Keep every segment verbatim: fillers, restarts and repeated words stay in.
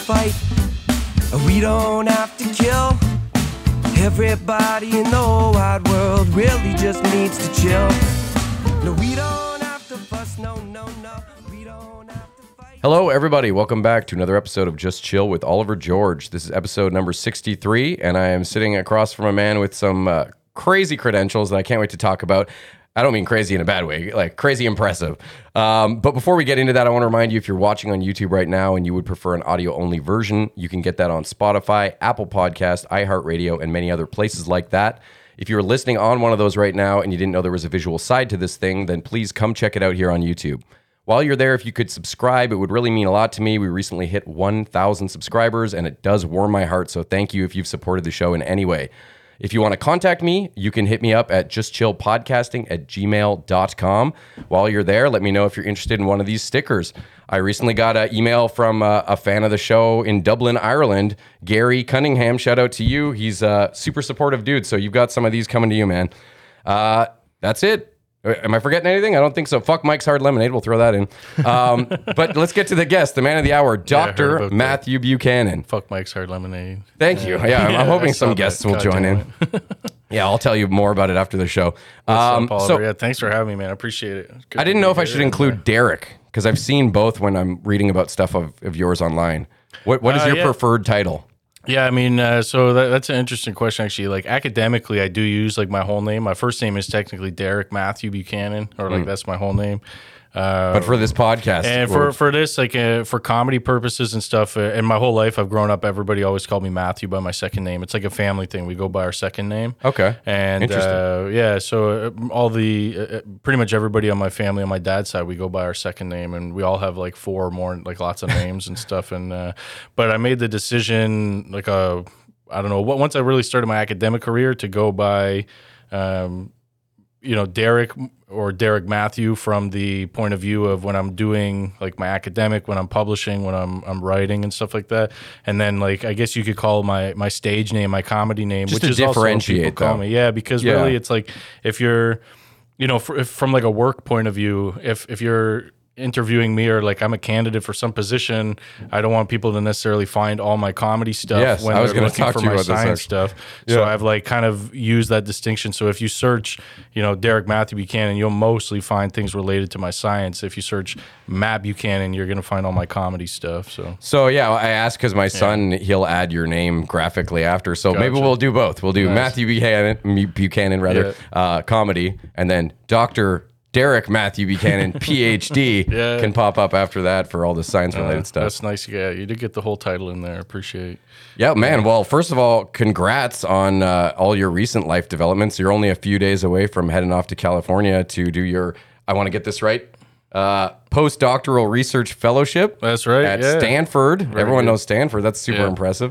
fight. We don't have to kill. Everybody in the whole wide world really just needs to chill. No, we don't have to fuss, no, no, no. We don't have to fight. Hello, everybody. Welcome back to another episode of Just Chill with Oliver George. This is episode number sixty-three, and I am sitting across from a man with some uh, crazy credentials that I can't wait to talk about. I don't mean crazy in a bad way, like crazy impressive. Um, but before we get into that, I want to remind you, if you're watching on YouTube right now and you would prefer an audio-only version, you can get that on Spotify, Apple Podcasts, iHeartRadio, and many other places like that. If you're listening on one of those right now and you didn't know there was a visual side to this thing, then please come check it out here on YouTube. While you're there, if you could subscribe, it would really mean a lot to me. We recently hit one thousand subscribers, and it does warm my heart, so thank you if you've supported the show in any way. If you want to contact me, you can hit me up at justchillpodcasting at gmail dot com. While you're there, let me know if you're interested in one of these stickers. I recently got an email from a, a fan of the show in Dublin, Ireland, Gary Cunningham. Shout out to you. He's a super supportive dude, so you've got some of these coming to you, man. Uh, that's it. Am I forgetting anything? I don't think so. Fuck Mike's Hard Lemonade. We'll throw that in. Um, but let's get to the guest, the man of the hour, Doctor yeah, Matthew that. Buchanan. Fuck Mike's Hard Lemonade. Thank yeah. you. Yeah, I'm, yeah, I'm hoping some guests will join in. Yeah, I'll tell you more about it after the show. Um, up, so, yeah, thanks for having me, man. I appreciate it. Good I didn't know if I should include there. Derek, because I've seen both when I'm reading about stuff of, of yours online. What What is uh, your yeah. preferred title? Yeah, I mean, uh, so that, that's an interesting question, actually. Like, academically, I do use, like, my whole name. My first name is technically Derek Matthew Buchanan, or, like, mm. that's my whole name. Uh, but for this podcast. And for, for this, like, uh, for comedy purposes and stuff, uh, in my whole life, I've grown up, everybody always called me Matthew by my second name. It's like a family thing. We go by our second name. Okay. And, interesting. Uh, yeah, so all the, uh, pretty much everybody on my family, on my dad's side, we go by our second name, and we all have, like, four or more, like, lots of names and stuff. And, uh, but I made the decision, like, a, I don't know, once I really started my academic career to go by, um, you know, Derek or Derek Matthew from the point of view of when I'm doing, like, my academic, when I'm publishing, when I'm I'm writing and stuff like that. And then, like, I guess you could call my my stage name, my comedy name, just which is also what people call me. Yeah, because yeah. really it's like if you're, you know, f- if from like a work point of view, if if you're interviewing me or like I'm a candidate for some position, I don't want people to necessarily find all my comedy stuff yes, when I was they're looking talk for to you my science stuff. Yeah. So I've like kind of used that distinction. So if you search, you know, Derek Matthew Buchanan, you'll mostly find things related to my science. If you search Matt Buchanan, you're going to find all my comedy stuff. So, so yeah, I asked because my son, yeah. he'll add your name graphically after. So gotcha. Maybe we'll do both. We'll do nice. Matthew Buchanan, Buchanan rather, yeah. uh, comedy, and then Doctor Derek Matthew Buchanan, P H D, yeah. can pop up after that for all the science-related uh, stuff. That's nice. Yeah, you did get the whole title in there. Appreciate it. Yeah, man. Well, first of all, congrats on uh, all your recent life developments. You're only a few days away from heading off to California to do your, I want to get this right, uh, postdoctoral research fellowship. That's right. At yeah. Stanford. Very Everyone good. Knows Stanford. That's super yeah. impressive.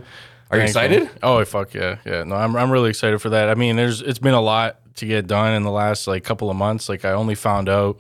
Are Thank you excited? You. Oh, fuck yeah. Yeah, no, I'm I'm really excited for that. I mean, there's it's been a lot to get done in the last like couple of months. Like I only found out,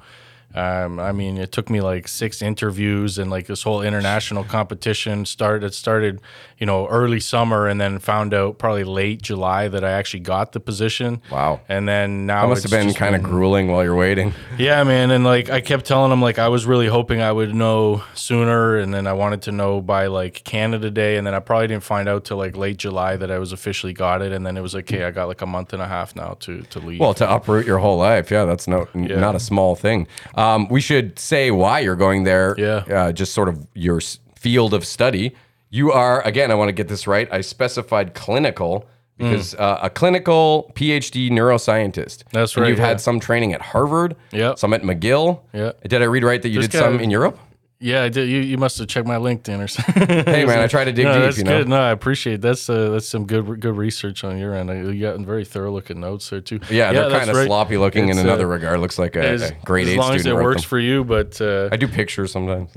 um, I mean, it took me like six interviews and like this whole international competition started, started, you know, early summer and then found out probably late July that I actually got the position. Wow. And then now that must it's have been kind of grueling while you're waiting. Yeah, man. And like, I kept telling them like, I was really hoping I would know sooner. And then I wanted to know by like Canada Day. And then I probably didn't find out till like late July that I was officially got it. And then it was like, hey, I got like a month and a half now to, to leave. Well, to uproot your whole life. Yeah. That's no, yeah. not a small thing. Um, we should say why you're going there, yeah. uh, just sort of your s- field of study. You are, again, I want to get this right, I specified clinical because mm. uh, a clinical P H D neuroscientist. That's right. And you've yeah. had some training at Harvard, yep. some at McGill. Yep. Did I read right that you just did some of, in Europe? Yeah, I did. You, you must have checked my LinkedIn or something. Hey, man, I try to dig no, deep, that's you know. Good. No, I appreciate it. That's, uh, that's some good good research on your end. You got very thorough-looking notes there, too. Yeah, yeah they're kind of right. sloppy-looking in another uh, regard. Looks like a, as, a grade eight student. As long as it works them. For you, but... Uh, I do pictures sometimes.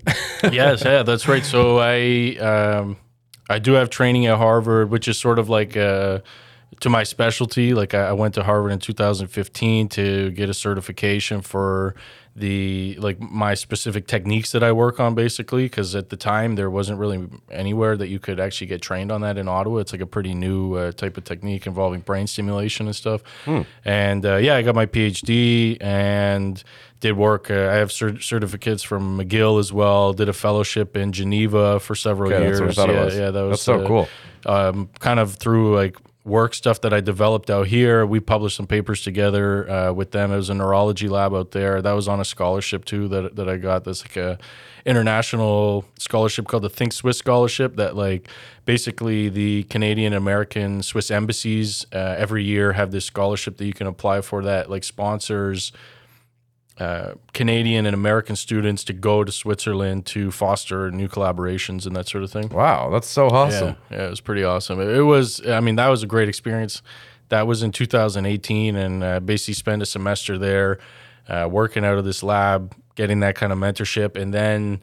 Yes, yeah, that's right. So I um, I do have training at Harvard, which is sort of like... Uh, to my specialty, like I went to Harvard in two thousand fifteen to get a certification for the like my specific techniques that I work on, basically, because at the time there wasn't really anywhere that you could actually get trained on that in Ottawa. It's like a pretty new uh, type of technique involving brain stimulation and stuff. Hmm. And uh, yeah, I got my PhD and did work. Uh, I have cert- certificates from McGill as well. Did a fellowship in Geneva for several okay, years. That's what I thought yeah, it was. yeah, that was that's so uh, cool. Um, kind of through like work stuff that I developed out here. We published some papers together uh, with them. It was a neurology lab out there. That was on a scholarship too that that I got. That's like a international scholarship called the Think Swiss Scholarship that like basically the Canadian, American, Swiss embassies uh, every year have this scholarship that you can apply for that like sponsors Uh, Canadian and American students to go to Switzerland to foster new collaborations and that sort of thing. Wow, that's so awesome. Yeah, yeah, it was pretty awesome. It, it was, I mean, that was a great experience. That was in two thousand eighteen, and uh, basically spent a semester there uh, working out of this lab, getting that kind of mentorship. And then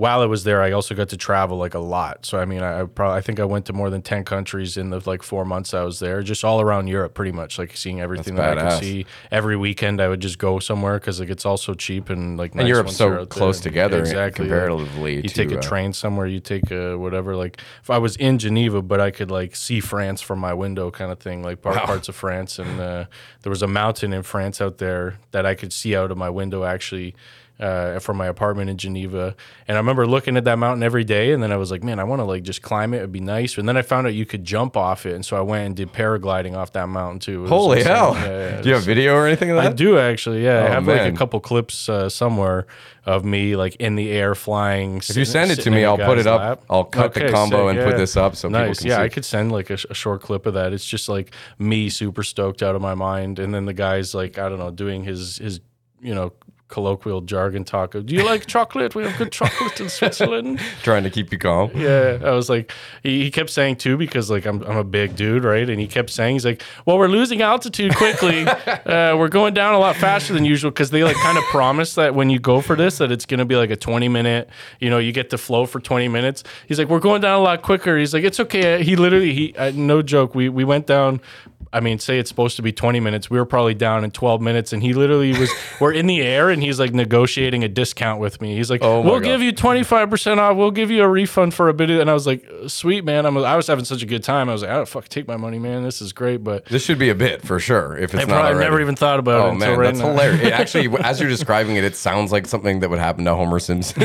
while I was there, I also got to travel like a lot. So, I mean, I, I probably, I think I went to more than ten countries in the like four months I was there, just all around Europe, pretty much, like seeing everything That's that badass. I could see. Every weekend I would just go somewhere because like it's also cheap and like nice. And Europe's so close there. together, exactly. Comparatively, like, you to, take a train somewhere, you take a whatever. Like if I was in Geneva, but I could like see France from my window, kind of thing, like wow. parts of France, and uh, there was a mountain in France out there that I could see out of my window actually. Uh, from my apartment in Geneva. And I remember looking at that mountain every day, and then I was like, man, I want to like just climb it. It'd be nice. And then I found out you could jump off it, and so I went and did paragliding off that mountain too. Holy insane. hell. Yeah, yeah, do you have video or anything of that? I do, actually, yeah. Oh, I have man. like a couple clips uh, somewhere of me like in the air flying. If you send it to me, I'll put it up. Lap. I'll cut okay, the combo so, and yeah. put this up so nice. people can yeah, see. Yeah, I could send like a, a short clip of that. It's just like me super stoked out of my mind, and then the guy's like, I don't know, doing his his, you know, colloquial jargon talk of, do you like chocolate? We have good chocolate in Switzerland. Trying to keep you calm. Yeah. I was like, he, he kept saying too, because like I'm I'm a big dude, right? And he kept saying, he's like, well, we're losing altitude quickly. uh, we're going down a lot faster than usual, because they like kind of promise that when you go for this, that it's going to be like a twenty minute, you know, you get to flow for twenty minutes. He's like, we're going down a lot quicker. He's like, it's okay. He literally, he uh, no joke, we we went down, I mean, say it's supposed to be twenty minutes. We were probably down in twelve minutes, and he literally was, we're in the air, and he's like negotiating a discount with me. He's like, oh we'll God. give you twenty-five percent off. We'll give you a refund for a bit. And I was like, sweet, man. I'm, I was having such a good time. I was like, I don't fuck take my money, man. This is great. But this should be a bit for sure. If it's I not I've never even thought about oh, it. Oh, man, right that's now. hilarious. It actually, as you're describing it, it sounds like something that would happen to Homer Simpson.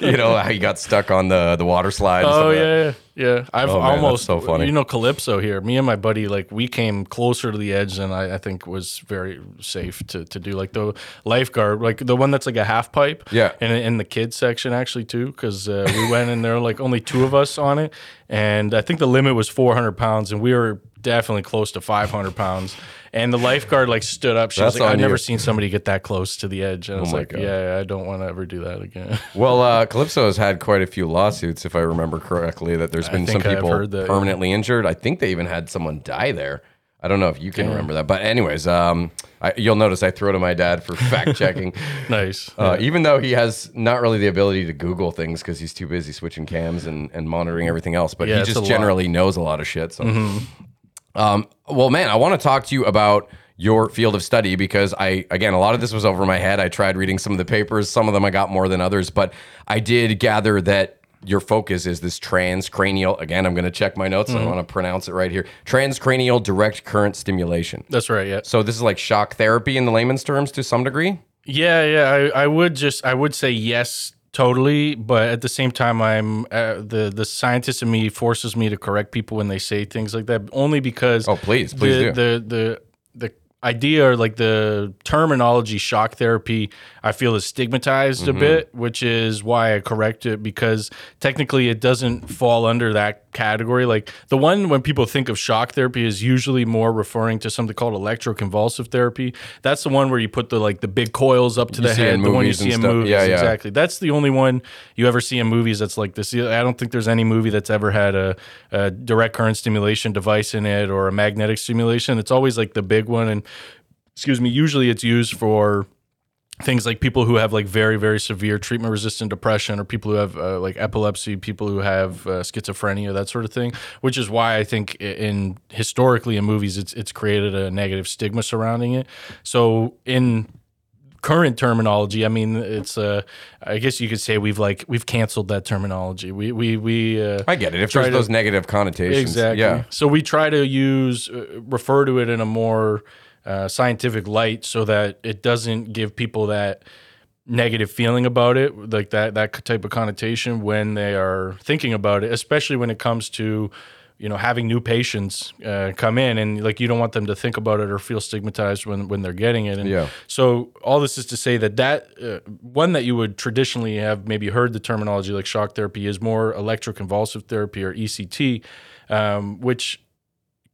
You know, how he got stuck on the, the water slide. And oh, stuff yeah, like. yeah. Yeah, I've oh, man, almost, so funny. you know, Calypso here. Me and my buddy, like, we came closer to the edge than I, I think was very safe to, to do. Like, the lifeguard, like, the one that's like a half pipe. Yeah. And in the kids section, actually, too, because uh, we went in there, like, only two of us on it. And I think the limit was four hundred pounds, and we were definitely close to five hundred pounds. And the lifeguard, like, stood up. She was like, I've never seen somebody get that close to the edge. And I was like, yeah, I don't want to ever do that again. Well, uh, Calypso has had quite a few lawsuits, if I remember correctly, that there's been some people permanently injured. I think they even had someone die there. I don't know if you can yeah. remember that, but anyways, um, I, you'll notice I throw to my dad for fact checking. Nice. Uh, yeah. Even though he has not really the ability to Google things because he's too busy switching cams and, and monitoring everything else, but yeah, he just generally lot. knows a lot of shit. So, mm-hmm. um, well, man, I want to talk to you about your field of study, because I, again, a lot of this was over my head. I tried reading some of the papers. Some of them I got more than others, but I did gather that your focus is this transcranial, again, I'm going to check my notes. Mm-hmm. I want to pronounce it right here. Transcranial direct current stimulation. That's right, yeah. So this is like shock therapy in the layman's terms to some degree? Yeah, yeah. I, I would just, I would say yes, totally. But at the same time, I'm, uh, the, the scientist in me forces me to correct people when they say things like that, only because. Oh, please, please the, do. The, the, the, idea or like the terminology shock therapy, I feel is stigmatized mm-hmm. a bit, which is why I correct it, because technically it doesn't fall under that category. Like the one when people think of shock therapy is usually more referring to something called electroconvulsive therapy. That's the one where you put the like the big coils up to you the head, the one you see in stuff. movies. Yeah, yeah. Exactly. That's the only one you ever see in movies that's like this. I don't think there's any movie that's ever had a, a direct current stimulation device in it or a magnetic stimulation. It's always like the big one, and excuse me, usually it's used for things like people who have like very, very severe treatment-resistant depression, or people who have uh, like epilepsy, people who have uh, schizophrenia, that sort of thing, which is why I think in historically in movies, it's it's created a negative stigma surrounding it. So in current terminology. I mean, it's uh, I guess you could say we've like we've canceled that terminology. We we we. Uh, I get it. If there's to, those negative connotations, exactly. Yeah. So we try to use uh, refer to it in a more uh, scientific light, so that it doesn't give people that negative feeling about it, like that that type of connotation when they are thinking about it, especially when it comes to, you know, having new patients uh, come in, and like you don't want them to think about it or feel stigmatized when, when they're getting it. And yeah. So all this is to say that that uh, one that you would traditionally have maybe heard the terminology like shock therapy is more electroconvulsive therapy or E C T, um, which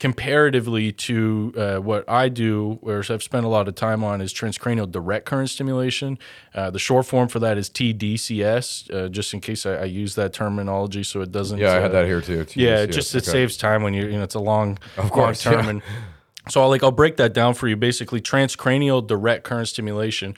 comparatively to uh, what I do, where I've spent a lot of time on, is transcranial direct current stimulation. Uh, the short form for that is T D C S, uh, just in case I, I use that terminology so it doesn't... Yeah, I uh, had that here too. T D C S. Yeah, it just it okay. saves time when you're, you know, it's a long, of course, long term. Yeah. And so I'll, like, I'll break that down for you. Basically, transcranial direct current stimulation,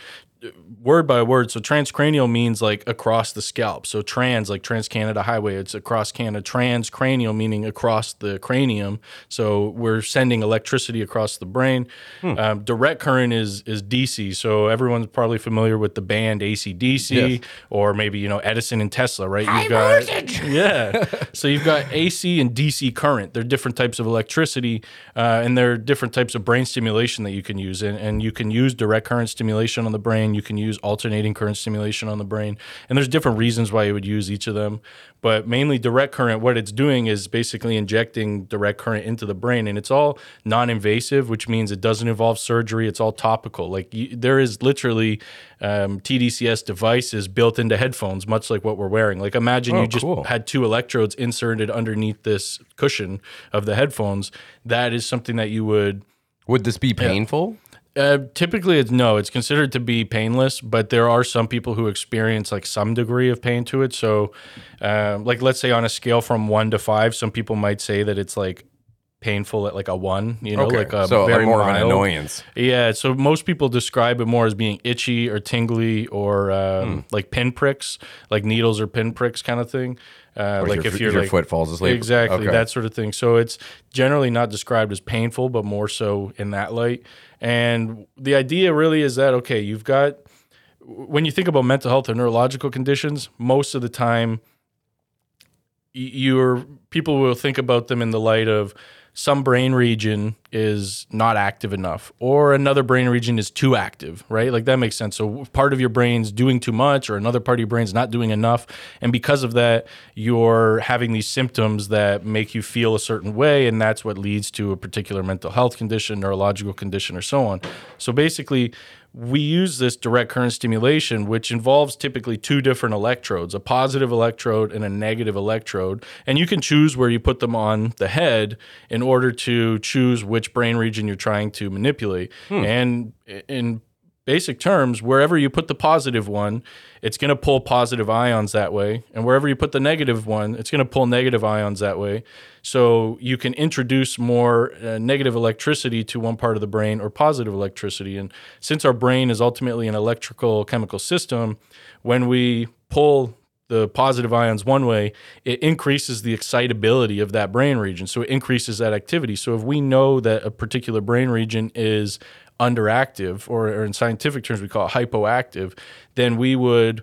word by word. So transcranial means like across the scalp. So trans, like Trans-Canada Highway, it's across Canada. Transcranial meaning across the cranium. So we're sending electricity across the brain. Hmm. Um, direct current is is D C. So everyone's probably familiar with the band A C D C, yes. Or maybe, you know, Edison and Tesla, right? You've got, yeah. So you've got A C and D C current. They're different types of electricity, uh, and they're different types of brain stimulation that you can use. And, and you can use direct current stimulation on the brain. You can use alternating current stimulation on the brain. And there's different reasons why you would use each of them. But mainly direct current, what it's doing is basically injecting direct current into the brain. And it's all non-invasive, which means it doesn't involve surgery. It's all topical. Like you, there is literally um, T D C S devices built into headphones, much like what we're wearing. Like imagine oh, you just cool. had two electrodes inserted underneath this cushion of the headphones. That is something that you would... Would this be painful? Yeah. Uh, typically, it's no. It's considered to be painless, but there are some people who experience like some degree of pain to it. So, uh, like let's say on a scale from one to five, some people might say that it's like painful at like a one, you know, okay. like a so very more mild. Of an annoyance. Yeah. So most people describe it more as being itchy or tingly or um, mm. like pinpricks, like needles or pinpricks kind of thing. Uh, like your, if, you're if your like, foot falls asleep. Exactly, okay. That sort of thing. So it's generally not described as painful, but more so in that light. And the idea really is that, okay, you've got, when you think about mental health or neurological conditions, most of the time you're, people will think about them in the light of some brain region is not active enough or another brain region is too active, right? Like that makes sense. So part of your brain's doing too much or another part of your brain's not doing enough. And because of that, you're having these symptoms that make you feel a certain way. And that's what leads to a particular mental health condition, neurological condition, or so on. So basically, we use this direct current stimulation, which involves typically two different electrodes, a positive electrode and a negative electrode. And you can choose where you put them on the head in order to choose which brain region you're trying to manipulate. Hmm. And in basic terms, wherever you put the positive one, it's going to pull positive ions that way. And wherever you put the negative one, it's going to pull negative ions that way. So you can introduce more uh, negative electricity to one part of the brain or positive electricity. And since our brain is ultimately an electrical chemical system, when we pull the positive ions one way, it increases the excitability of that brain region. So it increases that activity. So if we know that a particular brain region is underactive, or, or in scientific terms we call it hypoactive, then we would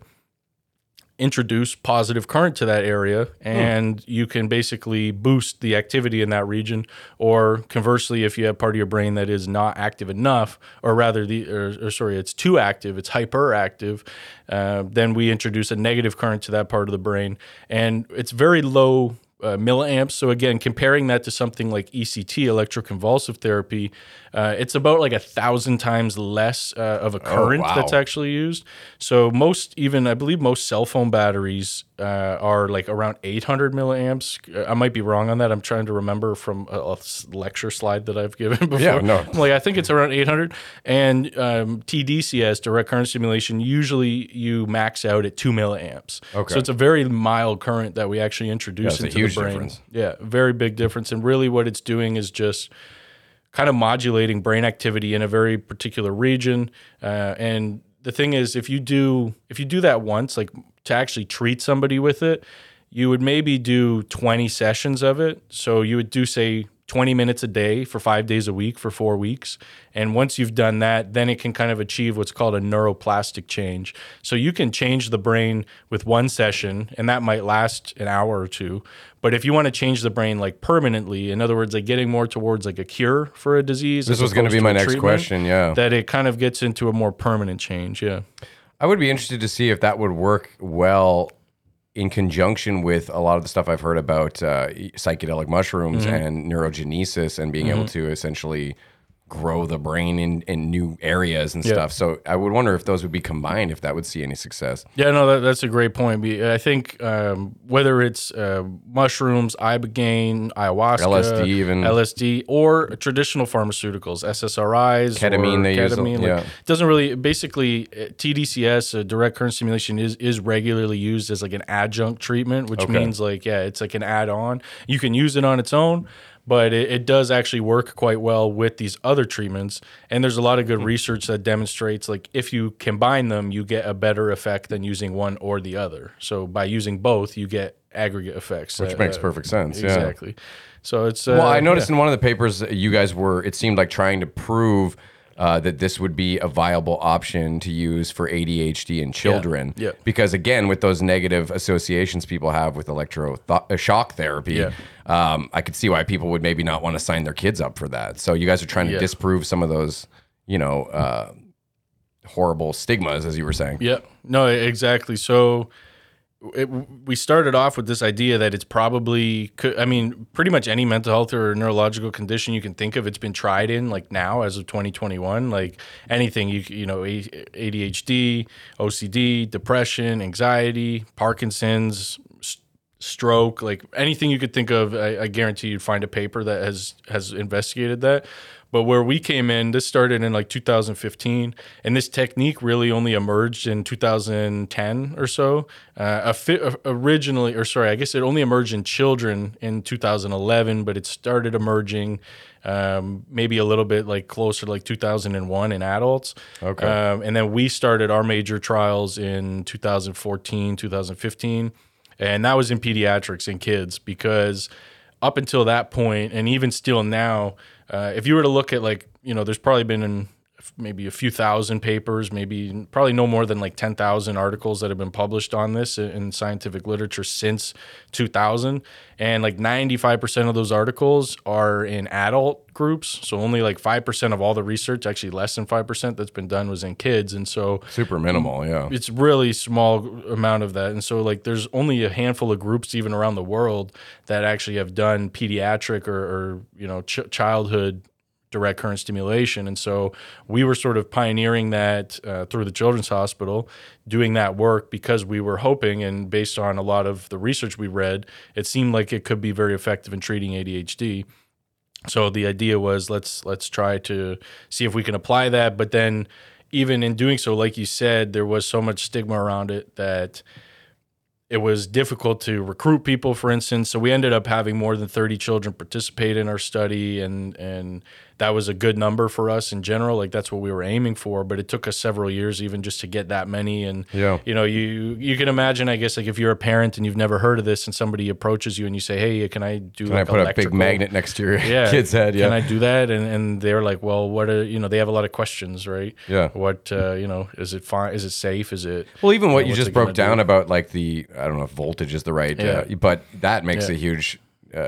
introduce positive current to that area, and mm. you can basically boost the activity in that region. Or conversely, if you have part of your brain that is not active enough, or rather, the or, or sorry, it's too active, it's hyperactive, uh, then we introduce a negative current to that part of the brain, and it's very low Uh, milliamps. So again, comparing that to something like E C T, electroconvulsive therapy, uh, it's about like a thousand times less uh, of a current oh, wow. that's actually used. So most, even I believe most cell phone batteries uh, are like around eight hundred milliamps. I might be wrong on that. I'm trying to remember from a, a lecture slide that I've given before. Yeah, no. Like I think it's around eight hundred. And um, T D C S, direct current stimulation, usually you max out at two milliamps. Okay. So it's a very mild current that we actually introduce yeah, into the brain. Difference. Yeah, very big difference. And really what it's doing is just kind of modulating brain activity in a very particular region. Uh, and the thing is, if you do if you do that once, like to actually treat somebody with it, you would maybe do twenty sessions of it. So you would do, say, twenty minutes a day for five days a week for four weeks. And once you've done that, then it can kind of achieve what's called a neuroplastic change. So you can change the brain with one session, and that might last an hour or two. But if you want to change the brain like permanently, in other words, like getting more towards like a cure for a disease. This was going to be my next question, yeah. That it kind of gets into a more permanent change, yeah. I would be interested to see if that would work well in conjunction with a lot of the stuff I've heard about uh, psychedelic mushrooms mm-hmm. and neurogenesis and being mm-hmm. able to essentially grow the brain in, in new areas and yep. stuff. So I would wonder if those would be combined, if that would see any success. Yeah, no, that, that's a great point. I think um, whether it's uh, mushrooms, ibogaine, ayahuasca, L S D, even. L S D, or traditional pharmaceuticals, S S R Is, ketamine, or they ketamine, use. Like, yeah. It doesn't really, basically, T D C S, uh, direct current stimulation, is is regularly used as like an adjunct treatment, which okay. means like, yeah, it's like an add-on. You can use it on its own, but it, it does actually work quite well with these other treatments. And there's a lot of good research that demonstrates, like, if you combine them, you get a better effect than using one or the other. So by using both, you get aggregate effects. Which uh, makes perfect sense. Exactly. Yeah. So it's... Uh, well, I noticed yeah. in one of the papers that you guys were, it seemed like trying to prove uh, that this would be a viable option to use for A D H D in children. Yeah. Yeah. Because again, with those negative associations people have with electroshock therapy, yeah. um, I could see why people would maybe not want to sign their kids up for that. So you guys are trying to yeah. disprove some of those, you know, uh, horrible stigmas, as you were saying. Yeah, no, exactly. So It, we started off with this idea that it's probably, I mean, pretty much any mental health or neurological condition you can think of, it's been tried in, like, now as of twenty twenty-one, like anything, you you know, A D H D, O C D, depression, anxiety, Parkinson's, st- stroke, like anything you could think of, I, I guarantee you'd find a paper that has, has investigated that. But where we came in, this started in like two thousand fifteen, and this technique really only emerged in two thousand ten or so. Uh, originally, or sorry, I guess it only emerged in children in two thousand eleven, but it started emerging um, maybe a little bit like closer to like two thousand one in adults. Okay. Um, and then we started our major trials in two thousand fourteen, two thousand fifteen, and that was in pediatrics and kids, because up until that point, and even still now, Uh, if you were to look at, like, you know, there's probably been in maybe a few thousand papers, maybe probably no more than like ten thousand articles that have been published on this in scientific literature since two thousand. And like ninety-five percent of those articles are in adult groups. So only like five percent of all the research, actually less than five percent that's been done, was in kids. And so super minimal. Yeah. It's really small amount of that. And so, like, there's only a handful of groups even around the world that actually have done pediatric or, or you know, ch- childhood direct current stimulation. And so we were sort of pioneering that uh, through the Children's Hospital, doing that work, because we were hoping, and based on a lot of the research we read, it seemed like it could be very effective in treating A D H D. So the idea was, let's let's try to see if we can apply that. But then even in doing so, like you said, there was so much stigma around it that it was difficult to recruit people, for instance. So we ended up having more than thirty children participate in our study, and and that was a good number for us in general. Like, that's what we were aiming for, but it took us several years even just to get that many. And, yeah. you know, you you can imagine, I guess, like, if you're a parent and you've never heard of this and somebody approaches you and you say, hey, can I do can like I put electrical? A big magnet next to your yeah. kid's head? Yeah. Can I do that? And and they're like, well, what are, you know, they have a lot of questions, right? Yeah. What, uh, you know, is it fine? Is it safe? Is it? Well, even what you, know, you just broke down do? about, like, the, I don't know if voltage is the right, yeah. uh, but that makes yeah. a huge Uh,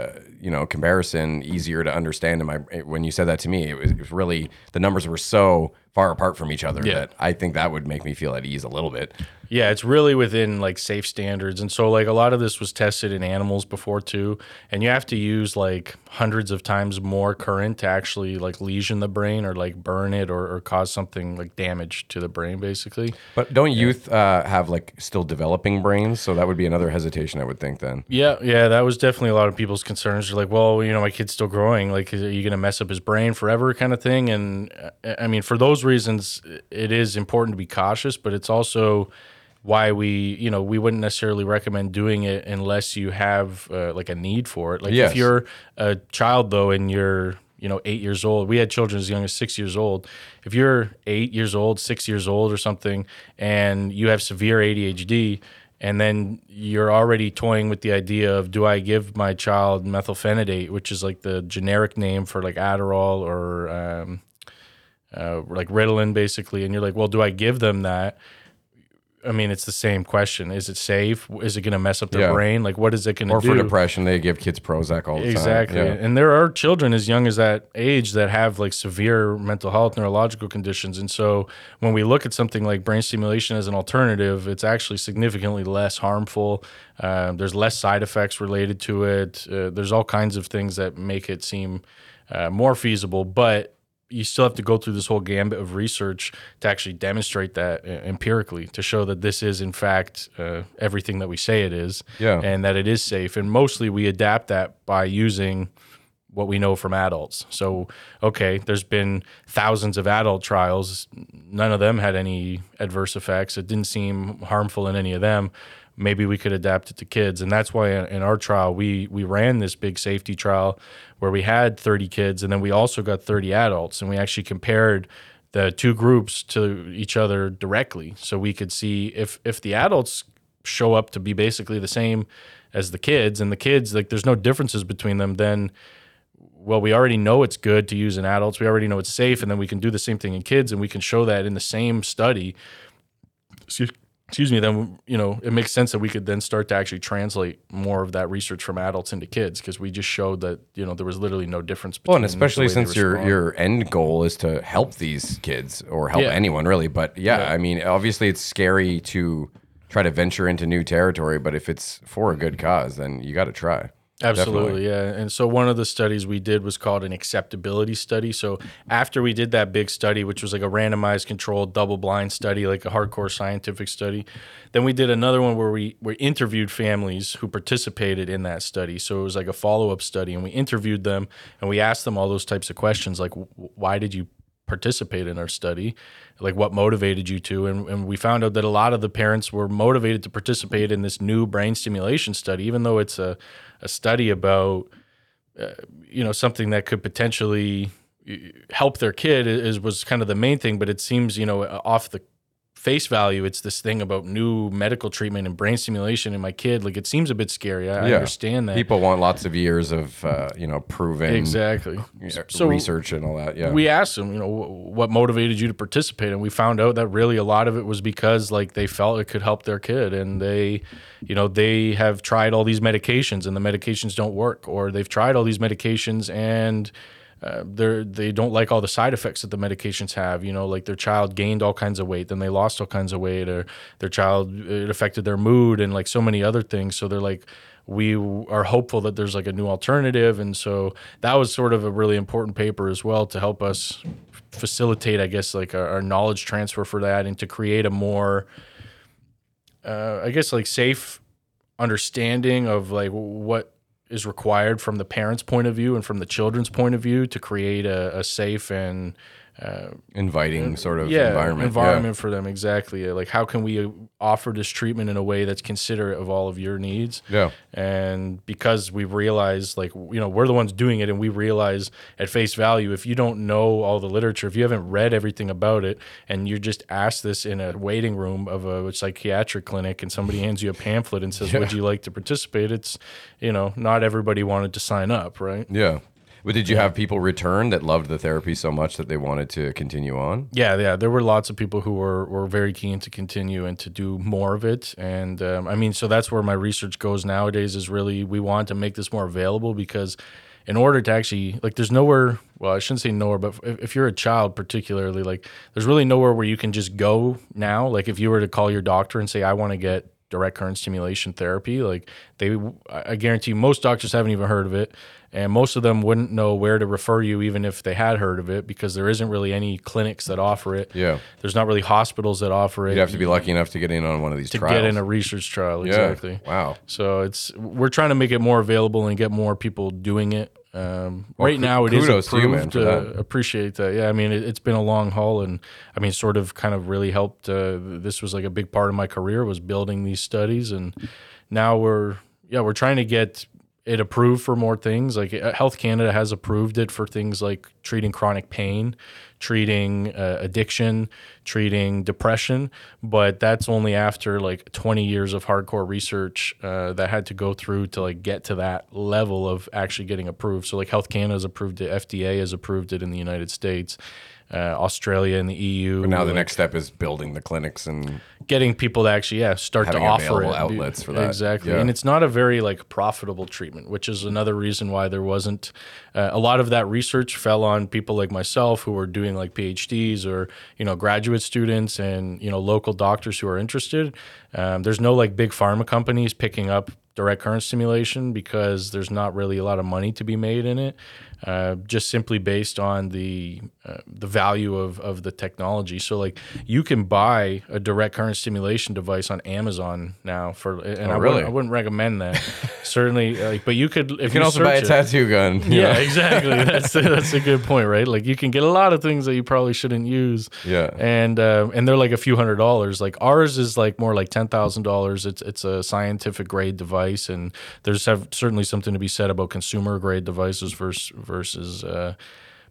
you know, comparison easier to understand. In my when you said that to me, it was, it was really, the numbers were so far apart from each other yeah. that I think that would make me feel at ease a little bit. Yeah, it's really within, like, safe standards. And so, like, a lot of this was tested in animals before too, and you have to use, like, hundreds of times more current to actually, like, lesion the brain or, like, burn it or, or cause something, like, damage to the brain, basically. But don't yeah. youth uh, have, like, still developing brains? So that would be another hesitation, I would think, then. Yeah, yeah, that was definitely a lot of people's concerns. They're like, well, you know, my kid's still growing. Like, are you going to mess up his brain forever, kind of thing? And, I mean, for those reasons, it is important to be cautious, but it's also why we, you know, we wouldn't necessarily recommend doing it unless you have uh, like a need for it. Like yes. if you're a child, though, and you're, you know, eight years old, we had children as young as six years old. If you're eight years old, six years old or something, and you have severe A D H D, And then you're already toying with the idea of, do I give my child methylphenidate, which is like the generic name for like Adderall or um, uh, like Ritalin, basically. And you're like, well, do I give them that? I mean, it's the same question. Is it safe? Is it going to mess up their yeah. brain? Like, what is it going to do? Or for depression, they give kids Prozac all the exactly. time. Exactly. Yeah. And there are children as young as that age that have, like, severe mental health, neurological conditions. And so when we look at something like brain stimulation as an alternative, it's actually significantly less harmful. Uh, there's less side effects related to it. Uh, there's all kinds of things that make it seem uh, more feasible, but you still have to go through this whole gambit of research to actually demonstrate that empirically, to show that this is, in fact, uh, everything that we say it is, yeah. and that it is safe. And mostly we adapt that by using what we know from adults. So, okay, there's been thousands of adult trials. None of them had any adverse effects. It didn't seem harmful in any of them. Maybe we could adapt it to kids. And that's why in our trial, we we ran this big safety trial where we had thirty kids, and then we also got thirty adults. And we actually compared the two groups to each other directly, so we could see if if the adults show up to be basically the same as the kids, and the kids, like, there's no differences between them, then, well, we already know it's good to use in adults. We already know it's safe, and then we can do the same thing in kids, and we can show that in the same study. Excuse Excuse me, then, you know, it makes sense that we could then start to actually translate more of that research from adults into kids, because we just showed that, you know, there was literally no difference between. Well, and especially since your, your end goal is to help these kids, or help yeah. anyone, really. But, yeah, yeah, I mean, obviously it's scary to try to venture into new territory, but if it's for a good cause, then you got to try. Absolutely, definitely. Yeah. And so one of the studies we did was called an acceptability study. So after we did that big study, which was like a randomized controlled double-blind study, like a hardcore scientific study, then we did another one where we, we interviewed families who participated in that study. So it was like a follow-up study, and we interviewed them, and we asked them all those types of questions, like, why did you participate in our study? Like, what motivated you to? And, and we found out that a lot of the parents were motivated to participate in this new brain stimulation study, even though it's a, a study about, uh, you know, something that could potentially help their kid is was kind of the main thing. But it seems, you know, off the face value, it's this thing about new medical treatment and brain stimulation in my kid. Like, it seems a bit scary. I yeah. understand that. People want lots of years of, uh, you know, proven exactly so research and all that. Yeah. We asked them, you know, what motivated you to participate? And we found out that really a lot of it was because, like, they felt it could help their kid, and they, you know, they have tried all these medications and the medications don't work, or they've tried all these medications and Uh, they they don't like all the side effects that the medications have, you know, like their child gained all kinds of weight, then they lost all kinds of weight, or their child, it affected their mood and like so many other things. So they're like, we are hopeful that there's like a new alternative. And so that was sort of a really important paper as well to help us facilitate, I guess, like our, our knowledge transfer for that, and to create a more, uh, I guess, like safe understanding of like what is required from the parents' point of view and from the children's point of view to create a, a safe and uh, inviting sort of yeah, environment environment yeah. for them. Exactly. Like, how can we offer this treatment in a way that's considerate of all of your needs? Yeah. And because we realize, like, you know, we're the ones doing it, and we realize at face value, if you don't know all the literature, if you haven't read everything about it, and you're just asked this in a waiting room of a psychiatric clinic, and somebody hands you a pamphlet and says, yeah. would you like to participate? It's, you know, not everybody wanted to sign up, right? Yeah. But did you have people return that loved the therapy so much that they wanted to continue on? Yeah, yeah. There were lots of people who were, were very keen to continue and to do more of it. And um, I mean, so that's where my research goes nowadays, is really we want to make this more available, because in order to actually, like, there's nowhere, well, I shouldn't say nowhere, but if, if you're a child particularly, like, there's really nowhere where you can just go now. Like, if you were to call your doctor and say, I want to get direct current stimulation therapy, like, they, I guarantee most doctors haven't even heard of it. And most of them wouldn't know where to refer you, even if they had heard of it, because there isn't really any clinics that offer it. Yeah. There's not really hospitals that offer it. You'd have to be lucky enough to get in on one of these to trials. To get in a research trial, exactly. Yeah. Wow. So it's we're trying to make it more available and get more people doing it. Um, well, right now it is approved. To you, man, uh, that. Appreciate that. Yeah, I mean, it, it's been a long haul, and I mean, sort of kind of really helped. Uh, this was like a big part of my career, was building these studies, and now we're, yeah, we're trying to get it approved for more things. Like, Health Canada has approved it for things like treating chronic pain, treating uh, addiction, treating depression, but that's only after like twenty years of hardcore research uh, that had to go through to like get to that level of actually getting approved. So like Health Canada has approved it, F D A has approved it in the United States, uh, Australia and the E U. But now the like, next step is building the clinics and getting people to actually yeah start to offer it. Outlets for that. Exactly. Yeah. And it's not a very like profitable treatment, which is another reason why there wasn't uh, a lot of that research fell on people like myself who were doing like PhDs or, you know, graduate students and, you know, local doctors who are interested. Um, there's no like big pharma companies picking up direct current stimulation because there's not really a lot of money to be made in it, uh, just simply based on the uh, the value of of the technology. So like you can buy a direct current stimulation device on Amazon now for, and oh, I, really? wouldn't, I wouldn't recommend that. Certainly, like, but you could. If you can you also buy a it, tattoo gun. Yeah, know? Exactly. That's a, that's a good point, right? Like you can get a lot of things that you probably shouldn't use. Yeah, and uh, and they're like a few hundred dollars. Like ours is like more like ten thousand dollars. It's it's a scientific grade device. And there's have certainly something to be said about consumer grade devices versus versus uh,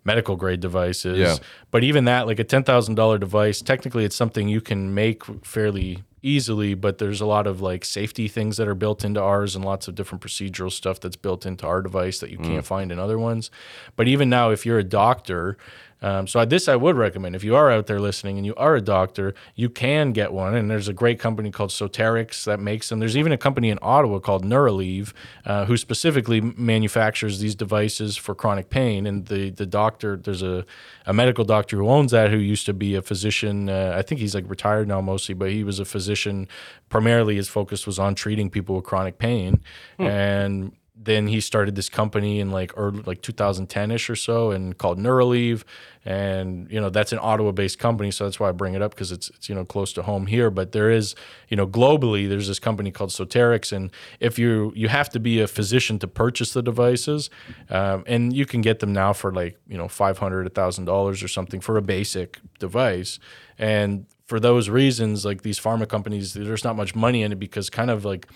medical grade devices. Yeah. But even that, like a ten thousand dollars device, technically it's something you can make fairly easily, but there's a lot of like safety things that are built into ours and lots of different procedural stuff that's built into our device that you can't mm. find in other ones. But even now, if you're a doctor, um, so this I would recommend, if you are out there listening and you are a doctor, you can get one. And there's a great company called Soterix that makes them. There's even a company in Ottawa called Neuraleve, uh, who specifically manufactures these devices for chronic pain. And the the doctor, there's a, a medical doctor who owns that, who used to be a physician. Uh, I think he's like retired now mostly, but he was a physician. Primarily his focus was on treating people with chronic pain. Hmm. And then he started this company in like early, like two thousand ten-ish or so, and called Neuraleve. And, you know, that's an Ottawa-based company, so that's why I bring it up, because it's, it's, you know, close to home here. But there is, you know, globally, there's this company called Soterix, and if you you have to be a physician to purchase the devices, um, and you can get them now for like, you know, five hundred dollars, one thousand dollars or something for a basic device. And for those reasons, like these pharma companies, there's not much money in it, because kind of like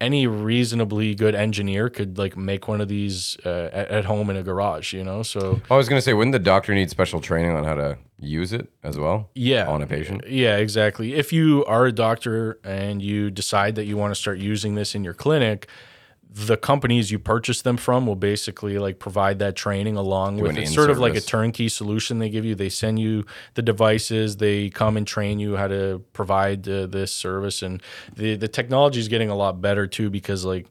any reasonably good engineer could like make one of these uh, at, at home in a garage, you know? So I was going to say, wouldn't the doctor need special training on how to use it as well? Yeah. On a patient? Yeah, exactly. If you are a doctor and you decide that you want to start using this in your clinic, the companies you purchase them from will basically like provide that training along with it. It's sort of like a turnkey solution they give you. They send you the devices. They come and train you how to provide uh, this service. And the, the technology is getting a lot better too, because like,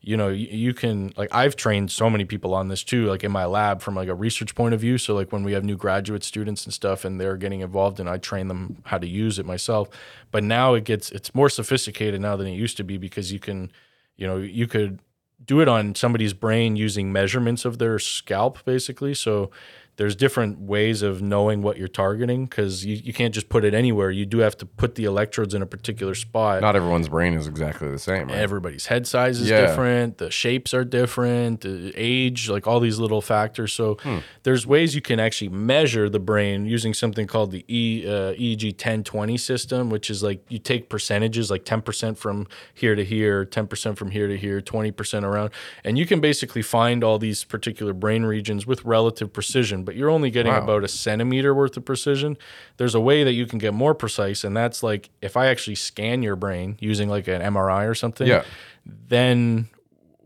you know, you, you can, like, I've trained so many people on this too, like in my lab from like a research point of view. So like when we have new graduate students and stuff and they're getting involved, and I train them how to use it myself. But now it gets, it's more sophisticated now than it used to be, because you can, you know, you could do it on somebody's brain using measurements of their scalp, basically. So there's different ways of knowing what you're targeting, because you, you can't just put it anywhere. You do have to put the electrodes in a particular spot. Not everyone's brain is exactly the same, right? Everybody's head size is yeah. different. The shapes are different. The age, like all these little factors. So hmm. there's ways you can actually measure the brain using something called the e, uh, E E G ten twenty system, which is like you take percentages, like ten percent from here to here, ten percent from here to here, twenty percent around. And you can basically find all these particular brain regions with relative precision, but you're only getting wow. about a centimeter worth of precision. There's a way that you can get more precise, and that's like if I actually scan your brain using like an M R I or something, yeah. then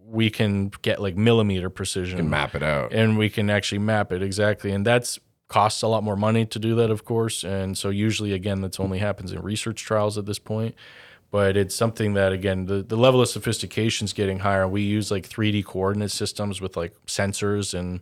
we can get like millimeter precision. You can map it out. And we can actually map it, exactly. And that's costs a lot more money to do that, of course. And so usually, again, that's only happens in research trials at this point. But it's something that, again, the, the level of sophistication is getting higher. We use like three D coordinate systems with like sensors and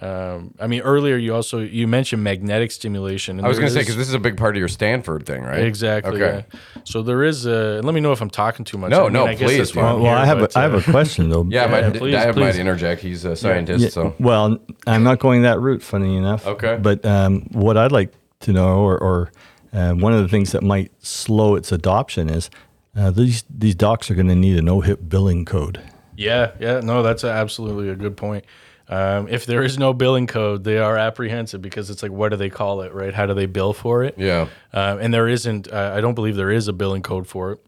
Um, I mean, earlier you also you mentioned magnetic stimulation. And I was going to say, because this is a big part of your Stanford thing, right? Exactly. Okay. Yeah. So there is a. Let me know if I'm talking too much. No, I mean, no, I please. Guess well, well here, I have but, a, I have a question though. yeah, yeah, yeah, please, I please. might interject. He's a scientist, yeah, yeah, so well, I'm not going that route. Funny enough. Okay. But um, what I'd like to know, or, or uh, one of the things that might slow its adoption is uh, these these docs are going to need a no-hit billing code. Yeah. Yeah. No, that's a, absolutely a good point. Um, if there is no billing code, they are apprehensive, because it's like, what do they call it, right? How do they bill for it? Yeah. Uh, and there isn't, uh, I don't believe there is a billing code for it.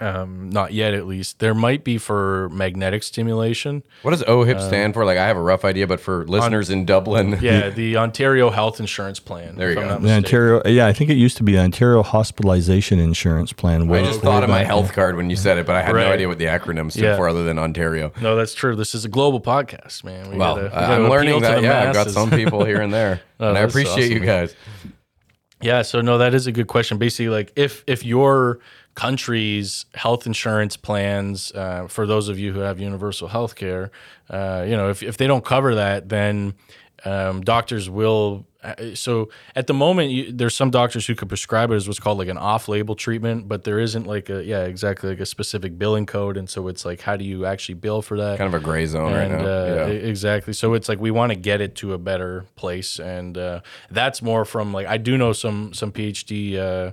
Um, not yet, at least. There might be for magnetic stimulation. What does O H I P stand um, for? Like, I have a rough idea, but for listeners on, in Dublin. Yeah, the Ontario Health Insurance Plan. There you go. The Ontario, yeah, I think it used to be Ontario Hospitalization Insurance Plan. I just thought of my health card when you said it, but I had right. no idea what the acronym stood yeah. for other than Ontario. No, that's true. This is a global podcast, man. We well, gotta, we gotta I'm learning that, yeah. Masses. I've got some people here and there, oh, and I appreciate awesome, you guys. Man. Yeah, so no, that is a good question. Basically, like, if if you're... countries' health insurance plans, uh, for those of you who have universal health care, uh, you know, if, if they don't cover that, then um, doctors will. Uh, so at the moment, you, there's some doctors who could prescribe it as what's called like an off-label treatment, but there isn't like a, yeah, exactly like a specific billing code. And so it's like, how do you actually bill for that? Kind of a gray zone and, right now. Uh, yeah. Exactly. So it's like, we want to get it to a better place. And uh, that's more from like, I do know some, some PhD uh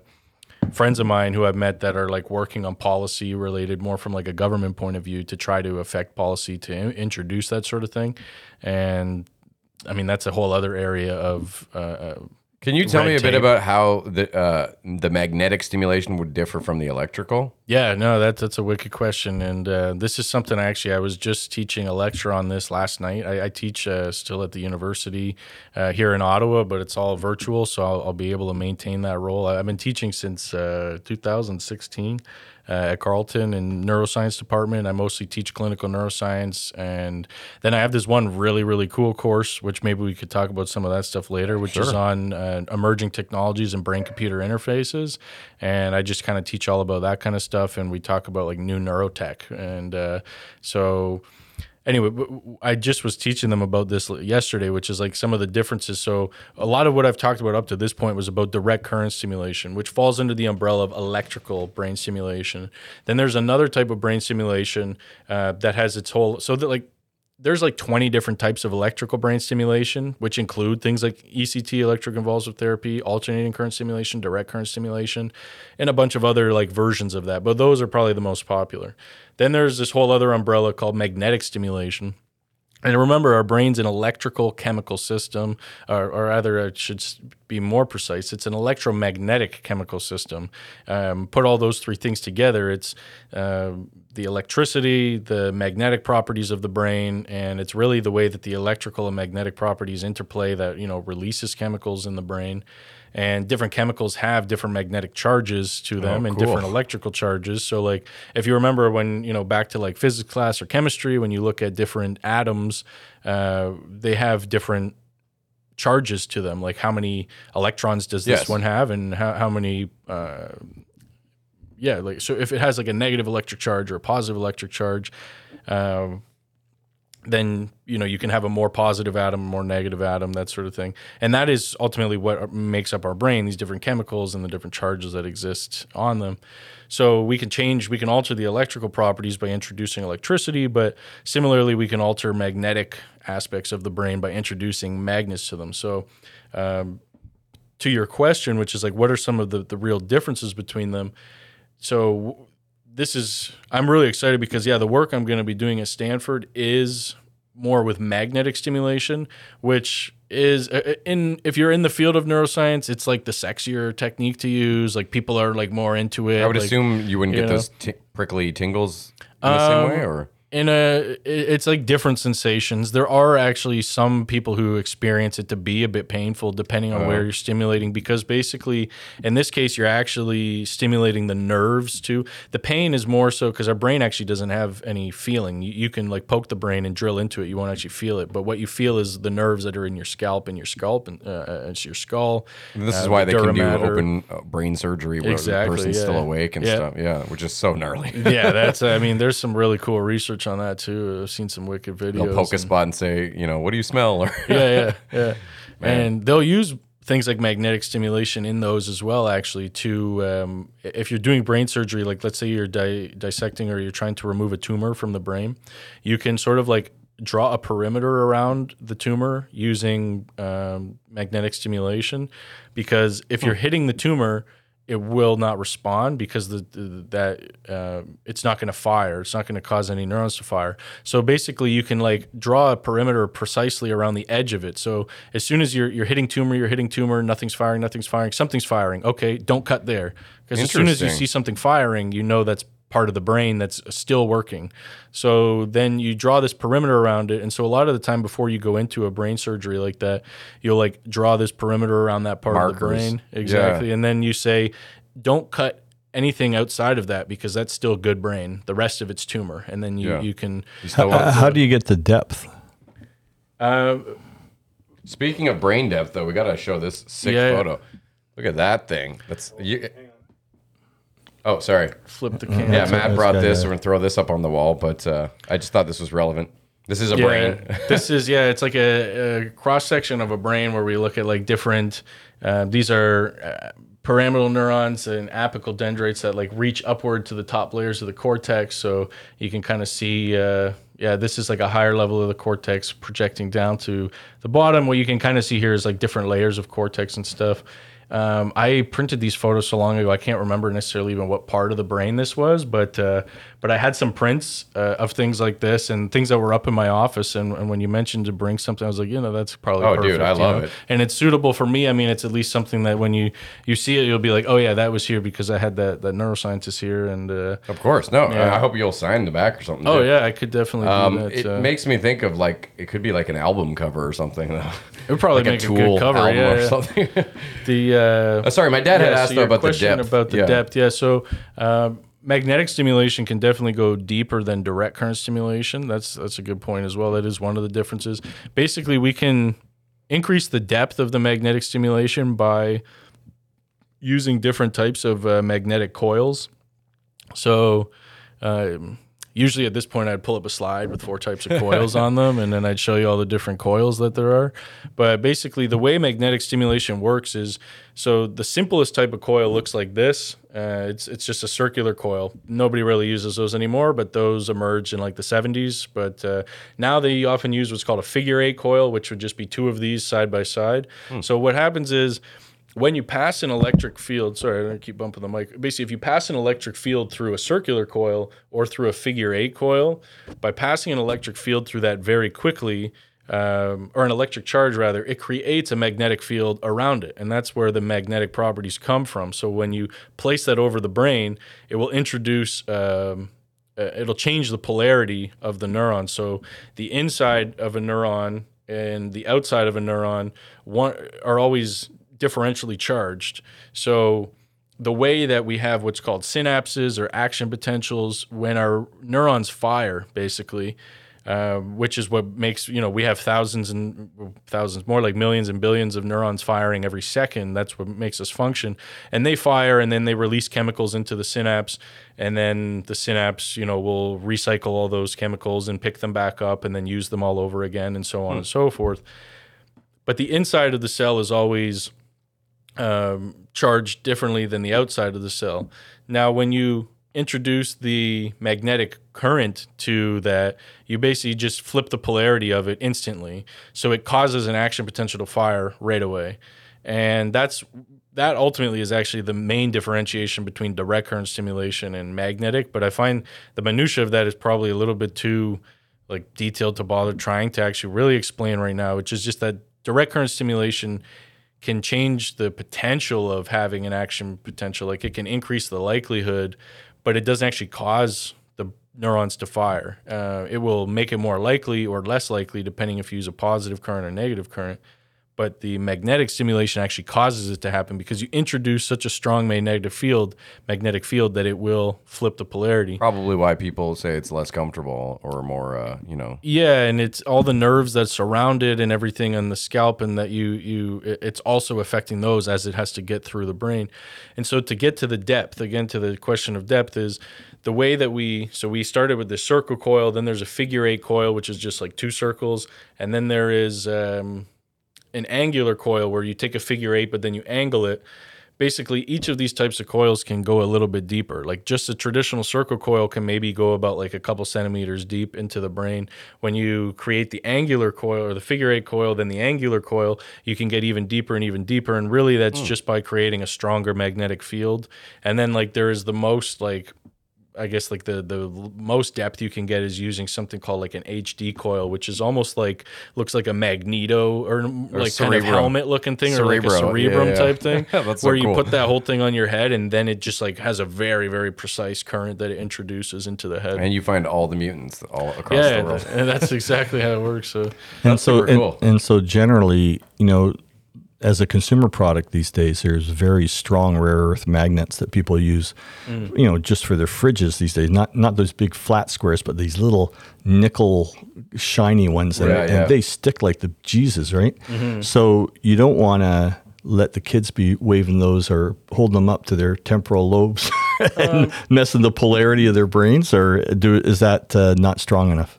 friends of mine who I've met that are like working on policy related more from like a government point of view to try to affect policy to in- introduce that sort of thing. And I mean, that's a whole other area of uh Can you tell me a tape. bit about how the uh, the magnetic stimulation would differ from the electrical? Yeah, no, that's that's a wicked question, and uh, this is something actually I was just teaching a lecture on this last night. I, I teach uh, still at the university uh, here in Ottawa, but it's all virtual, so I'll, I'll be able to maintain that role. I've been teaching since uh, two thousand sixteen uh, at Carleton in neuroscience department. I mostly teach clinical neuroscience, and then I have this one really really cool course, which maybe we could talk about some of that stuff later, which sure. is on. Uh, emerging technologies and brain-computer interfaces, and I just kind of teach all about that kind of stuff, and we talk about like new neurotech, and uh, so anyway, I just was teaching them about this yesterday, which is like some of the differences. So a lot of what I've talked about up to this point was about direct current stimulation, which falls under the umbrella of electrical brain stimulation. Then there's another type of brain stimulation uh, that has its whole, so that like there's like twenty different types of electrical brain stimulation, which include things like E C T, electroconvulsive therapy, alternating current stimulation, direct current stimulation, and a bunch of other like versions of that. But those are probably the most popular. Then there's this whole other umbrella called magnetic stimulation. And remember, our brain's an electrical chemical system, or, or rather, it should be more precise. It's an electromagnetic chemical system. Um, put all those three things together, it's uh, the electricity, the magnetic properties of the brain, and it's really the way that the electrical and magnetic properties interplay that, you know, releases chemicals in the brain. And different chemicals have different magnetic charges to them oh, and cool. different electrical charges. So like if you remember when, you know, back to like physics class or chemistry, when you look at different atoms, uh, they have different charges to them. Like how many electrons does this yes. one have and how, how many uh, – yeah. like so if it has like a negative electric charge or a positive electric charge uh, – then, you know, you can have a more positive atom, more negative atom, that sort of thing. And that is ultimately what makes up our brain, these different chemicals and the different charges that exist on them. So we can change, we can alter the electrical properties by introducing electricity, but similarly, we can alter magnetic aspects of the brain by introducing magnets to them. So um, to your question, which is like, what are some of the, the real differences between them? So This is, I'm really excited because, yeah, the work I'm going to be doing at Stanford is more with magnetic stimulation, which is, in if you're in the field of neuroscience, it's like the sexier technique to use. Like people are like more into it. I would like, assume you wouldn't you get know. those t- prickly tingles in um, the same way, or? In a, it's like different sensations. There are actually some people who experience it to be a bit painful depending on uh, where you're stimulating, because basically in this case you're actually stimulating the nerves too. The pain is more so because our brain actually doesn't have any feeling. You, you can like poke the brain and drill into it. You won't actually feel it, but what you feel is the nerves that are in your scalp and your scalp and uh, it's your skull. And this uh, is why they can do open brain surgery where exactly, the person's yeah. still awake and yeah. stuff. Yeah, which is so gnarly. Yeah, that's. I mean, there's some really cool research on that too. I've seen some wicked videos. They'll poke and, a spot and say, you know, what do you smell? Or yeah, yeah, yeah. Man. And they'll use things like magnetic stimulation in those as well, actually, to um, if you're doing brain surgery, like let's say you're di- dissecting or you're trying to remove a tumor from the brain, you can sort of like draw a perimeter around the tumor using um, magnetic stimulation, because if you're hitting the tumor, it will not respond because the, the that uh, it's not going to fire. It's not going to cause any neurons to fire. So basically, you can like draw a perimeter precisely around the edge of it. So as soon as you're you're hitting tumor, you're hitting tumor. Nothing's firing. Nothing's firing. Something's firing. Okay, don't cut there, because as soon as you see something firing, you know that's part of the brain that's still working. So then you draw this perimeter around it. And so a lot of the time before you go into a brain surgery like that, you'll like draw this perimeter around that part Markers. Of the brain. Exactly. Yeah. And then you say, don't cut anything outside of that because that's still good brain. The rest of it's tumor. And then you, yeah. you can... You how how do you get the depth? Uh, Speaking of brain depth, though, we got to show this sick yeah, photo. Yeah. Look at that thing. That's... you. Oh, sorry. Flip the camera. Yeah, Matt brought this. We're going to throw this up on the wall, but uh, I just thought this was relevant. This is a yeah, brain. This is, yeah, it's like a, a cross-section of a brain where we look at like different, uh, these are uh, pyramidal neurons and apical dendrites that like reach upward to the top layers of the cortex. So you can kind of see, uh, yeah, this is like a higher level of the cortex projecting down to the bottom. What you can kind of see here is like different layers of cortex and stuff. Um, I printed these photos so long ago, I can't remember necessarily even what part of the brain this was, but uh, but I had some prints uh, of things like this and things that were up in my office. And, and when you mentioned to bring something, I was like, you know, that's probably oh, perfect. Dude, I love know? It. And it's suitable for me. I mean, it's at least something that when you, you see it, you'll be like, oh, yeah, that was here because I had that, that neuroscientist here. And uh, Of course. No, yeah. I hope you'll sign the back or something. Oh, dude. Yeah, I could definitely do um, that. It uh, makes me think of like, it could be like an album cover or something, though. It would probably like make a, Tool a good cover album yeah, or yeah. something. the Uh, oh, sorry, my dad yeah, had asked so about the depth. About the yeah. depth, yeah. So uh, magnetic stimulation can definitely go deeper than direct current stimulation. That's that's a good point as well. That is one of the differences. Basically, we can increase the depth of the magnetic stimulation by using different types of uh, magnetic coils. So. Uh, Usually at this point, I'd pull up a slide with four types of coils on them, and then I'd show you all the different coils that there are. But basically, the way magnetic stimulation works is, so the simplest type of coil looks like this. Uh, it's it's just a circular coil. Nobody really uses those anymore, but those emerged in like the seventies. But uh, now they often use what's called a figure eight coil, which would just be two of these side by side. Hmm. So what happens is, when you pass an electric field, sorry, I don't keep bumping the mic. Basically, if you pass an electric field through a circular coil or through a figure eight coil, by passing an electric field through that very quickly, um, or an electric charge rather, it creates a magnetic field around it. And that's where the magnetic properties come from. So when you place that over the brain, it will introduce... Um, uh, it'll change the polarity of the neuron. So the inside of a neuron and the outside of a neuron one, are always... differentially charged. So the way that we have what's called synapses or action potentials when our neurons fire, basically, uh, which is what makes, you know, we have thousands and thousands, more like millions and billions of neurons firing every second. That's what makes us function. And they fire and then they release chemicals into the synapse. And then the synapse, you know, will recycle all those chemicals and pick them back up and then use them all over again and so on hmm. and so forth. But the inside of the cell is always... Um, charged differently than the outside of the cell. Now, when you introduce the magnetic current to that, you basically just flip the polarity of it instantly. So it causes an action potential to fire right away. And that's that ultimately is actually the main differentiation between direct current stimulation and magnetic. But I find the minutia of that is probably a little bit too like detailed to bother trying to actually really explain right now, which is just that direct current stimulation can change the potential of having an action potential. Like it can increase the likelihood, but it doesn't actually cause the neurons to fire. Uh, it will make it more likely or less likely, depending if you use a positive current or negative current. But the magnetic stimulation actually causes it to happen because you introduce such a strong magnetic field, magnetic field that it will flip the polarity. Probably why people say it's less comfortable or more, uh, you know. Yeah, and it's all the nerves that surround it and everything on the scalp, and that you you it's also affecting those as it has to get through the brain. And so to get to the depth, again to the question of depth, is the way that we so we started with the circle coil, then there's a figure eight coil, which is just like two circles, and then there is. Um, an angular coil where you take a figure eight, but then you angle it. Basically, each of these types of coils can go a little bit deeper. Like just a traditional circle coil can maybe go about like a couple centimeters deep into the brain. When you create the angular coil or the figure eight coil, then the angular coil, you can get even deeper and even deeper. And really that's mm. just by creating a stronger magnetic field. And then like there is the most like I guess like the the most depth you can get is using something called like an H D coil, which is almost like looks like a magneto or, or like cerebrum. Kind of helmet looking thing Cerebro. Or like a cerebrum yeah, yeah. type thing yeah, that's where so cool. you put that whole thing on your head and then it just like has a very, very precise current that it introduces into the head. And you find all the mutants all across yeah, the world. That, and that's exactly how it works. So and so and, cool. and so generally, you know, as a consumer product these days, there's very strong rare earth magnets that people use, mm. you know, just for their fridges these days. Not not those big flat squares, but these little nickel shiny ones, right, and, yeah. and they stick like the Jesus, right? Mm-hmm. So you don't want to let the kids be waving those or holding them up to their temporal lobes and um, messing the polarity of their brains, or do is that uh, not strong enough?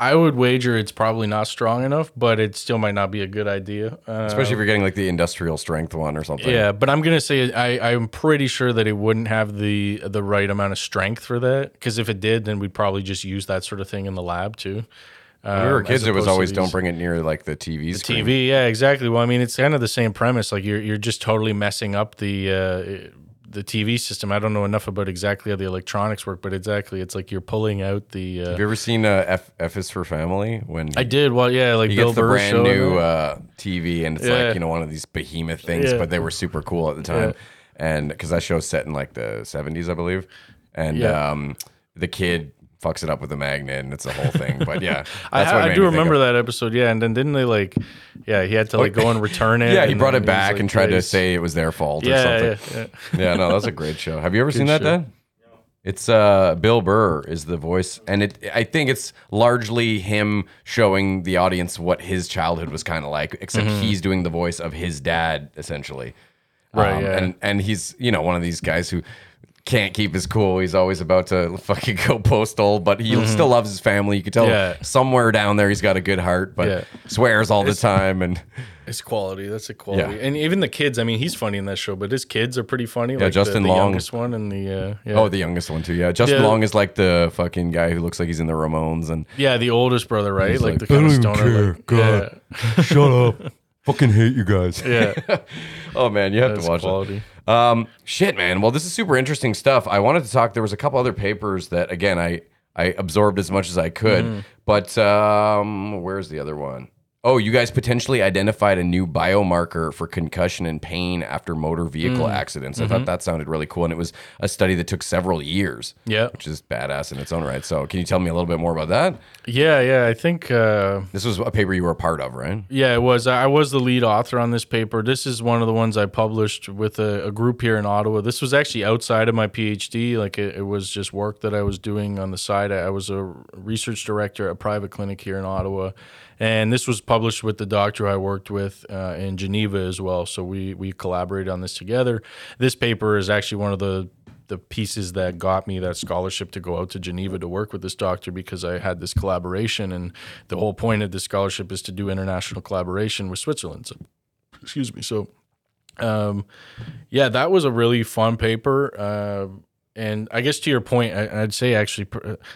I would wager it's probably not strong enough, but it still might not be a good idea. Uh, Especially if you're getting like the industrial strength one or something. Yeah, but I'm going to say I, I'm pretty sure that it wouldn't have the the right amount of strength for that, because if it did, then we'd probably just use that sort of thing in the lab too. When we were um, kids, it was always these, don't bring it near like the T V screen. The T V, yeah, exactly. Well, I mean, it's kind of the same premise. Like you're, you're just totally messing up the... Uh, the T V system. I don't know enough about exactly how the electronics work, but exactly, it's like you're pulling out the... Uh, Have you ever seen uh, F, F is for Family? When I did, well, yeah, like Bill Burr gets the brand new uh, T V, and it's yeah. like, you know, one of these behemoth things, yeah. but they were super cool at the time. Yeah. And because that show's set in like the seventies, I believe. And yeah. um, the kid fucks it up with a magnet, and it's a whole thing. But yeah, that's I, what I do remember that episode. Yeah, and then didn't they like, yeah, he had to like go and return it. yeah, he brought it back like, and tried to say it was their fault yeah, or something. Yeah, yeah. yeah, no, that's a great show. Have you ever good seen that, show. Dan? No. It's uh, Bill Burr is the voice, and it I think it's largely him showing the audience what his childhood was kind of like, except mm-hmm. he's doing the voice of his dad essentially. Right. Um, yeah. And and he's you know one of these guys who can't keep his cool. He's always about to fucking go postal, but he mm-hmm. still loves his family. You can tell yeah. somewhere down there he's got a good heart, but yeah. swears all the it's, time. And it's quality. That's a quality. Yeah. And even the kids. I mean, he's funny in that show, but his kids are pretty funny. Yeah, like Justin the, Long, the youngest one, and the uh, yeah. oh, the youngest one too. Yeah, Justin yeah. Long is like the fucking guy who looks like he's in the Ramones, and yeah, the oldest brother, right? Like, like the kind of stoner. Like, God, yeah. shut up. Fucking hate you guys. Yeah. oh man, you have that's to watch quality. It. Um, shit, man. Well, this is super interesting stuff. I wanted to talk. There was a couple other papers that, again, I, I absorbed as much as I could. Mm. But um, where's the other one? Oh, you guys potentially identified a new biomarker for concussion and pain after motor vehicle mm. accidents. I mm-hmm. thought that sounded really cool. And it was a study that took several years, yeah, which is badass in its own right. So can you tell me a little bit more about that? Yeah, yeah. I think... Uh, this was a paper you were a part of, right? Yeah, it was. I was the lead author on this paper. This is one of the ones I published with a, a group here in Ottawa. This was actually outside of my PhD. Like it, it was just work that I was doing on the side. I, I was a research director at a private clinic here in Ottawa. And this was published with the doctor I worked with uh, in Geneva as well. So we we collaborated on this together. This paper is actually one of the, the pieces that got me that scholarship to go out to Geneva to work with this doctor, because I had this collaboration. And the whole point of this scholarship is to do international collaboration with Switzerland. So, excuse me. So, um, yeah, that was a really fun paper. Uh, And I guess to your point, I'd say actually,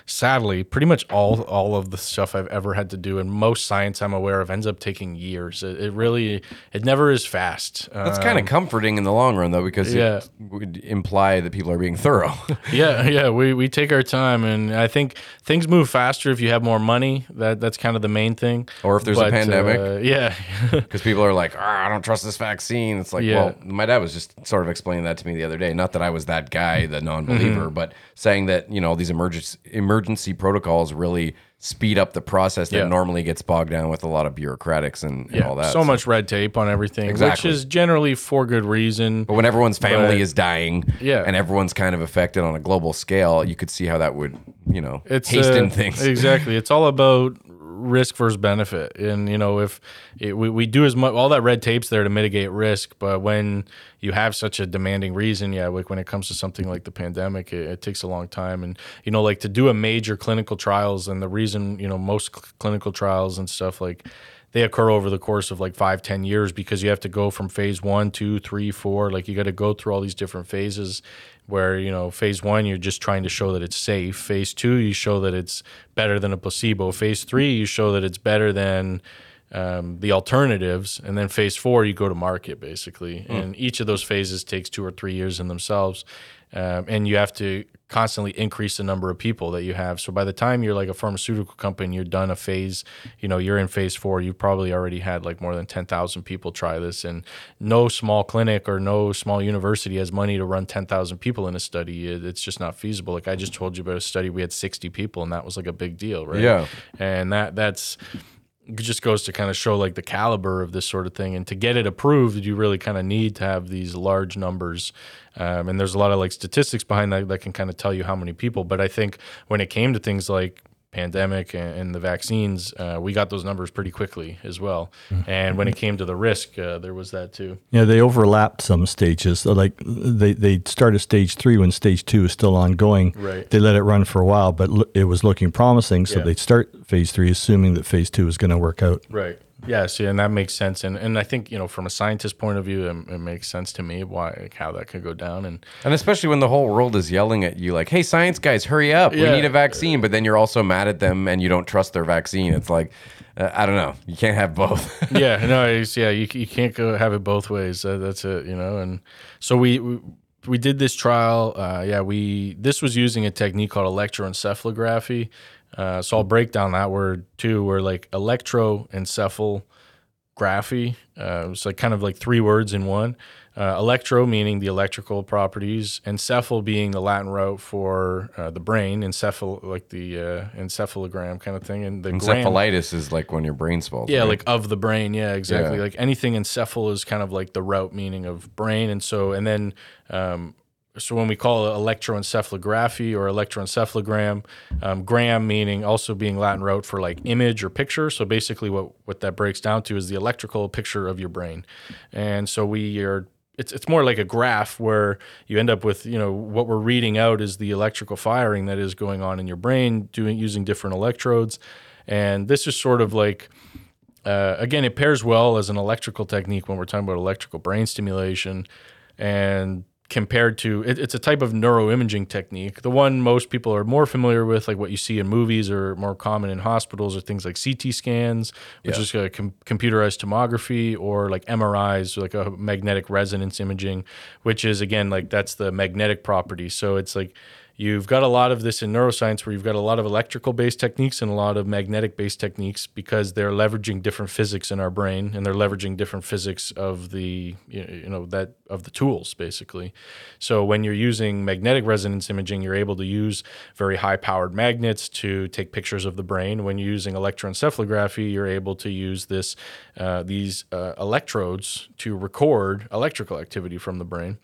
sadly, pretty much all all of the stuff I've ever had to do and most science I'm aware of ends up taking years. It, it really, it never is fast. That's um, kind of comforting in the long run, though, because yeah. it would imply that people are being thorough. yeah, yeah, we we take our time, and I think things move faster if you have more money. That that's kind of the main thing. Or if there's but, a pandemic. Uh, yeah. Because people are like, I don't trust this vaccine. It's like, yeah. well, my dad was just sort of explaining that to me the other day. Not that I was that guy, the non believer, mm-hmm. but saying that, you know, these emergency emergency protocols really speed up the process that yeah. normally gets bogged down with a lot of bureaucratics and, and yeah, all that. So, so much red tape on everything, exactly. which is generally for good reason. But when everyone's family but, is dying yeah. and everyone's kind of affected on a global scale, you could see how that would, you know, it's, hasten uh, things. Exactly. It's all about risk versus benefit. And, you know, if it, we, we do as much, all that red tape's there to mitigate risk, but when you have such a demanding reason, yeah, like when it comes to something like the pandemic, it, it takes a long time. And, you know, like to do a major clinical trials, and the reason, you know, most cl- clinical trials and stuff like they occur over the course of like five, ten years, because you have to go from phase one, two, three, four, like you got to go through all these different phases. Where, you know, phase one, you're just trying to show that it's safe. Phase two, you show that it's better than a placebo. Phase three, you show that it's better than um, the alternatives, and then phase four, you go to market basically. Mm. And each of those phases takes two or three years in themselves. Um, and you have to constantly increase the number of people that you have. So by the time you're like a pharmaceutical company, you're done a phase, you know, you're in phase four, you've probably already had like more than ten thousand people try this. And no small clinic or no small university has money to run ten thousand people in a study. It's just not feasible. Like I just told you about a study, we had sixty people and that was like a big deal, right? Yeah. And that that's... it just goes to kind of show like the caliber of this sort of thing. And to get it approved, you really kind of need to have these large numbers. Um, and there's a lot of like statistics behind that that can kind of tell you how many people. But I think when it came to things like pandemic and, and the vaccines, uh, we got those numbers pretty quickly as well. Mm-hmm. And when it came to the risk, uh, there was that too. Yeah, they overlapped some stages. So like they, they started stage three when stage two is still ongoing. Right. They let it run for a while, but lo- it was looking promising. So yeah. They'd start phase three, assuming that phase two is going to work out. Right. Yes, yeah, and that makes sense, and and I think, you know, from a scientist point of view, it, it makes sense to me why like how that could go down, and and especially when the whole world is yelling at you, like, "Hey, science guys, hurry up! Yeah. We need a vaccine," but then you're also mad at them and you don't trust their vaccine. It's like, uh, I don't know, you can't have both. yeah, no, it's, yeah, you you can't go have it both ways. Uh, that's it, you know, and so we. we We did this trial. Uh, yeah, we this was using a technique called electroencephalography. Uh, so I'll break down that word too. Where like electroencephalography, uh, it's like kind of like three words in one. Uh, electro meaning the electrical properties, encephal being the Latin root for uh, the brain, encephal like the uh, encephalogram kind of thing, and the encephalitis gram, is like when your brain swells. Yeah, right? Like of the brain. Yeah, exactly. Yeah. Like anything encephal is kind of like the root meaning of brain, and so and then. Um, So when we call it electroencephalography or electroencephalogram, um, gram meaning also being Latin root for like image or picture. So basically what, what that breaks down to is the electrical picture of your brain. And so we are it's it's more like a graph where you end up with, you know, what we're reading out is the electrical firing that is going on in your brain doing using different electrodes. And this is sort of like, uh, again, it pairs well as an electrical technique when we're talking about electrical brain stimulation and compared to, it, it's a type of neuroimaging technique. The one most people are more familiar with, like what you see in movies or more common in hospitals, are things like C T scans, which yeah. is a com- computerized tomography, or like M R Is, like a magnetic resonance imaging, which is, again, like that's the magnetic property. So it's like you've got a lot of this in neuroscience where you've got a lot of electrical-based techniques and a lot of magnetic-based techniques because they're leveraging different physics in our brain and they're leveraging different physics of the, you know, that of the tools basically. So when you're using magnetic resonance imaging, you're able to use very high-powered magnets to take pictures of the brain. When you're using electroencephalography, you're able to use this uh, these uh, electrodes to record electrical activity from the brain.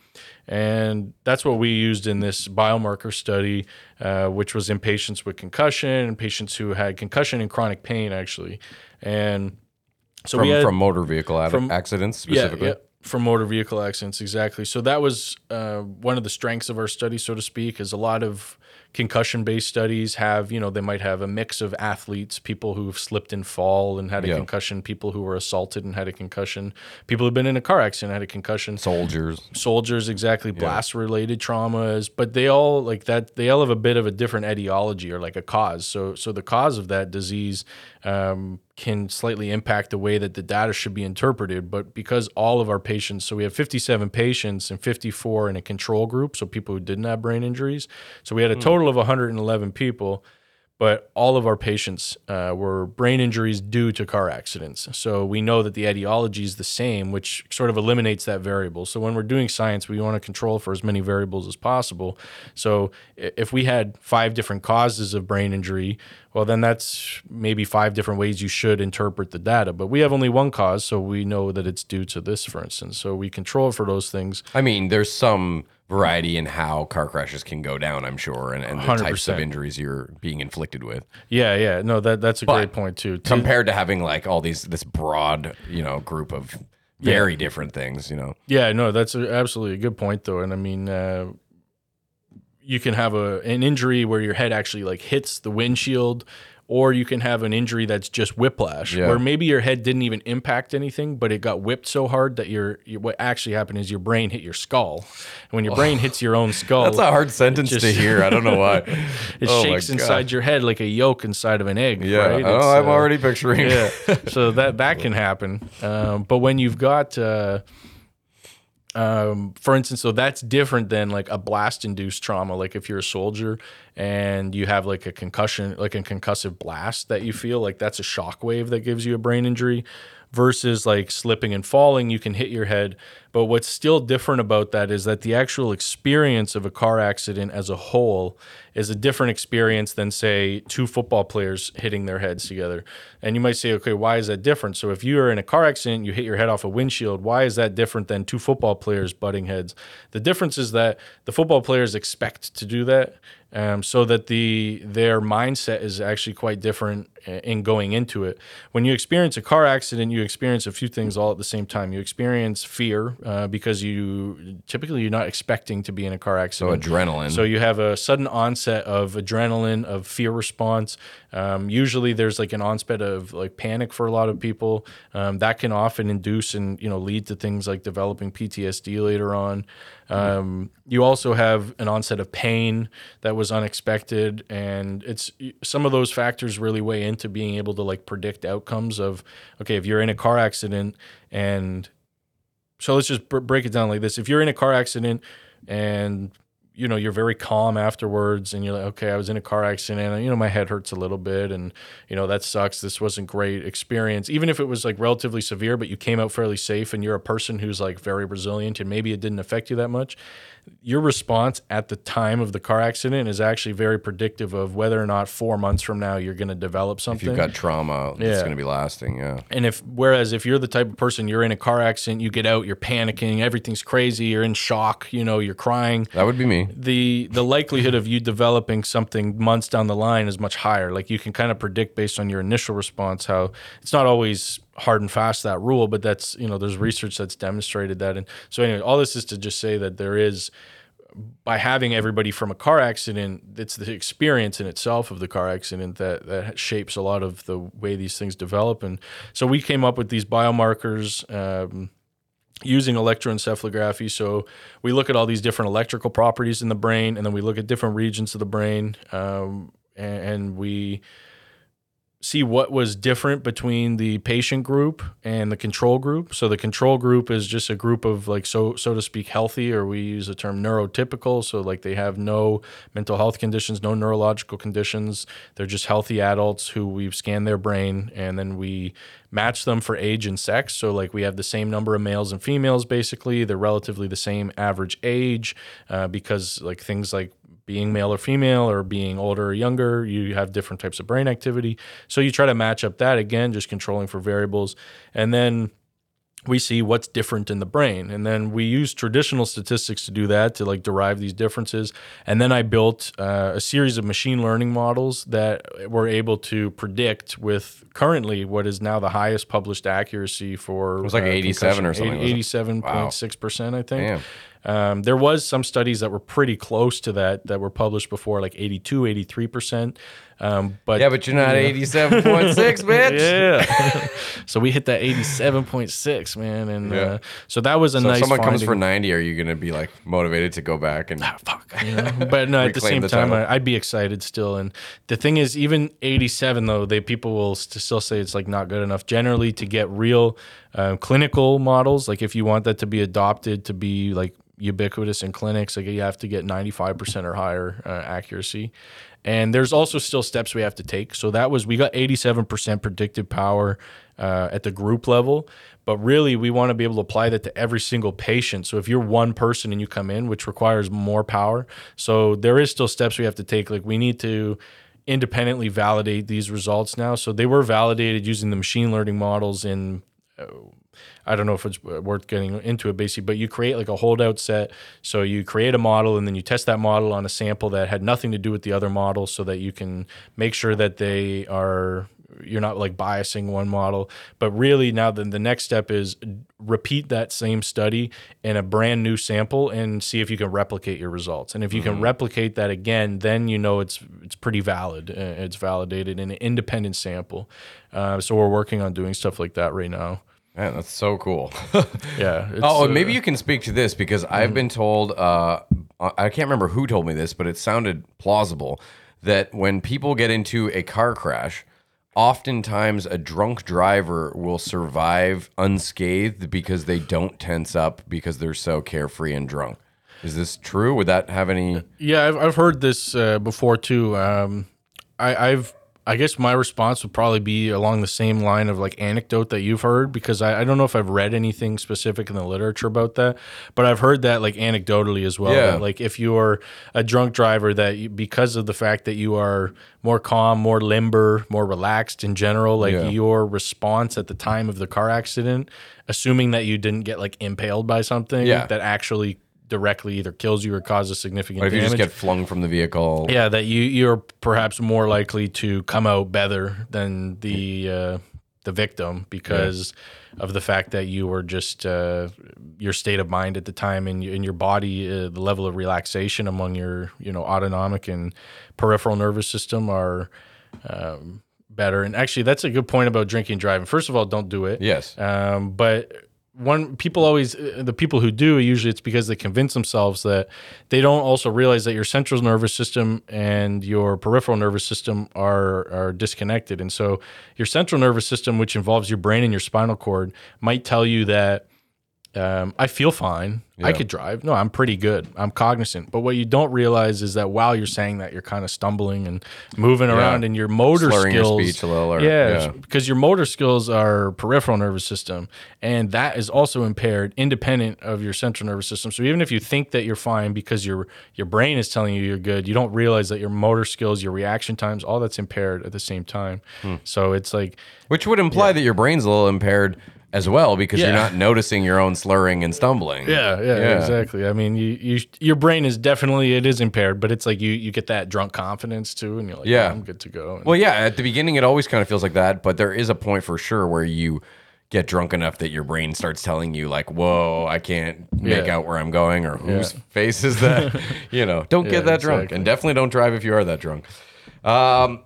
And that's what we used in this biomarker study, uh, which was in patients with concussion, patients who had concussion and chronic pain, actually. And so from, we had, from motor vehicle from, accidents specifically? Yeah, yeah, from motor vehicle accidents, exactly. So that was uh, one of the strengths of our study, so to speak, is a lot of concussion-based studies have, you know, they might have a mix of athletes, people who've slipped and fall and had a yeah. concussion, people who were assaulted and had a concussion, people who've been in a car accident and had a concussion. Soldiers. Soldiers, exactly, yeah. blast-related traumas. But they all, like that, they all have a bit of a different etiology or like a cause. So, so the cause of that disease um, can slightly impact the way that the data should be interpreted. But because all of our patients, so we have fifty-seven patients and fifty-four in a control group, so people who didn't have brain injuries. So we had a total of one hundred eleven people, but all of our patients uh, were brain injuries due to car accidents. So we know that the etiology is the same, which sort of eliminates that variable. So when we're doing science, we want to control for as many variables as possible. So if we had five different causes of brain injury, well, then that's maybe five different ways you should interpret the data. But we have only one cause, so we know that it's due to this, for instance. So we control for those things. I mean, there's some variety in how car crashes can go down, I'm sure, and, and the one hundred percent types of injuries you're being inflicted with. Yeah, yeah. No, that that's a but great point, too. Compared to having, like, all these, this broad, you know, group of very yeah. different things, you know. Yeah, no, that's a, absolutely a good point, though. And, I mean, uh, you can have a an injury where your head actually, like, hits the windshield, or you can have an injury that's just whiplash, yeah. where maybe your head didn't even impact anything, but it got whipped so hard that your, your what actually happened is your brain hit your skull. And when your oh, brain hits your own skull... That's a hard sentence just, to hear. I don't know why. it oh shakes inside your head like a yolk inside of an egg, yeah. right? Oh, it's, I'm uh, already picturing yeah. So that, that can happen. Um, but when you've got... Uh, Um, for instance, so that's different than like a blast-induced trauma. Like if you're a soldier and you have like a concussion, like a concussive blast that you feel, like that's a shock wave that gives you a brain injury, versus like slipping and falling, you can hit your head. But what's still different about that is that the actual experience of a car accident as a whole is a different experience than, say, two football players hitting their heads together. And you might say, okay, why is that different? So if you are in a car accident, you hit your head off a windshield, why is that different than two football players butting heads? The difference is that the football players expect to do that, um, so that the their mindset is actually quite different in going into it. When you experience a car accident, you experience a few things all at the same time. You experience fear, Uh, because you typically you're not expecting to be in a car accident. So adrenaline. So you have a sudden onset of adrenaline, of fear response. Um, usually there's like an onset of like panic for a lot of people. Um, that can often induce and, you know, lead to things like developing P T S D later on. Um, you also have an onset of pain that was unexpected, and it's some of those factors really weigh into being able to like predict outcomes of, okay, if you're in a car accident and... So let's just break it down like this. If you're in a car accident and, you know, you're very calm afterwards and you're like, okay, I was in a car accident and, you know, my head hurts a little bit and, you know, that sucks. This wasn't great experience. Even if it was like relatively severe, but you came out fairly safe and you're a person who's like very resilient and maybe it didn't affect you that much, your response at the time of the car accident is actually very predictive of whether or not four months from now you're going to develop something. If you've got trauma, yeah. it's going to be lasting, yeah. And if, whereas if you're the type of person, you're in a car accident, you get out, you're panicking, everything's crazy, you're in shock, you know, you're crying. That would be me. The the likelihood of you developing something months down the line is much higher. Like you can kind of predict based on your initial response how it's not always hard and fast, that rule, but that's, you know, there's research that's demonstrated that. And so anyway, all this is to just say that there is, by having everybody from a car accident, it's the experience in itself of the car accident that, that shapes a lot of the way these things develop. And so we came up with these biomarkers um, using electroencephalography. So we look at all these different electrical properties in the brain, and then we look at different regions of the brain, um, and, and we... see what was different between the patient group and the control group. So the control group is just a group of like, so so to speak, healthy, or we use the term neurotypical. So like they have no mental health conditions, no neurological conditions. They're just healthy adults who we've scanned their brain, and then we match them for age and sex. So like we have the same number of males and females, basically. They're relatively the same average age uh, because like things like being male or female or being older or younger, you have different types of brain activity. So you try to match up that, again, just controlling for variables. And then we see what's different in the brain. And then we use traditional statistics to do that, to like derive these differences. And then I built uh, a series of machine learning models that were able to predict with currently what is now the highest published accuracy for... It was like uh, eighty-seven or something. eighty-seven point six percent, wow. I think. Damn. Um, there was some studies that were pretty close to that that were published before, like eighty-two, eighty-three percent. Um, but, yeah, but you're not you know. eighty-seven point six, bitch. Yeah. So we hit that eighty-seven point six, man. And yeah. uh, so that was a so nice So if someone finding. comes for ninety, are you going to be like motivated to go back and... Ah, fuck. You know? But no, at the same the time, I, I'd be excited still. And the thing is, even eighty-seven, though, they people will st- still say it's like not good enough. Generally, to get real uh, clinical models, like if you want that to be adopted to be like ubiquitous in clinics, like you have to get ninety-five percent or higher uh, accuracy. And there's also still steps we have to take. So that was, we got eighty-seven percent predictive power uh, at the group level, but really we want to be able to apply that to every single patient. So if you're one person and you come in, which requires more power, so there is still steps we have to take. Like we need to independently validate these results now. So they were validated using the machine learning models in uh, I don't know if it's worth getting into it, basically, but you create like a holdout set. So you create a model and then you test that model on a sample that had nothing to do with the other model so that you can make sure that they are, you're not like biasing one model. But really now then the next step is repeat that same study in a brand new sample and see if you can replicate your results. And if you mm-hmm. can replicate that again, then you know it's it's pretty valid. It's validated in an independent sample. Uh, so we're working on doing stuff like that right now. Man, that's so cool. yeah. It's, oh, and maybe uh, you can speak to this because I've mm-hmm. been told, uh, I can't remember who told me this, but it sounded plausible, that when people get into a car crash, oftentimes a drunk driver will survive unscathed because they don't tense up because they're so carefree and drunk. Is this true? Would that have any... Yeah, I've, I've heard this uh, before too. Um, I, I've... I guess my response would probably be along the same line of like anecdote that you've heard, because I, I don't know if I've read anything specific in the literature about that, but I've heard that like anecdotally as well. Yeah. Like if you are a drunk driver, that you, because of the fact that you are more calm, more limber, more relaxed in general, like yeah. your response at the time of the car accident, assuming that you didn't get like impaled by something yeah. that actually directly either kills you or causes significant or if damage. If you just get flung from the vehicle. Yeah, that you, you're perhaps more likely to come out better than the uh, the victim because yeah. of the fact that you were just, uh, your state of mind at the time and, you, and your body, uh, the level of relaxation among your, you know, autonomic and peripheral nervous system are... Um, better. And actually, that's a good point about drinking and driving. First of all, don't do it. Yes. Um, but... One people always the people who do usually it's because they convince themselves that they don't also realize that your central nervous system and your peripheral nervous system are are disconnected. And so your central nervous system, which involves your brain and your spinal cord, might tell you that um, I feel fine. Yeah. I could drive. No, I'm pretty good. I'm cognizant. But what you don't realize is that while you're saying that, you're kind of stumbling and moving yeah. around, and your motor Slurring skills, your speech a little, or, yeah, yeah, because your motor skills are peripheral nervous system, and that is also impaired, independent of your central nervous system. So even if you think that you're fine because your your brain is telling you you're good, you don't realize that your motor skills, your reaction times, all that's impaired at the same time. Hmm. So it's like, which would imply yeah. that your brain's a little impaired as well, because yeah. you're not noticing your own slurring and stumbling. Yeah, yeah. Yeah, yeah, exactly. I mean, you, you, your brain is definitely, it is impaired, but it's like you, you get that drunk confidence too, and you're like, yeah, oh, I'm good to go. And well, yeah, at the beginning, it always kind of feels like that, but there is a point for sure where you get drunk enough that your brain starts telling you like, whoa, I can't make yeah. out where I'm going, or whose yeah. face is that? You know, don't yeah, get that exactly. drunk, and definitely don't drive if you are that drunk. Um,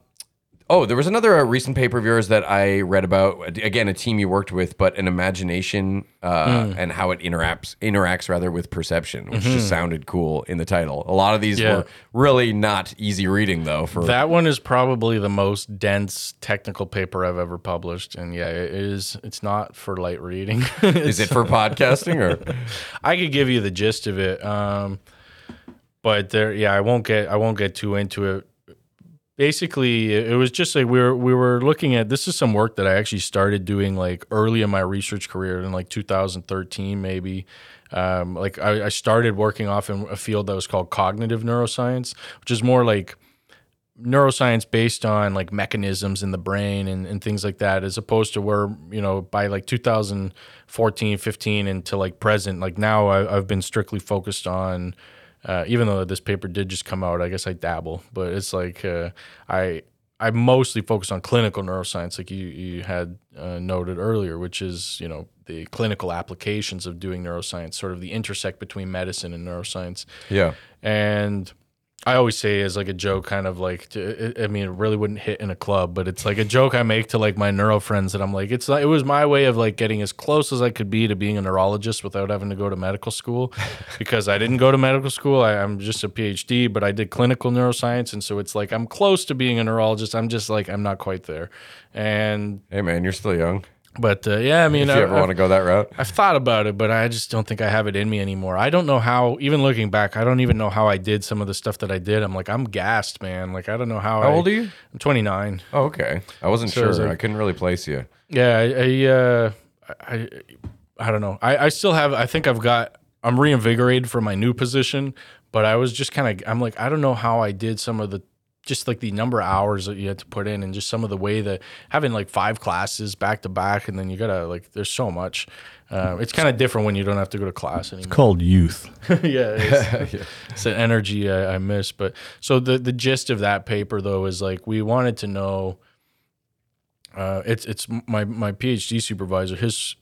oh, there was another uh, recent paper of yours that I read about, again, a team you worked with, but an imagination uh, mm. and how it interacts, interacts rather with perception, which mm-hmm. just sounded cool in the title. A lot of these yeah. were really not easy reading, though. For That one is probably the most dense technical paper I've ever published. And yeah, it is, it's not for light reading. Is it for podcasting? Or I could give you the gist of it. Um, but there, yeah, I won't get, I won't get too into it. Basically, it was just like we were we were looking at, this is some work that I actually started doing like early in my research career in like two thousand thirteen maybe. Um, like I, I started working off in a field that was called cognitive neuroscience, which is more like neuroscience based on like mechanisms in the brain and, and things like that, as opposed to where, you know, by like two thousand fourteen, fifteen into like present, like now I, I've been strictly focused on Uh, even though this paper did just come out, I guess I dabble, but it's like uh, I I mostly focus on clinical neuroscience, like you you had uh, noted earlier, which is, you know, the clinical applications of doing neuroscience, sort of the intersect between medicine and neuroscience. Yeah, and I always say as like a joke, kind of like, to, I mean, it really wouldn't hit in a club, but it's like a joke I make to like my neuro friends that I'm like, it's like, it was my way of like getting as close as I could be to being a neurologist without having to go to medical school, because I didn't go to medical school. I, I'm just a PhD, but I did clinical neuroscience. And so it's like, I'm close to being a neurologist. I'm just like, I'm not quite there. And hey man, you're still young. But uh, yeah, I mean, if you ever I've, want to go that route, I've thought about it, but I just don't think I have it in me anymore. I don't know how. Even looking back, I don't even know how I did some of the stuff that I did. I'm like, I'm gassed, man. Like, I don't know how. How I, old are you? I'm twenty-nine. Oh, okay. I wasn't so sure. I, was like, I couldn't really place you. Yeah, I, I, uh, I, I don't know. I, I still have. I think I've got. I'm reinvigorated for my new position, but I was just kind of. I'm like, I don't know how I did some of the. Just like the number of hours that you had to put in, and just some of the way that having like five classes back to back, and then you gotta like, there's so much. Uh, it's kind of different when you don't have to go to class anymore. It's called youth. yeah, it's, yeah, it's an energy I, I miss. But so the the gist of that paper though is like we wanted to know. Uh, it's it's my my PhD supervisor. His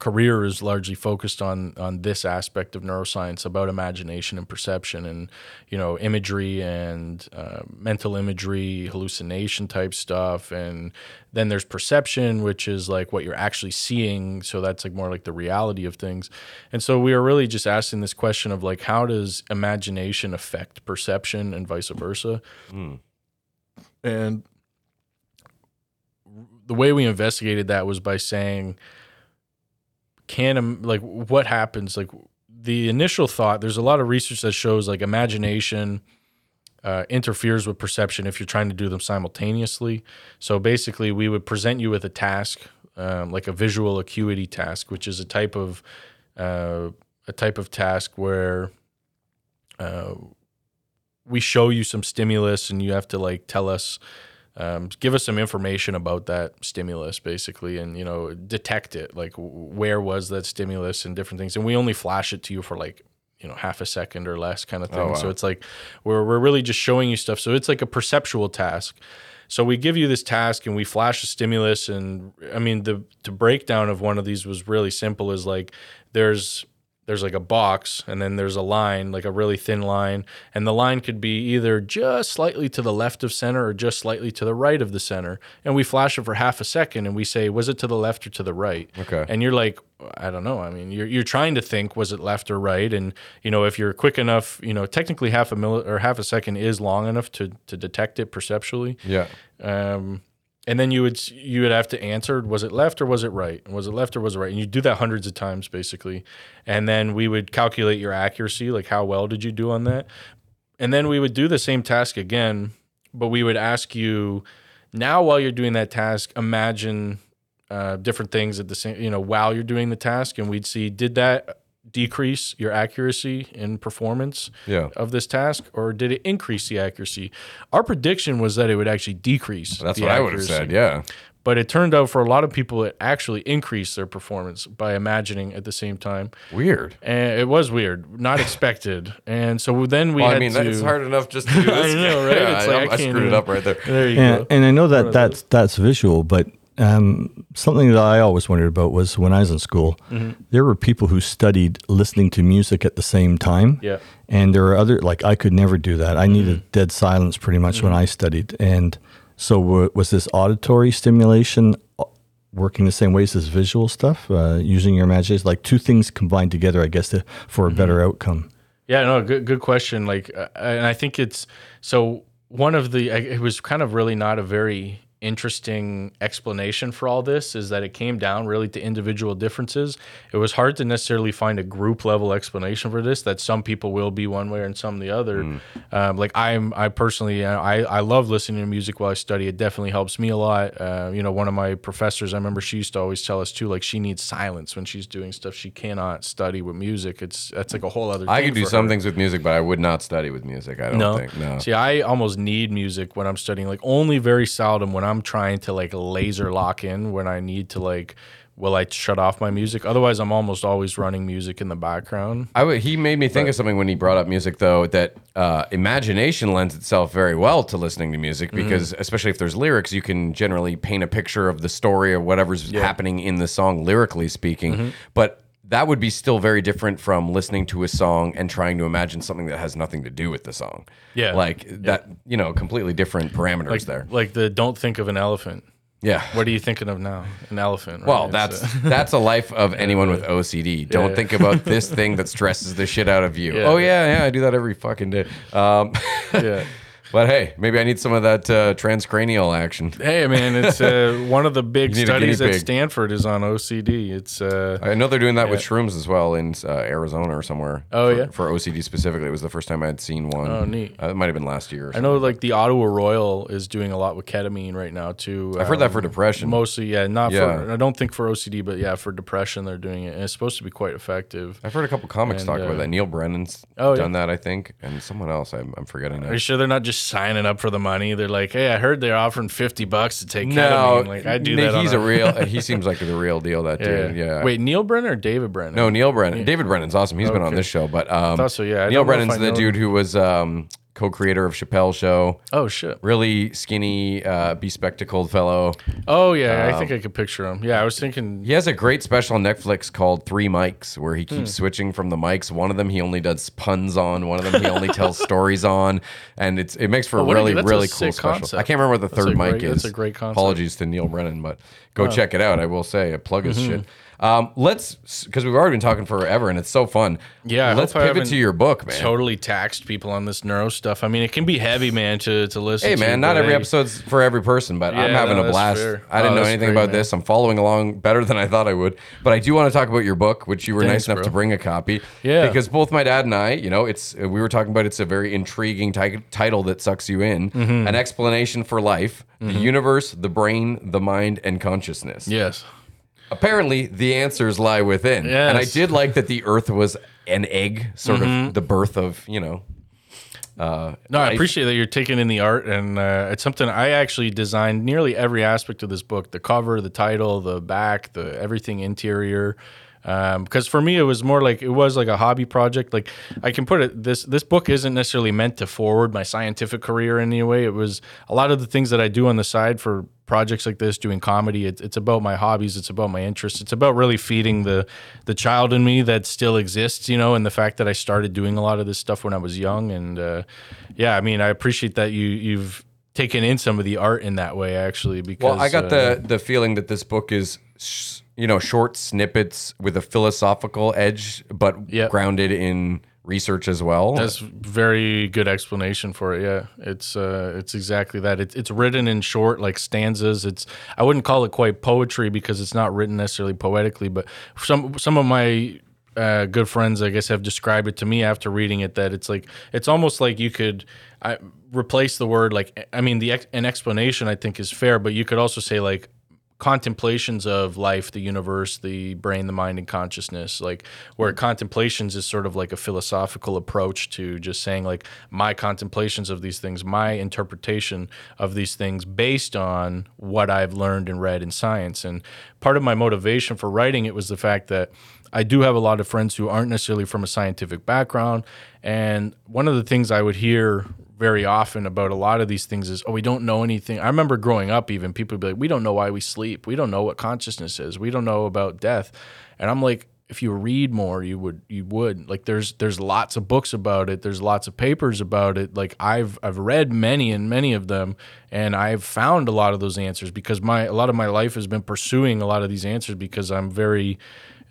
career is largely focused on on this aspect of neuroscience about imagination and perception, and you know, imagery and uh, mental imagery, hallucination type stuff. And then there's perception, which is like what you're actually seeing. So that's like more like the reality of things. And so we are really just asking this question of like, how does imagination affect perception and vice versa? Mm. And the way we investigated that was by saying, can, like, what happens? Like, the initial thought, there's a lot of research that shows like imagination uh, interferes with perception if you're trying to do them simultaneously. So basically we would present you with a task, um, like a visual acuity task, which is a type of, uh, a type of task where uh, we show you some stimulus and you have to like tell us, Um, give us some information about that stimulus, basically, and, you know, detect it, like where was that stimulus and different things. And we only flash it to you for like, you know, half a second or less kind of thing. Oh, wow. So it's like we're, we're really just showing you stuff. So it's like a perceptual task. So we give you this task and we flash a stimulus. And I mean, the, the breakdown of one of these was really simple, is like there's there's like a box and then there's a line, like a really thin line. And the line could be either just slightly to the left of center or just slightly to the right of the center. And we flash it for half a second and we say, was it to the left or to the right? Okay. And you're like, I don't know. I mean, you're, you're trying to think, was it left or right? And, you know, if you're quick enough, you know, technically half a mil or half a second is long enough to, to detect it perceptually. Yeah. Um, And then you would you would have to answer, was it left or was it right? Was it left or was it right? And you do that hundreds of times, basically. And then we would calculate your accuracy, like how well did you do on that? And then we would do the same task again, but we would ask you, now while you're doing that task, imagine uh, different things at the same, you know, while you're doing the task. And we'd see, did that decrease your accuracy and performance yeah. of this task, or did it increase the accuracy? Our prediction was that it would actually decrease. That's what I would have said, yeah. But it turned out for a lot of people, it actually increased their performance by imagining at the same time. Weird. And it was weird, not expected. And so then we well, had to... I mean, to, it's hard enough just to do this. I know, right? Yeah, it's I, like, I, I screwed it up right there. There you and, go. And I know that that's, that's visual, but... Um, something that I always wondered about was when I was in school, mm-hmm. there were people who studied listening to music at the same time. Yeah. And there were other, like I could never do that. I mm-hmm. needed dead silence pretty much mm-hmm. when I studied. And so w was this auditory stimulation working the same ways as visual stuff, uh, using your imagination, like two things combined together, I guess, to, for mm-hmm. a better outcome? Yeah, no, good, good question. Like, uh, and I think it's, so one of the, it was kind of really not a very interesting explanation for all this, is that it came down really to individual differences. It was hard to necessarily find a group level explanation for this, that some people will be one way and some the other. Mm. Um, like I'm, I personally, I, I love listening to music while I study. It definitely helps me a lot. Uh, you know, one of my professors, I remember she used to always tell us too, like she needs silence when she's doing stuff. She cannot study with music. It's, that's like a whole other thing. I could do some her. things with music, but I would not study with music. I don't no. think, no. See, I almost need music when I'm studying, like only very seldom when I I'm trying to like laser lock in, when I need to like, will I shut off my music? Otherwise, I'm almost always running music in the background. I would, he made me think but, of something when he brought up music, though, that uh, imagination lends itself very well to listening to music, because mm-hmm. especially if there's lyrics, you can generally paint a picture of the story or whatever's yeah. happening in the song, lyrically speaking. Mm-hmm. But that would be still very different from listening to a song and trying to imagine something that has nothing to do with the song. Yeah. Like that, yeah. you know, completely different parameters like, there. Like the don't think of an elephant. Yeah. What are you thinking of now? An elephant. Right? Well, that's so. that's a life of anyone yeah, with O C D. Don't yeah, yeah. think about this thing that stresses the shit out of you. Yeah, oh, yeah, yeah. I do that every fucking day. Um, yeah. But hey, maybe I need some of that uh, transcranial action. Hey, man, it's uh, one of the big studies at Stanford is on O C D. It's uh, I know they're doing that yeah. with shrooms as well in uh, Arizona or somewhere. Oh, for, yeah? For O C D specifically. It was the first time I had seen one. Oh, neat. Uh, it might have been last year or something. I know like the Ottawa Royal is doing a lot with ketamine right now too. I've um, heard that for depression. Mostly, yeah. Not yeah. for, I don't think for O C D, but yeah, for depression they're doing it. And it's supposed to be quite effective. I've heard a couple comics and, talk uh, about that. Neil Brennan's oh, done yeah. that, I think. And someone else, I'm, I'm forgetting. Are you sure they're not just signing up for the money? They're like, hey, I heard they're offering fifty bucks to take ketamine. No, like I do that. He's a real, he seems like the real deal, that yeah. dude. Yeah. Wait, Neil Brennan or David Brennan? No, Neil Brennan. Yeah. David Brennan's awesome. He's okay. been on this show, but um, also, yeah, Neil Brennan's the know. dude who was um, co-creator of Chappelle's Show. Oh, shit. Really skinny, uh, bespectacled fellow. Oh, yeah. Um, I think I could picture him. Yeah, I was thinking... He has a great special on Netflix called Three Mics, where he keeps hmm. switching from the mics. One of them he only does puns on. One of them he only tells stories on. And it's it makes for oh, a really, you, really a cool special. Concept. I can't remember what the that's third mic great, is. That's a great concept. Apologies to Neil Brennan, but go wow. check it out. I will say, I plug his mm-hmm. shit. Um, let's, because we've already been talking forever and it's so fun. Yeah. Let's pivot to your book, man. Totally taxed people on this neuro stuff. I mean, it can be heavy, man, to, to listen to. Hey, man, to, not every hey. episode's for every person, but yeah, I'm having no, a blast. Fair. I didn't oh, know anything great, about man. this. I'm following along better than I thought I would. But I do want to talk about your book, which you were Thanks, nice enough bro. to bring a copy. Yeah. Because both my dad and I, you know, it's, we were talking about it's a very intriguing t- title that sucks you in. Mm-hmm. An Explanation for Life, mm-hmm. the Universe, the Brain, the Mind, and Consciousness. Yes. Apparently, the answers lie within. Yes. And I did like that the Earth was an egg, sort mm-hmm. of the birth of, you know. Uh, no, life. I appreciate that you're taking in the art. And uh, it's something I actually designed nearly every aspect of this book. The cover, the title, the back, the everything interior. Um, because for me, it was more like, it was like a hobby project. Like, I can put it, this this book isn't necessarily meant to forward my scientific career in any way. It was a lot of the things that I do on the side for projects like this, doing comedy. It, it's about my hobbies. It's about my interests. It's about really feeding the the child in me that still exists, you know, and the fact that I started doing a lot of this stuff when I was young. And uh, yeah, I mean, I appreciate that you, you've taken in some of the art in that way, actually. Because well, I got uh, the, the feeling that this book is... Sh- you know, short snippets with a philosophical edge, but yep. grounded in research as well. That's very good explanation for it. Yeah, it's uh, it's exactly that. It's it's written in short, like stanzas. It's I wouldn't call it quite poetry because it's not written necessarily poetically, but some some of my uh, good friends, I guess, have described it to me after reading it that it's like it's almost like you could. I replace the word like I mean the an explanation I think is fair, but you could also say like. Contemplations of life, the universe, the brain, the mind, and consciousness, like where contemplations is sort of like a philosophical approach to just saying like my contemplations of these things, my interpretation of these things based on what I've learned and read in science. And part of my motivation for writing it was the fact that I do have a lot of friends who aren't necessarily from a scientific background. And one of the things I would hear very often about a lot of these things is, oh, we don't know anything. I remember growing up even, people would be like, we don't know why we sleep. We don't know what consciousness is. We don't know about death. And I'm like, if you read more, you would, you would like, there's, there's lots of books about it. There's lots of papers about it. Like I've, I've read many and many of them, and I've found a lot of those answers because my, a lot of my life has been pursuing a lot of these answers because I'm very,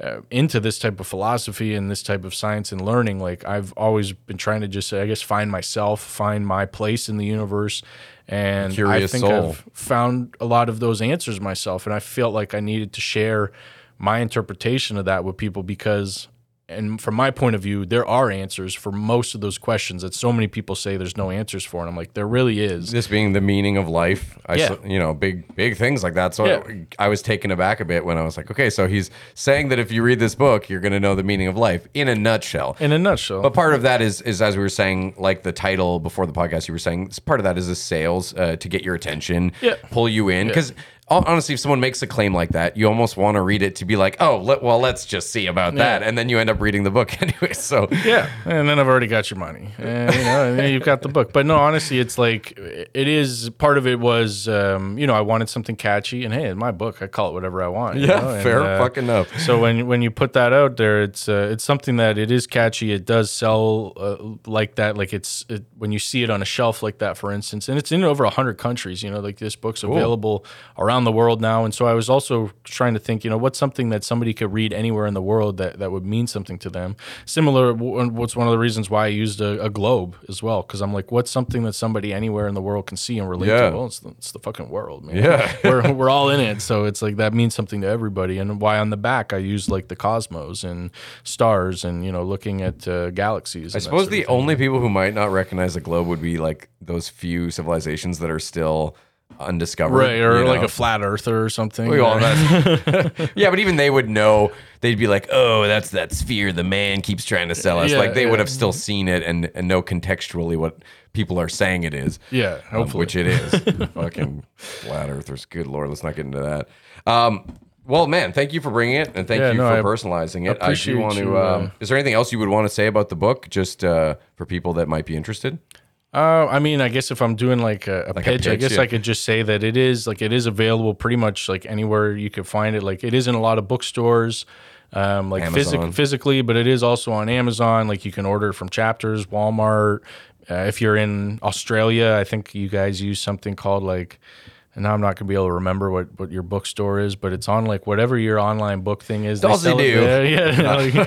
Uh, into this type of philosophy and this type of science and learning. Like I've always been trying to just, I guess, find myself, find my place in the universe. And I think soul. I've found a lot of those answers myself. And I felt like I needed to share my interpretation of that with people because, and from my point of view, there are answers for most of those questions that so many people say there's no answers for. And I'm like, there really is. This being the meaning of life, I yeah. so, you know, big, big things like that. So yeah. I, I was taken aback a bit when I was like, okay, so he's saying that if you read this book, you're going to know the meaning of life in a nutshell. In a nutshell. But part of that is, is as we were saying, like the title before the podcast, you were saying, part of that is a sales uh, to get your attention, yeah. pull you in. Because yeah. honestly, if someone makes a claim like that, you almost want to read it to be like, oh, let, well, let's just see about that. Yeah. And then you end up reading the book anyway. So yeah, and then I've already got your money. And, you know, and you've got the book. But no, honestly, it's like it is part of it was, um, you know, I wanted something catchy. And hey, in my book, I call it whatever I want. Yeah, you know? and, fair uh, fucking up. So when when you put that out there, it's uh, it's something that it is catchy. It does sell uh, like that. Like it's it, when you see it on a shelf like that, for instance, and it's in over one hundred countries. You know, like this book's cool. available around the world now. And so I was also trying to think, you know, what's something that somebody could read anywhere in the world that, that would mean something to them. Similar, what's one of the reasons why I used a, a globe as well, because I'm like, what's something that somebody anywhere in the world can see and relate yeah. to? Well, it's the, it's the fucking world, man. Yeah. we're, we're all in it. So it's like that means something to everybody. And why on the back I used like the cosmos and stars and, you know, looking at uh, galaxies. I suppose the only people who might not recognize the globe would be like those few civilizations that are still undiscovered, right? Or you know? Like a flat earther or something. We all that. Yeah, but even they would know. They'd be like, "Oh, that's that sphere the man keeps trying to sell us." Yeah, like they yeah. would have still seen it and, and know contextually what people are saying it is. Yeah, hopefully, um, which it is. Fucking flat earthers. Good lord, let's not get into that. Um, well, man, thank you for bringing it, and thank yeah, you no, for I personalizing it. I do want to. You, uh, is there anything else you would want to say about the book, just uh, for people that might be interested? Uh, I mean, I guess if I'm doing like a, a, like pitch, a pitch, I guess yeah. I could just say that it is like it is available pretty much like anywhere you could find it. Like it is in a lot of bookstores, um, like phys- physically, but it is also on Amazon. Like you can order from Chapters, Walmart. Uh, if you're in Australia, I think you guys use something called like, and now I'm not going to be able to remember what, what your bookstore is, but it's on like whatever your online book thing is. Does they sell do. It yeah, you know,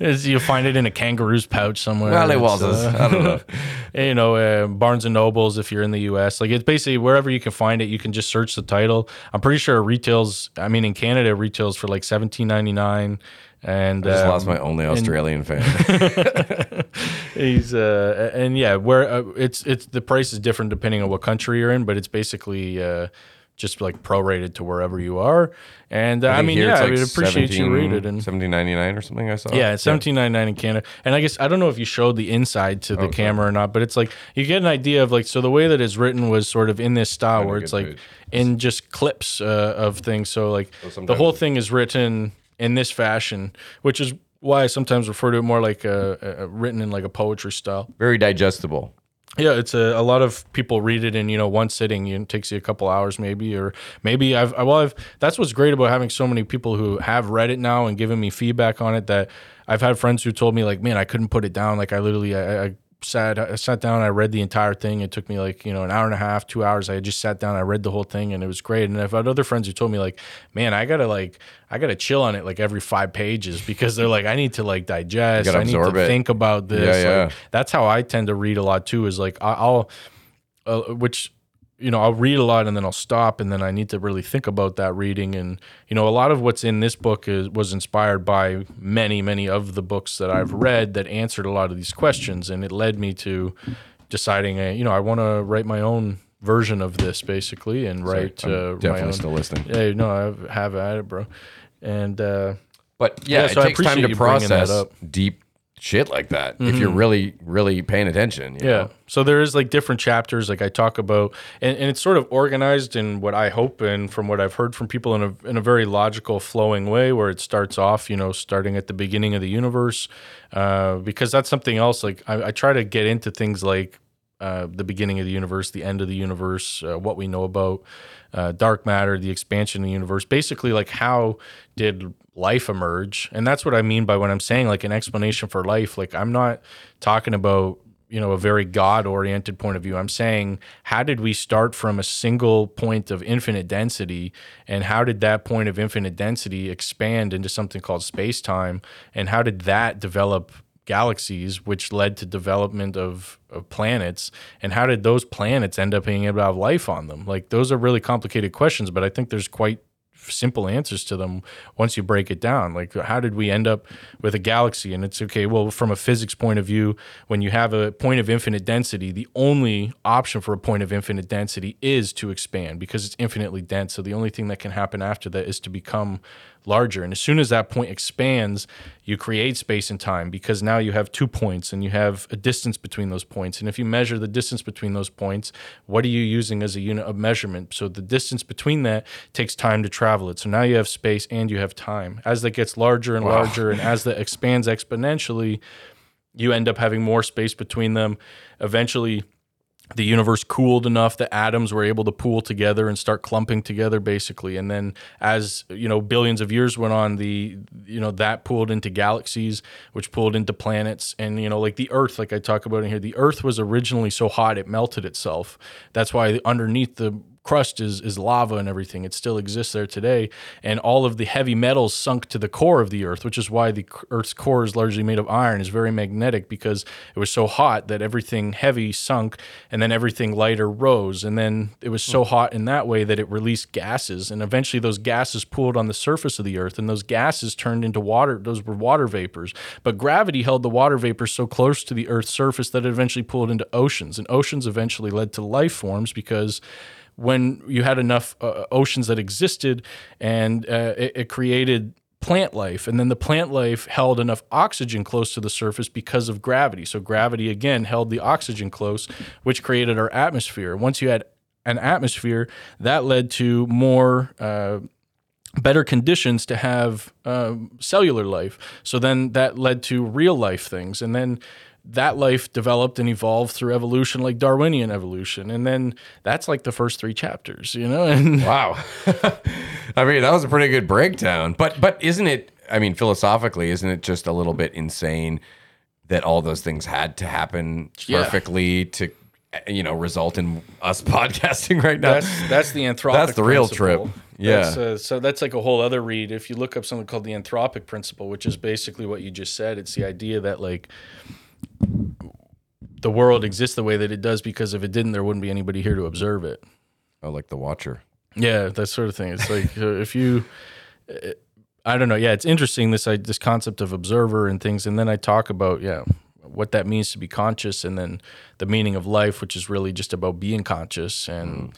like, you'll find it in a kangaroo's pouch somewhere. Well, it was. Uh, I don't know. You know, uh, Barnes and Nobles, if you're in the U S. Like it's basically wherever you can find it, you can just search the title. I'm pretty sure it retails, I mean, in Canada, it retails for like seventeen ninety-nine. And I just um, lost my only Australian and, fan. He's uh, and yeah, where uh, it's it's the price is different depending on what country you're in, but it's basically uh, just like prorated to wherever you are. And uh, I, I mean, yeah, like I would appreciate you read it. And seventeen ninety-nine or something I saw. Yeah, it's seventeen ninety-nine in Canada. And I guess I don't know if you showed the inside to the oh, camera okay. or not, but it's like you get an idea of like so the way that it's written was sort of in this style where it's like food. In just clips uh, of things. So like so the whole thing is written in this fashion, which is why I sometimes refer to it more like a, a written in like a poetry style. Very digestible. Yeah, it's a, a lot of people read it in, you know, one sitting. It takes you a couple hours maybe, or maybe I've, I, well, I've, that's what's great about having so many people who have read it now and given me feedback on it, that I've had friends who told me like, man, I couldn't put it down. Like I literally, I, I sat, I sat down, I read the entire thing. It took me like, you know, an hour and a half, two hours. I just sat down, I read the whole thing and it was great. And I've had other friends who told me like, man, I gotta like, I gotta chill on it like every five pages because they're like, I need to like digest. I need to it. think about this. Yeah, yeah. Like, that's how I tend to read a lot too. Is like I'll, uh, which you know, I'll read a lot and then I'll stop and then I need to really think about that reading. And you know, a lot of what's in this book is was inspired by many, many of the books that I've read that answered a lot of these questions, and it led me to deciding, uh, you know, I want to write my own version of this basically, and write. Sorry, I'm uh, definitely my own. Still listening. Yeah, no, I have at it, bro. And uh but yeah, yeah so it takes time to process deep shit like that mm-hmm. if you're really really paying attention, you yeah know? So there is like different chapters like I talk about, and, and it's sort of organized in what I hope and from what I've heard from people in a in a very logical flowing way, where it starts off, you know, starting at the beginning of the universe, uh because that's something else like I, I try to get into things like Uh, the beginning of the universe, the end of the universe, uh, what we know about uh, dark matter, the expansion of the universe, basically like how did life emerge? And that's what I mean by when I'm saying like an explanation for life. Like I'm not talking about, you know, a very God-oriented point of view. I'm saying, how did we start from a single point of infinite density, and how did that point of infinite density expand into something called space-time, and how did that develop galaxies, which led to development of, of planets, and how did those planets end up being able to have life on them? Like those are really complicated questions, but I think there's quite simple answers to them once you break it down. Like how did we end up with a galaxy? And it's okay, well, from a physics point of view, when you have a point of infinite density, the only option for a point of infinite density is to expand because it's infinitely dense. So the only thing that can happen after that is to become larger. And as soon as that point expands, you create space and time, because now you have two points and you have a distance between those points. And if you measure the distance between those points, what are you using as a unit of measurement? So the distance between that takes time to travel it. So now you have space and you have time. As that gets larger and wow. larger, and as that expands exponentially, you end up having more space between them. Eventually, the universe cooled enough that atoms were able to pool together and start clumping together basically. And then as, you know, billions of years went on, the, you know, that pooled into galaxies, which pooled into planets. And, you know, like the Earth, like I talk about in here, the Earth was originally so hot it melted itself. That's why underneath the crust is is lava and everything. It still exists there today, and all of the heavy metals sunk to the core of the Earth, which is why the Earth's core is largely made of iron. It's very magnetic because it was so hot that everything heavy sunk, and then everything lighter rose, and then it was so hot in that way that it released gases, and eventually those gases pooled on the surface of the Earth, and those gases turned into water. Those were water vapors, but gravity held the water vapors so close to the Earth's surface that it eventually pooled into oceans, and oceans eventually led to life forms, because when you had enough uh, oceans that existed, and uh, it, it created plant life, and then the plant life held enough oxygen close to the surface because of gravity. So gravity, again, held the oxygen close, which created our atmosphere. Once you had an atmosphere, that led to more uh, better conditions to have uh, cellular life. So then that led to real life things, and then that life developed and evolved through evolution, like Darwinian evolution. And then that's like the first three chapters, you know? And wow. I mean, that was a pretty good breakdown. But but isn't it, I mean, philosophically, isn't it just a little bit insane that all those things had to happen perfectly yeah. to, you know, result in us podcasting right now? That's, that's the anthropic That's the real principle. Trip. Yeah. That's, uh, so that's like a whole other read. If you look up something called the anthropic principle, which is basically what you just said, it's the idea that like the world exists the way that it does because if it didn't, there wouldn't be anybody here to observe it. Oh, like the Watcher. Yeah, that sort of thing. It's like if you, I don't know. Yeah, it's interesting, this I, this concept of observer and things. And then I talk about, yeah, what that means to be conscious and then the meaning of life, which is really just about being conscious and mm.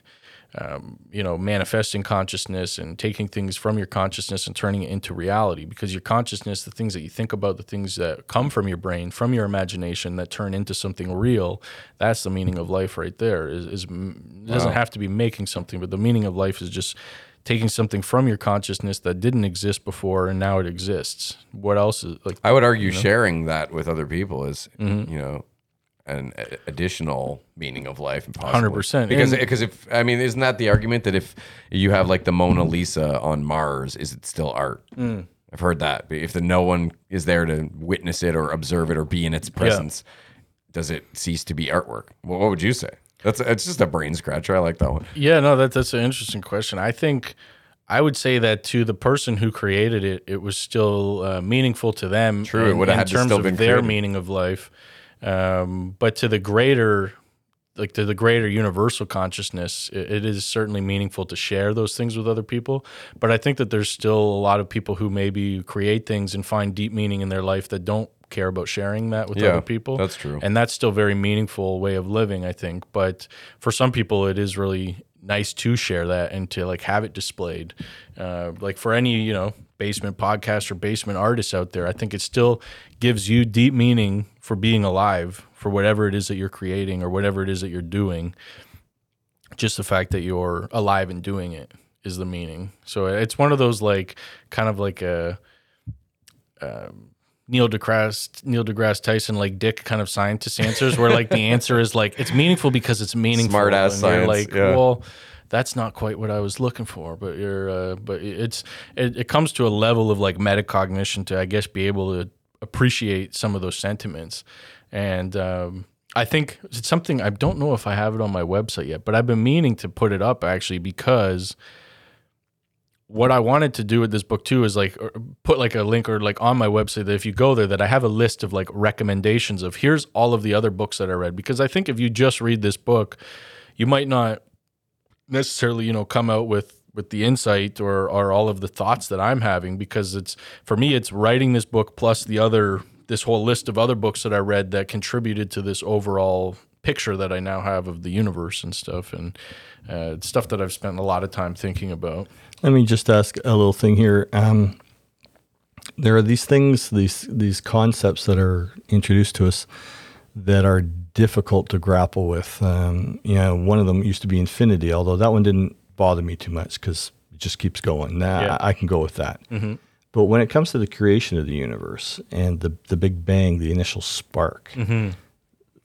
Um, you know, manifesting consciousness and taking things from your consciousness and turning it into reality, because your consciousness, the things that you think about, the things that come from your brain, from your imagination that turn into something real, that's the meaning of life right there. Is, is it doesn't wow. have to be making something, but the meaning of life is just taking something from your consciousness that didn't exist before and now it exists. What else is like? I would argue you know? sharing that with other people is, mm-hmm. you know, an additional meaning of life, possibly. one hundred percent. Because and, because if, I mean, isn't that the argument that if you have like the Mona Lisa on Mars, is it still art? Mm. I've heard that. If the, no one is there to witness it or observe it or be in its presence, yeah. does it cease to be artwork? Well, what would you say? That's It's just a brain scratcher. I like that one. Yeah, no, that, that's an interesting question. I think I would say that to the person who created it, it was still uh, meaningful to them. True, in, it would have had to still been in terms of their meaning of life. Um, but to the greater, like to the greater universal consciousness, it, it is certainly meaningful to share those things with other people. But I think that there's still a lot of people who maybe create things and find deep meaning in their life that don't care about sharing that with yeah, other people. That's true. And that's still a very meaningful way of living, I think. But for some people, it is really nice to share that and to like have it displayed. Uh, like for any, you know, basement podcast or basement artists out there, I think it still gives you deep meaning for being alive, for whatever it is that you're creating or whatever it is that you're doing. Just the fact that you're alive and doing it is the meaning. So it's one of those like kind of like a um, Neil deGrasse Neil deGrasse Tyson like dick kind of scientist answers where like the answer is like it's meaningful because it's meaningful. Smart ass science. Like yeah. well. That's not quite what I was looking for, but you're, uh, but it's it, it comes to a level of like metacognition to I guess be able to appreciate some of those sentiments, and um, I think it's something I don't know if I have it on my website yet, but I've been meaning to put it up actually because what I wanted to do with this book too is like put like a link or like on my website that if you go there that I have a list of like recommendations of here's all of the other books that I read, because I think if you just read this book, you might not necessarily, you know, come out with, with the insight or, or all of the thoughts that I'm having, because it's, for me, it's writing this book plus the other, this whole list of other books that I read that contributed to this overall picture that I now have of the universe and stuff, and uh, stuff that I've spent a lot of time thinking about. Let me just ask a little thing here. Um, there are these things, these, these concepts that are introduced to us that are difficult to grapple with. Um, you know, one of them used to be infinity, although that one didn't bother me too much because it just keeps going. Nah, yeah. I, I can go with that. Mm-hmm. But when it comes to the creation of the universe and the, the Big Bang, the initial spark, mm-hmm.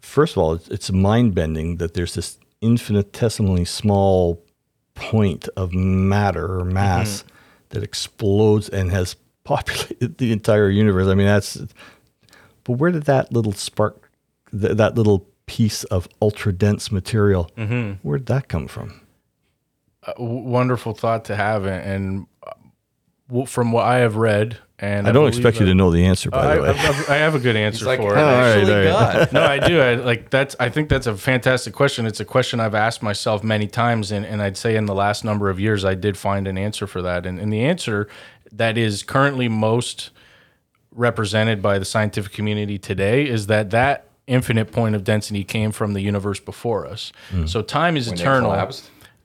first of all, it's, it's mind-bending that there's this infinitesimally small point of matter or mass mm-hmm. that explodes and has populated the entire universe. I mean, that's... But where did that little spark Th- that little piece of ultra dense material, mm-hmm. where'd that come from? A w- wonderful thought to have, and, and w- from what I have read, and I don't I expect you I, to know the answer. By uh, the way, I, I, I have a good answer like, for it. Right, right. No, I do. I, like that's. I think that's a fantastic question. It's a question I've asked myself many times, and, and I'd say in the last number of years, I did find an answer for that, and, and the answer that is currently most represented by the scientific community today is that that. infinite point of density came from the universe before us. Mm. So time is when eternal.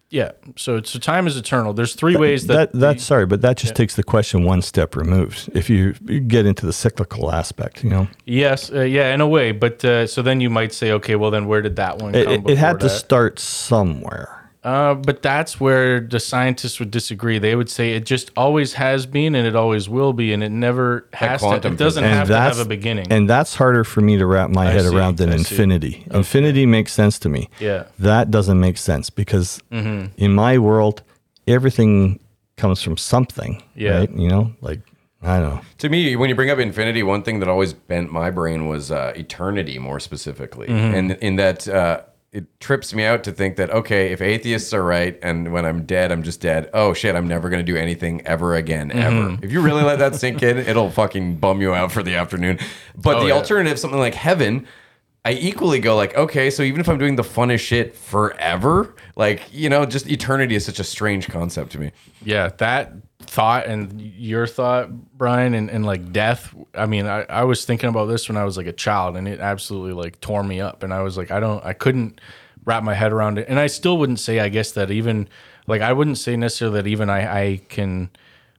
Yeah. So so time is eternal. There's three that, ways that, that that's the, sorry, but that just yeah. takes the question one step removed. If you, you get into the cyclical aspect, you know. Yes, uh, yeah, in a way. But uh, so then you might say, okay, well then where did that one come? It, it had to that? start somewhere. Uh, but that's where the scientists would disagree. They would say it just always has been and it always will be, and it never has to. It doesn't have to have a beginning. And that's harder for me to wrap my I head see, around than I infinity. Okay. Infinity makes sense to me. Yeah. That doesn't make sense because mm-hmm. in my world, everything comes from something. Yeah. Right? You know, like, I don't know. To me, when you bring up infinity, one thing that always bent my brain was uh, eternity, more specifically. Mm-hmm. And in that... Uh, it trips me out to think that, okay, if atheists are right and when I'm dead, I'm just dead. Oh, shit, I'm never going to do anything ever again, ever. Mm-hmm. If you really let that sink in, it'll fucking bum you out for the afternoon. But oh, the yeah. alternative, something like heaven, I equally go like, okay, so even if I'm doing the funnest shit forever, like, you know, just eternity is such a strange concept to me. Yeah, that thought and your thought, Brian, and, and like death. I mean, I, I was thinking about this when I was like a child, and it absolutely like tore me up. And I was like, I don't, I couldn't wrap my head around it. And I still wouldn't say, I guess, that even like, I wouldn't say necessarily that even I, I can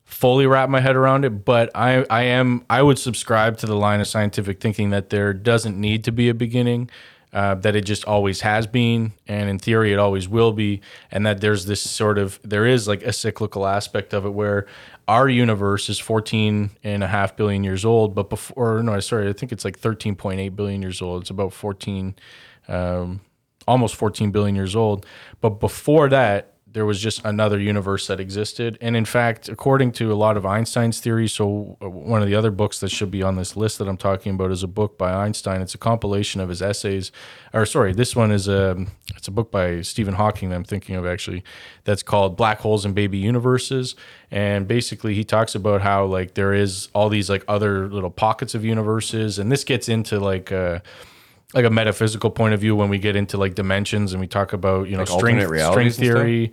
fully wrap my head around it, but I, I am, I would subscribe to the line of scientific thinking that there doesn't need to be a beginning. Uh, that it just always has been, and in theory it always will be, and that there's this sort of, there is like a cyclical aspect of it where our universe is fourteen and a half billion years old, but before, no, sorry, I think it's like thirteen point eight billion years old. It's about fourteen, um, almost fourteen billion years old. But before that, there was just another universe that existed. And in fact, according to a lot of Einstein's theories, so one of the other books that should be on this list that I'm talking about is a book by Einstein. It's a compilation of his essays, or sorry, this one is a, it's a book by Stephen Hawking that I'm thinking of actually, that's called Black Holes and Baby Universes. And basically he talks about how like there is all these like other little pockets of universes. And this gets into like a, like a metaphysical point of view when we get into like dimensions and we talk about, you know, like string, string theory.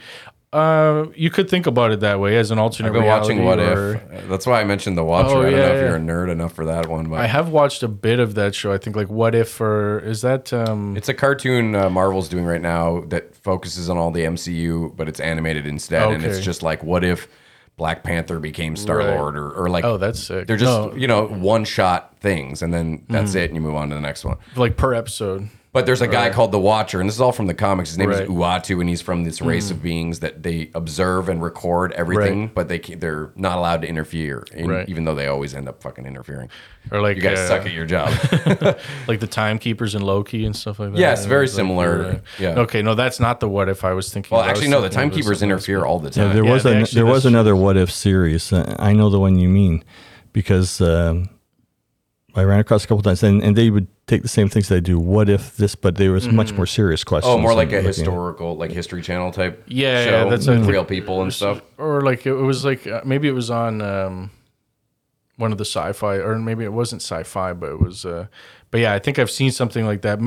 Uh, you could think about it that way as an alternate I've been reality. Watching What or, If. That's why I mentioned The Watcher. Oh, I don't yeah, know if yeah. you're a nerd enough for that one. But I have watched a bit of that show. I think like What If, or is that... Um, it's a cartoon uh, Marvel's doing right now that focuses on all the M C U, but it's animated instead. Okay. And it's just like, what if Black Panther became Star-Lord, right. or, or like, oh, that's sick. They're just, no. you know, one shot things, and then that's mm. it, and you move on to the next one. Like per episode. But there's a guy right. called The Watcher, and this is all from the comics. His name right. is Uatu, and he's from this race mm. of beings that they observe and record everything, right. but they can't, they're not allowed to interfere, in, right. even though they always end up fucking interfering. Or like, you guys uh, suck at your job. Like the timekeepers in Loki and stuff like that. Yes, yeah, very similar. Like, yeah. yeah. Okay, no, that's not the What If I was thinking. Well, actually, no, the timekeepers interfere all the time. Yeah, there yeah, was a, actually, there was another true. What If series. I know the one you mean because um, I ran across a couple times, and, and they would take the same things they do. What if this? But there was mm-hmm. much more serious questions. Oh, more like a historical, like History Channel type. Yeah, show yeah, that's with like real people and stuff. Or like it was like uh, maybe it was on um, one of the sci-fi, or maybe it wasn't sci-fi, but it was. Uh, but yeah, I think I've seen something like that.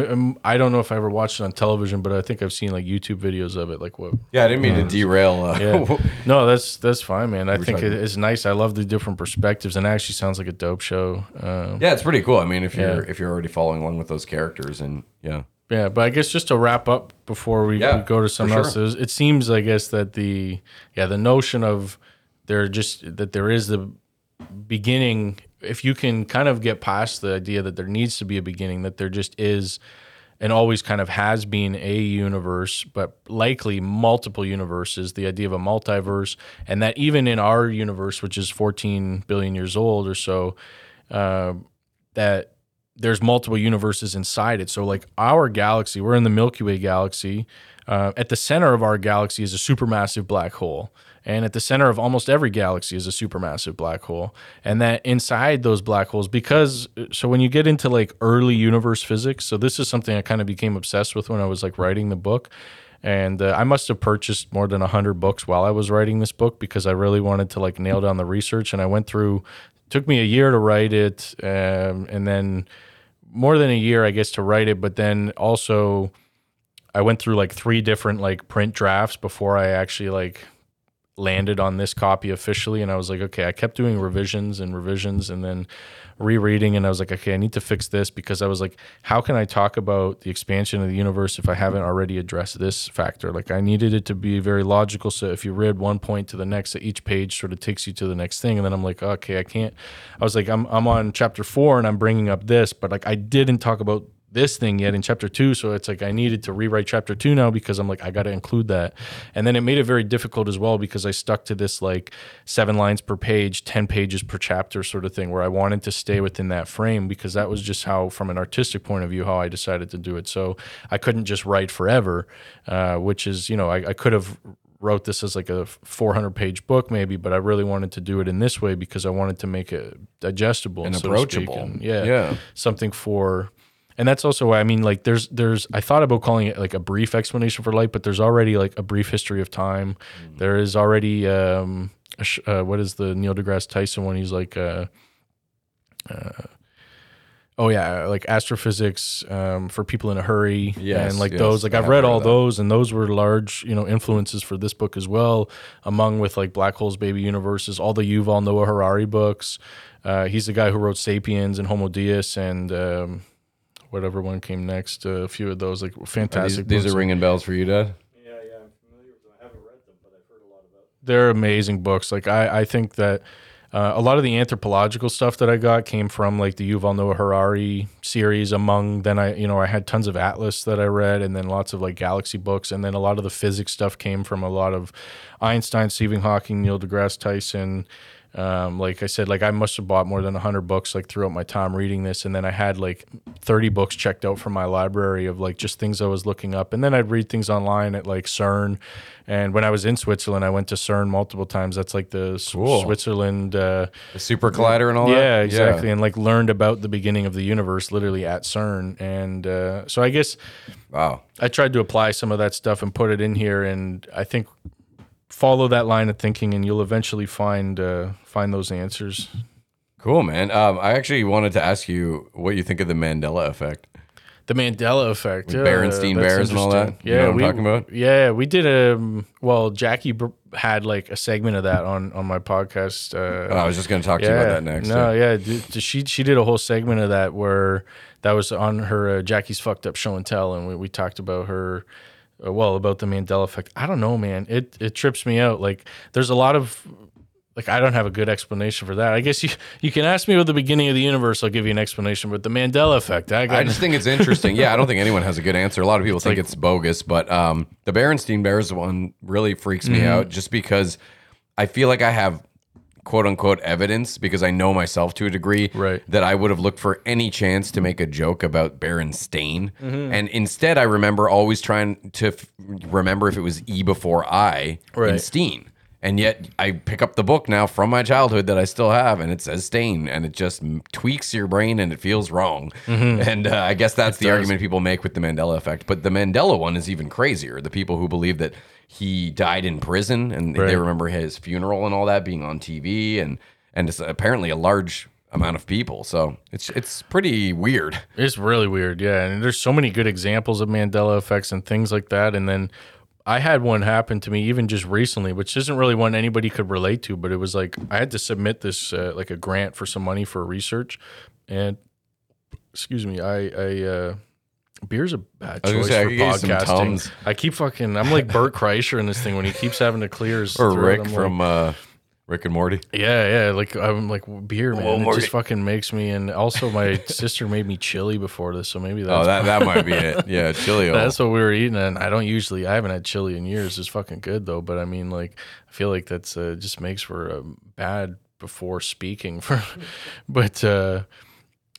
I don't know if I ever watched it on television, but I think I've seen like YouTube videos of it. Like what? Yeah, I didn't mean uh, to derail. Uh, yeah. No, that's that's fine, man. I think it's about. nice. I love the different perspectives, and it actually sounds like a dope show. Uh, yeah, it's pretty cool. I mean, if you're yeah. if you're already following along with those characters, and yeah, yeah. But I guess just to wrap up before we, yeah, we go to something else, sure. it seems, I guess, that the yeah the notion of there just that there is the beginning. If you can kind of get past the idea that there needs to be a beginning, that there just is and always kind of has been a universe, but likely multiple universes, the idea of a multiverse, and that even in our universe, which is fourteen billion years old or so, uh, that there's multiple universes inside it. So like our galaxy, we're in the Milky Way galaxy. Uh, at the center of our galaxy is a supermassive black hole. And at the center of almost every galaxy is a supermassive black hole. And that inside those black holes, because, so when you get into like early universe physics, so this is something I kind of became obsessed with when I was like writing the book. And uh, I must have purchased more than one hundred books while I was writing this book because I really wanted to like nail down the research. And I went through, it took me a year to write it. Um, and then more than a year, I guess, to write it. But then also I went through like three different like print drafts before I actually like landed on this copy officially. And I was like, okay, I kept doing revisions and revisions and then rereading. And I was like, okay, I need to fix this because I was like, how can I talk about the expansion of the universe if I haven't already addressed this factor? Like I needed it to be very logical. So if you read one point to the next, each page sort of takes you to the next thing. And then I'm like, okay, I can't, I was like, I'm, I'm on chapter four and I'm bringing up this, but like I didn't talk about this thing yet in chapter two. So it's like I needed to rewrite chapter two now because I'm like, I got to include that. And then it made it very difficult as well because I stuck to this like seven lines per page, ten pages per chapter sort of thing where I wanted to stay within that frame because that was just how, from an artistic point of view, how I decided to do it. So I couldn't just write forever, uh, which is, you know, I, I could have wrote this as like a four hundred page book maybe, but I really wanted to do it in this way because I wanted to make it digestible and so approachable. To speak, and yeah, yeah. Something for, and that's also why, I mean, like there's, there's, I thought about calling it like a brief explanation for light, but there's already like a brief history of time. Mm-hmm. There is already, um, a sh- uh, what is the Neil deGrasse Tyson one? He's like, uh, uh, Oh yeah, like astrophysics um, for people in a hurry, yes, and like yes, those. Like I've read all those, and those were large, you know, influences for this book as well. Among with like Black Holes, Baby Universes, all the Yuval Noah Harari books. Uh, he's the guy who wrote *Sapiens* and *Homo Deus* and um, whatever one came next. Uh, a few of those, like fantastic. Are these, these are ringing bells for you, Dad. Yeah, yeah, I'm familiar with them. I haven't read them, but I've heard a lot about them. They're amazing books. Like I, I think that. Uh, a lot of the anthropological stuff that I got came from like the Yuval Noah Harari series among, then I, you know, I had tons of Atlas that I read and then lots of like galaxy books. And then a lot of the physics stuff came from a lot of Einstein, Stephen Hawking, Neil deGrasse Tyson. Um, like I said, like I must have bought more than one hundred books like throughout my time reading this. And then I had like thirty books checked out from my library of like just things I was looking up. And then I'd read things online at like CERN. And when I was in Switzerland, I went to CERN multiple times. That's like the cool. Switzerland uh, the super collider and all yeah, that. Yeah, exactly. Yeah. And like learned about the beginning of the universe literally at CERN. And uh, so I guess wow, I tried to apply some of that stuff and put it in here. And I think follow that line of thinking and you'll eventually find uh, find those answers. Cool, man. Um, I actually wanted to ask you what you think of the Mandela effect. The Mandela effect. With yeah, Berenstain Bears and all that. Yeah, you know what we, I'm talking about? Yeah, we did a... Well, Jackie b- had like a segment of that on, on my podcast. Uh, oh, I was just going to talk yeah, to you about that next. No, yeah. yeah d- d- she she did a whole segment of that where that was on her uh, Jackie's Fucked Up Show and Tell, and we, we talked about her... Well, about the Mandela effect. I don't know, man. It it trips me out. Like, there's a lot of... Like, I don't have a good explanation for that. I guess you, you can ask me about the beginning of the universe. I'll give you an explanation. But the Mandela effect... I, got... I just think it's interesting. Yeah, I don't think anyone has a good answer. A lot of people it's think like, it's bogus. But um, the Berenstain Bears one really freaks me mm-hmm. out just because I feel like I have... quote-unquote evidence, because I know myself to a degree, right. that I would have looked for any chance to make a joke about Berenstain. Mm-hmm. And instead, I remember always trying to f- remember if it was E before I right. and Steen. And yet, I pick up the book now from my childhood that I still have, and it says Stain, and it just tweaks your brain, and it feels wrong. Mm-hmm. And uh, I guess that's it the does. argument people make with the Mandela effect. But the Mandela one is even crazier. The people who believe that he died in prison, and right. they remember his funeral and all that being on T V, and and it's apparently a large amount of people. So it's it's pretty weird. It's really weird, yeah. And there's so many good examples of Mandela effects and things like that. And then I had one happen to me even just recently, which isn't really one anybody could relate to, but it was like I had to submit this uh, like a grant for some money for research, and excuse me, I I. Uh, beer's a bad choice say, for podcasting. I keep fucking... I'm like Bert Kreischer in this thing when he keeps having to clear his Or Rick like, from uh, Rick and Morty. Yeah, yeah. Like I'm like, beer, man. Whoa, it Morty. Just fucking makes me... And also my sister made me chili before this, so maybe that's... Oh, that, that might be it. Yeah, chili. That's what we were eating, and I don't usually... I haven't had chili in years. It's fucking good, though, but I mean, like, I feel like that's uh, just makes for a bad before speaking. for, But... uh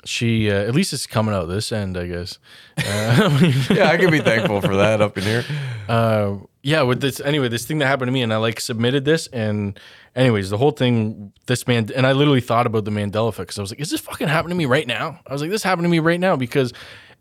She, uh, at least it's coming out this end, I guess. Uh, yeah, I can be thankful for that up in here. Uh, yeah, with this, anyway, this thing that happened to me, and I like submitted this, and anyways, the whole thing, this man, and I literally thought about the Mandela effect because I was like, is this fucking happening to me right now? I was like, this happened to me right now because.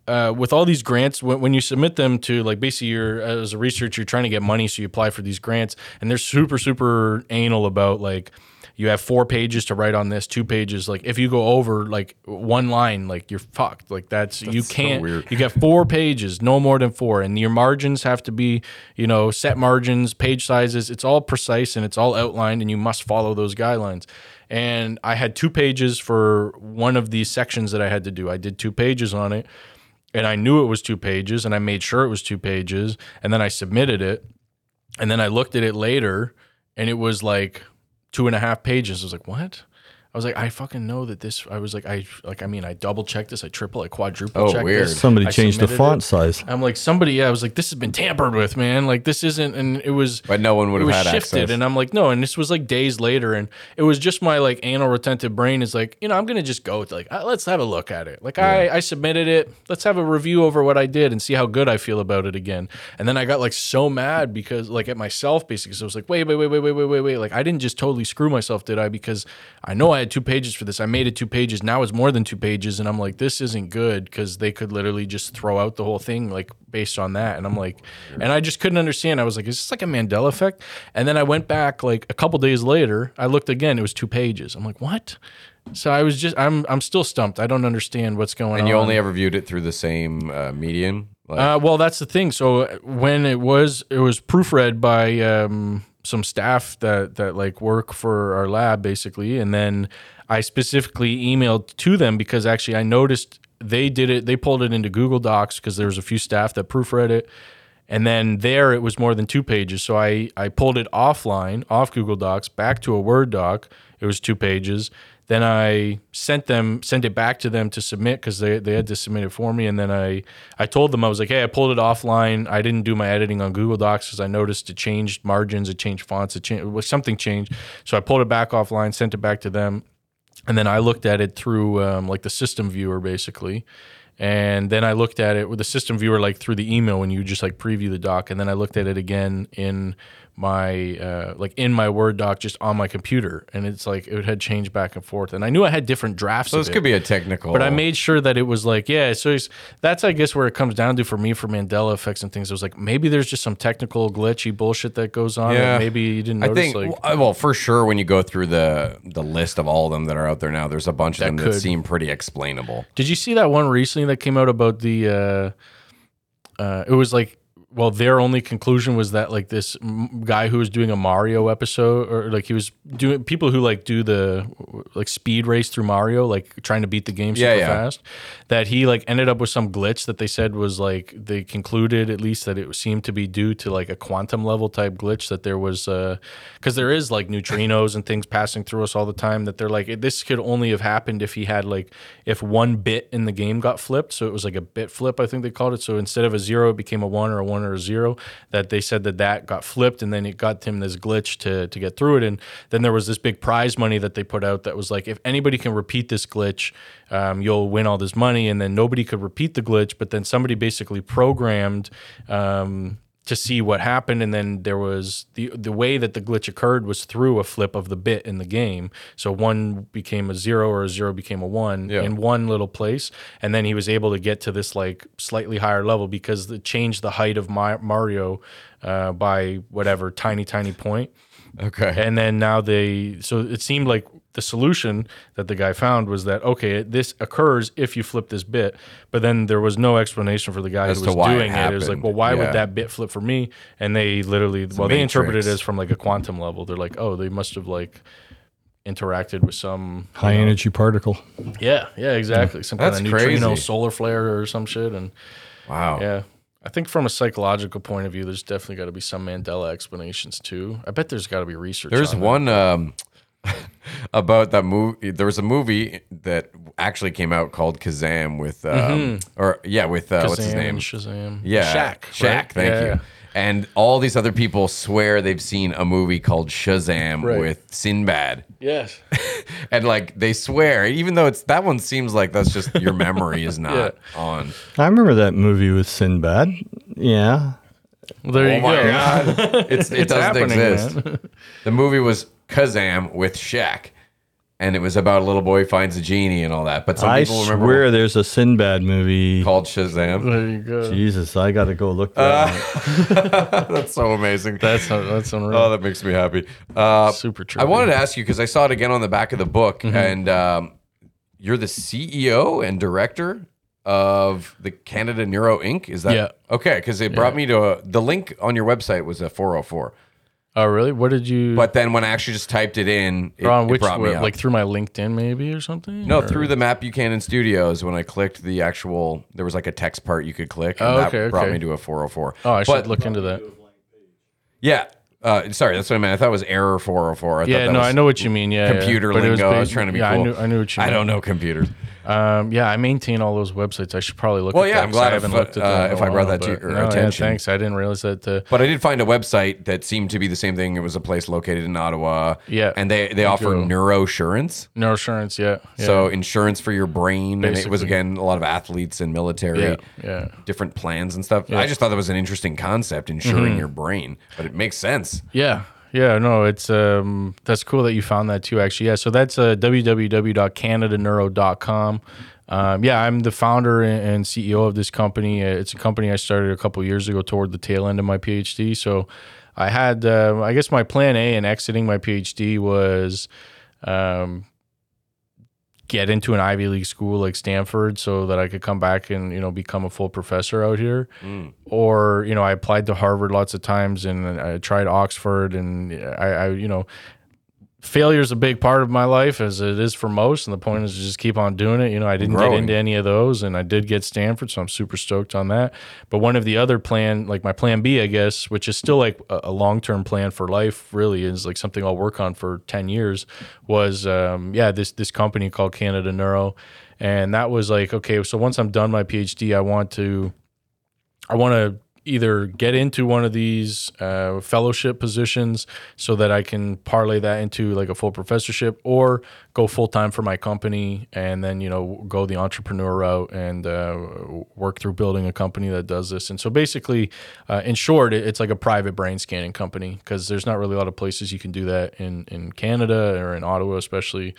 Uh, with all these grants, when, when you submit them to, like, basically you're, as a researcher, you're trying to get money, so you apply for these grants, and they're super, super anal about, like, you have four pages to write on this, two pages. Like, if you go over, like, one line, like, you're fucked. Like, that's, that's you can't, so weird. You got four pages, no more than four, and your margins have to be, you know, set margins, page sizes. It's all precise, and it's all outlined, and you must follow those guidelines. And I had two pages for one of these sections that I had to do. I did two pages on it. And I knew it was two pages, and I made sure it was two pages, and then I submitted it, and then I looked at it later, and it was like two and a half pages. I was like, what? I I was like, I fucking know that this. I was like, I like, I mean, I double checked this, I triple, I quadruple oh, checked weird. this. Somebody I changed the font it. size. I'm like, somebody. Yeah, I was like, this has been tampered with, man. Like, this isn't, and it was. But no one would have had shifted, access. And I'm like, no. And this was like days later, and it was just my like anal retentive brain is like, you know, I'm gonna just go with like, let's have a look at it. Like, yeah. I I submitted it. Let's have a review over what I did and see how good I feel about it again. And then I got like so mad because like at myself basically. So I was like, wait, wait, wait, wait, wait, wait, wait, wait. Like, I didn't just totally screw myself, did I? Because I know I had two pages for this. I made it two pages. Now it's more than two pages. And I'm like, this isn't good because they could literally just throw out the whole thing like based on that. And I'm like, and I just couldn't understand. I was like, is this like a Mandela effect? And then I went back like a couple days later. I looked again. It was two pages. I'm like, what? So I was just, I'm I'm still stumped. I don't understand what's going on. And you on. only ever viewed it through the same uh, medium? Like- uh, well, that's the thing. So when it was, it was proofread by... Um, some staff that that like work for our lab basically, and then I specifically emailed to them because actually I noticed they did it, they pulled it into Google Docs because there was a few staff that proofread it, and then there it was more than two pages. So I I pulled it offline off Google Docs back to a Word doc. It was two pages. Then I sent them sent it back to them to submit because they, they had to submit it for me. And then I, I told them, I was like, hey, I pulled it offline. I didn't do my editing on Google Docs because I noticed it changed margins, it changed fonts, it changed, something changed. So I pulled it back offline, sent it back to them. And then I looked at it through um, like the system viewer basically. And then I looked at it with the system viewer like through the email when you just like preview the doc. And then I looked at it again in my uh, like in my Word doc just on my computer. And it's like it had changed back and forth. And I knew I had different drafts. So this of it, could be a technical. But I made sure that it was like, yeah. So it's, that's, I guess, where it comes down to for me for Mandela effects and things. It was like maybe there's just some technical glitchy bullshit that goes on. Yeah. Maybe you didn't notice. I think, like, well, for sure, when you go through the, the list of all of them that are out there now, there's a bunch of them that could. seem pretty explainable. Did you see that one recently that came out about the uh uh it was like, well, their only conclusion was that like this m- guy who was doing a Mario episode, or like he was doing people who like do the like speed race through Mario, like trying to beat the game super yeah, yeah. fast, that he like ended up with some glitch that they said was like, they concluded at least that it seemed to be due to like a quantum level type glitch, that there was uh because there is like neutrinos and things passing through us all the time, that they're like, this could only have happened if he had like, if one bit in the game got flipped. So it was like a bit flip, I think they called it. So instead of a zero, it became a one, or a one or a zero, that they said that that got flipped, and then it got him this glitch to to get through it. And then there was this big prize money that they put out that was like, if anybody can repeat this glitch, um, you'll win all this money. And then nobody could repeat the glitch, but then somebody basically programmed um, to see what happened. And then there was the the way that the glitch occurred was through a flip of the bit in the game. So one became a zero, or a zero became a one yeah. in one little place. And then he was able to get to this like slightly higher level because it changed the height of my, Mario uh, by whatever tiny, tiny point. Okay. And then now they, so it seemed like the solution that the guy found was that, okay, this occurs if you flip this bit, but then there was no explanation for the guy as who was doing it. It. It was like, well, why yeah. would that bit flip for me? And they literally, it's well, they interpreted it as from like a quantum level. They're like, oh, they must have like interacted with some high you know, energy particle. Yeah. Yeah, exactly. Some That's kind of neutrino crazy. solar flare or some shit. And wow. Yeah. I think from a psychological point of view, there's definitely got to be some Mandela explanations too. I bet there's got to be research. There's on one um, about that movie. There was a movie that actually came out called Kazam with, um, mm-hmm. or yeah, with uh, Kazam, what's his name? Shazam. Yeah, Shaq. Shaq. Right? Thank yeah. you. And all these other people swear they've seen a movie called Shazam right. with Sinbad. Yes. And like they swear, even though it's that one seems like that's just your memory is not yeah. on. I remember that movie with Sinbad. Yeah. Well, there oh you my go. God. It's, it it's doesn't exist. Man. The movie was Kazam with Shaq. And it was about a little boy finds a genie and all that. But some I people remember. I swear there's a Sinbad movie called Shazam. There you go. Jesus, I got to go look that uh, up. That's so amazing. That's that's unreal. Oh, that makes me happy. Uh, Super true. I wanted to ask you because I saw it again on the back of the book. Mm-hmm. And um, you're the C E O and director of the Canada Neuro Incorporated. Is that? Yeah. Okay, because it brought yeah. me to a, the link on your website was a four oh four. Oh, really? What did you... But then when I actually just typed it in, it, Ron, which, it brought me up. Like through my LinkedIn maybe or something? No, or? Through the Matt Buchanan Studios. When I clicked the actual... There was like a text part you could click. And oh, okay, that okay. brought me to a four oh four. Oh, I but, should look into that. Yeah. Uh, sorry, that's what I meant. I thought it was error four oh four. I yeah, that no, was I know what you mean. Yeah, computer yeah, lingo. I was trying to be yeah, cool. I knew, I knew what you meant. I don't know computers. Um, yeah, I maintain all those websites. I should probably look. Well, at yeah, that I'm glad I haven't if, looked at uh, if I brought while, that to your no, attention. Yeah, thanks. I didn't realize that. The... But I did find a website that seemed to be the same thing. It was a place located in Ottawa. Yeah, and they they offer neurosurance. Neurosurance, yeah, yeah. So insurance for your brain, basically. And it was again a lot of athletes and military. Yeah, yeah. Different plans and stuff. Yeah. I just thought that was an interesting concept, insuring mm-hmm. your brain, but it makes sense. Yeah. Yeah. No, it's, um, that's cool that you found that too, actually. Yeah. So that's uh, w w w dot canada neuro dot com. Um, yeah, I'm the founder and C E O of this company. It's a company I started a couple of years ago toward the tail end of my PhD. So I had, uh, I guess my plan A in exiting my PhD was, um, get into an Ivy League school like Stanford so that I could come back and, you know, become a full professor out here. Mm. Or, you know, I applied to Harvard lots of times and I tried Oxford and I, I, you know, failure is a big part of my life as it is for most. And the point is to just keep on doing it. You know, I didn't Growing. get into any of those and I did get Stanford. So I'm super stoked on that. But one of the other plan, like my plan B, I guess, which is still like a long-term plan for life really is like something I'll work on for ten years was, um, yeah, this, this company called Canada Neuro. And that was like, okay, so once I'm done my PhD, I want to, I want to either get into one of these uh, fellowship positions so that I can parlay that into like a full professorship or go full-time for my company and then, you know, go the entrepreneur route and uh, work through building a company that does this. And so basically, uh, in short, it's like a private brain scanning company because there's not really a lot of places you can do that in, in Canada or in Ottawa especially.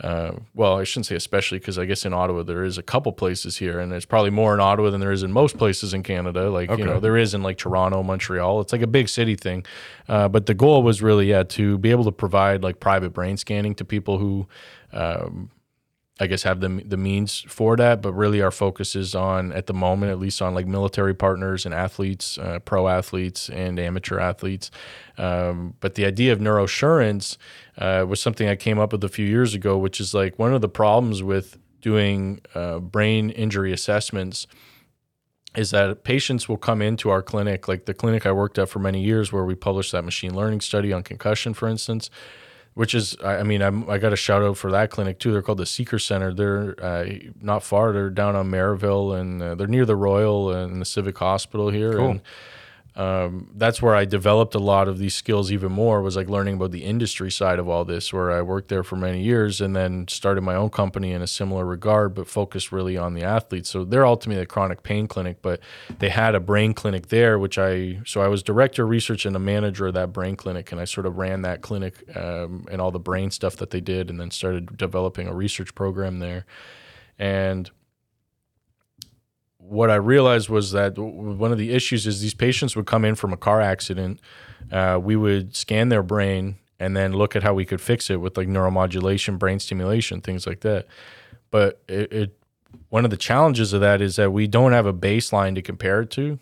Uh, well, I shouldn't say especially because I guess in Ottawa there is a couple places here, and there's probably more in Ottawa than there is in most places in Canada. Like, okay. you know, there is in like Toronto, Montreal. It's like a big city thing. Uh, but the goal was really, yeah, to be able to provide like private brain scanning to people who, um, I guess, have the the means for that. But really our focus is on, at the moment, at least on like military partners and athletes, uh, pro athletes and amateur athletes. Um, but the idea of neurosurance uh, was something I came up with a few years ago, which is like one of the problems with doing uh, brain injury assessments is that patients will come into our clinic, like the clinic I worked at for many years where we published that machine learning study on concussion, for instance, which is, I mean, I'm, I got a shout out for that clinic too. They're called the Seeker Center. They're uh, not far. They're down on Merivale and uh, they're near the Royal and the Civic Hospital here. Cool. And um, that's where I developed a lot of these skills even more was like learning about the industry side of all this, where I worked there for many years and then started my own company in a similar regard, but focused really on the athletes. So they're ultimately a chronic pain clinic, but they had a brain clinic there, which I, so I was director of research and a manager of that brain clinic. And I sort of ran that clinic, um, and all the brain stuff that they did, and then started developing a research program there. And what I realized was that one of the issues is these patients would come in from a car accident. Uh, we would scan their brain and then look at how we could fix it with like neuromodulation, brain stimulation, things like that. But it, it one of the challenges of that is that we don't have a baseline to compare it to.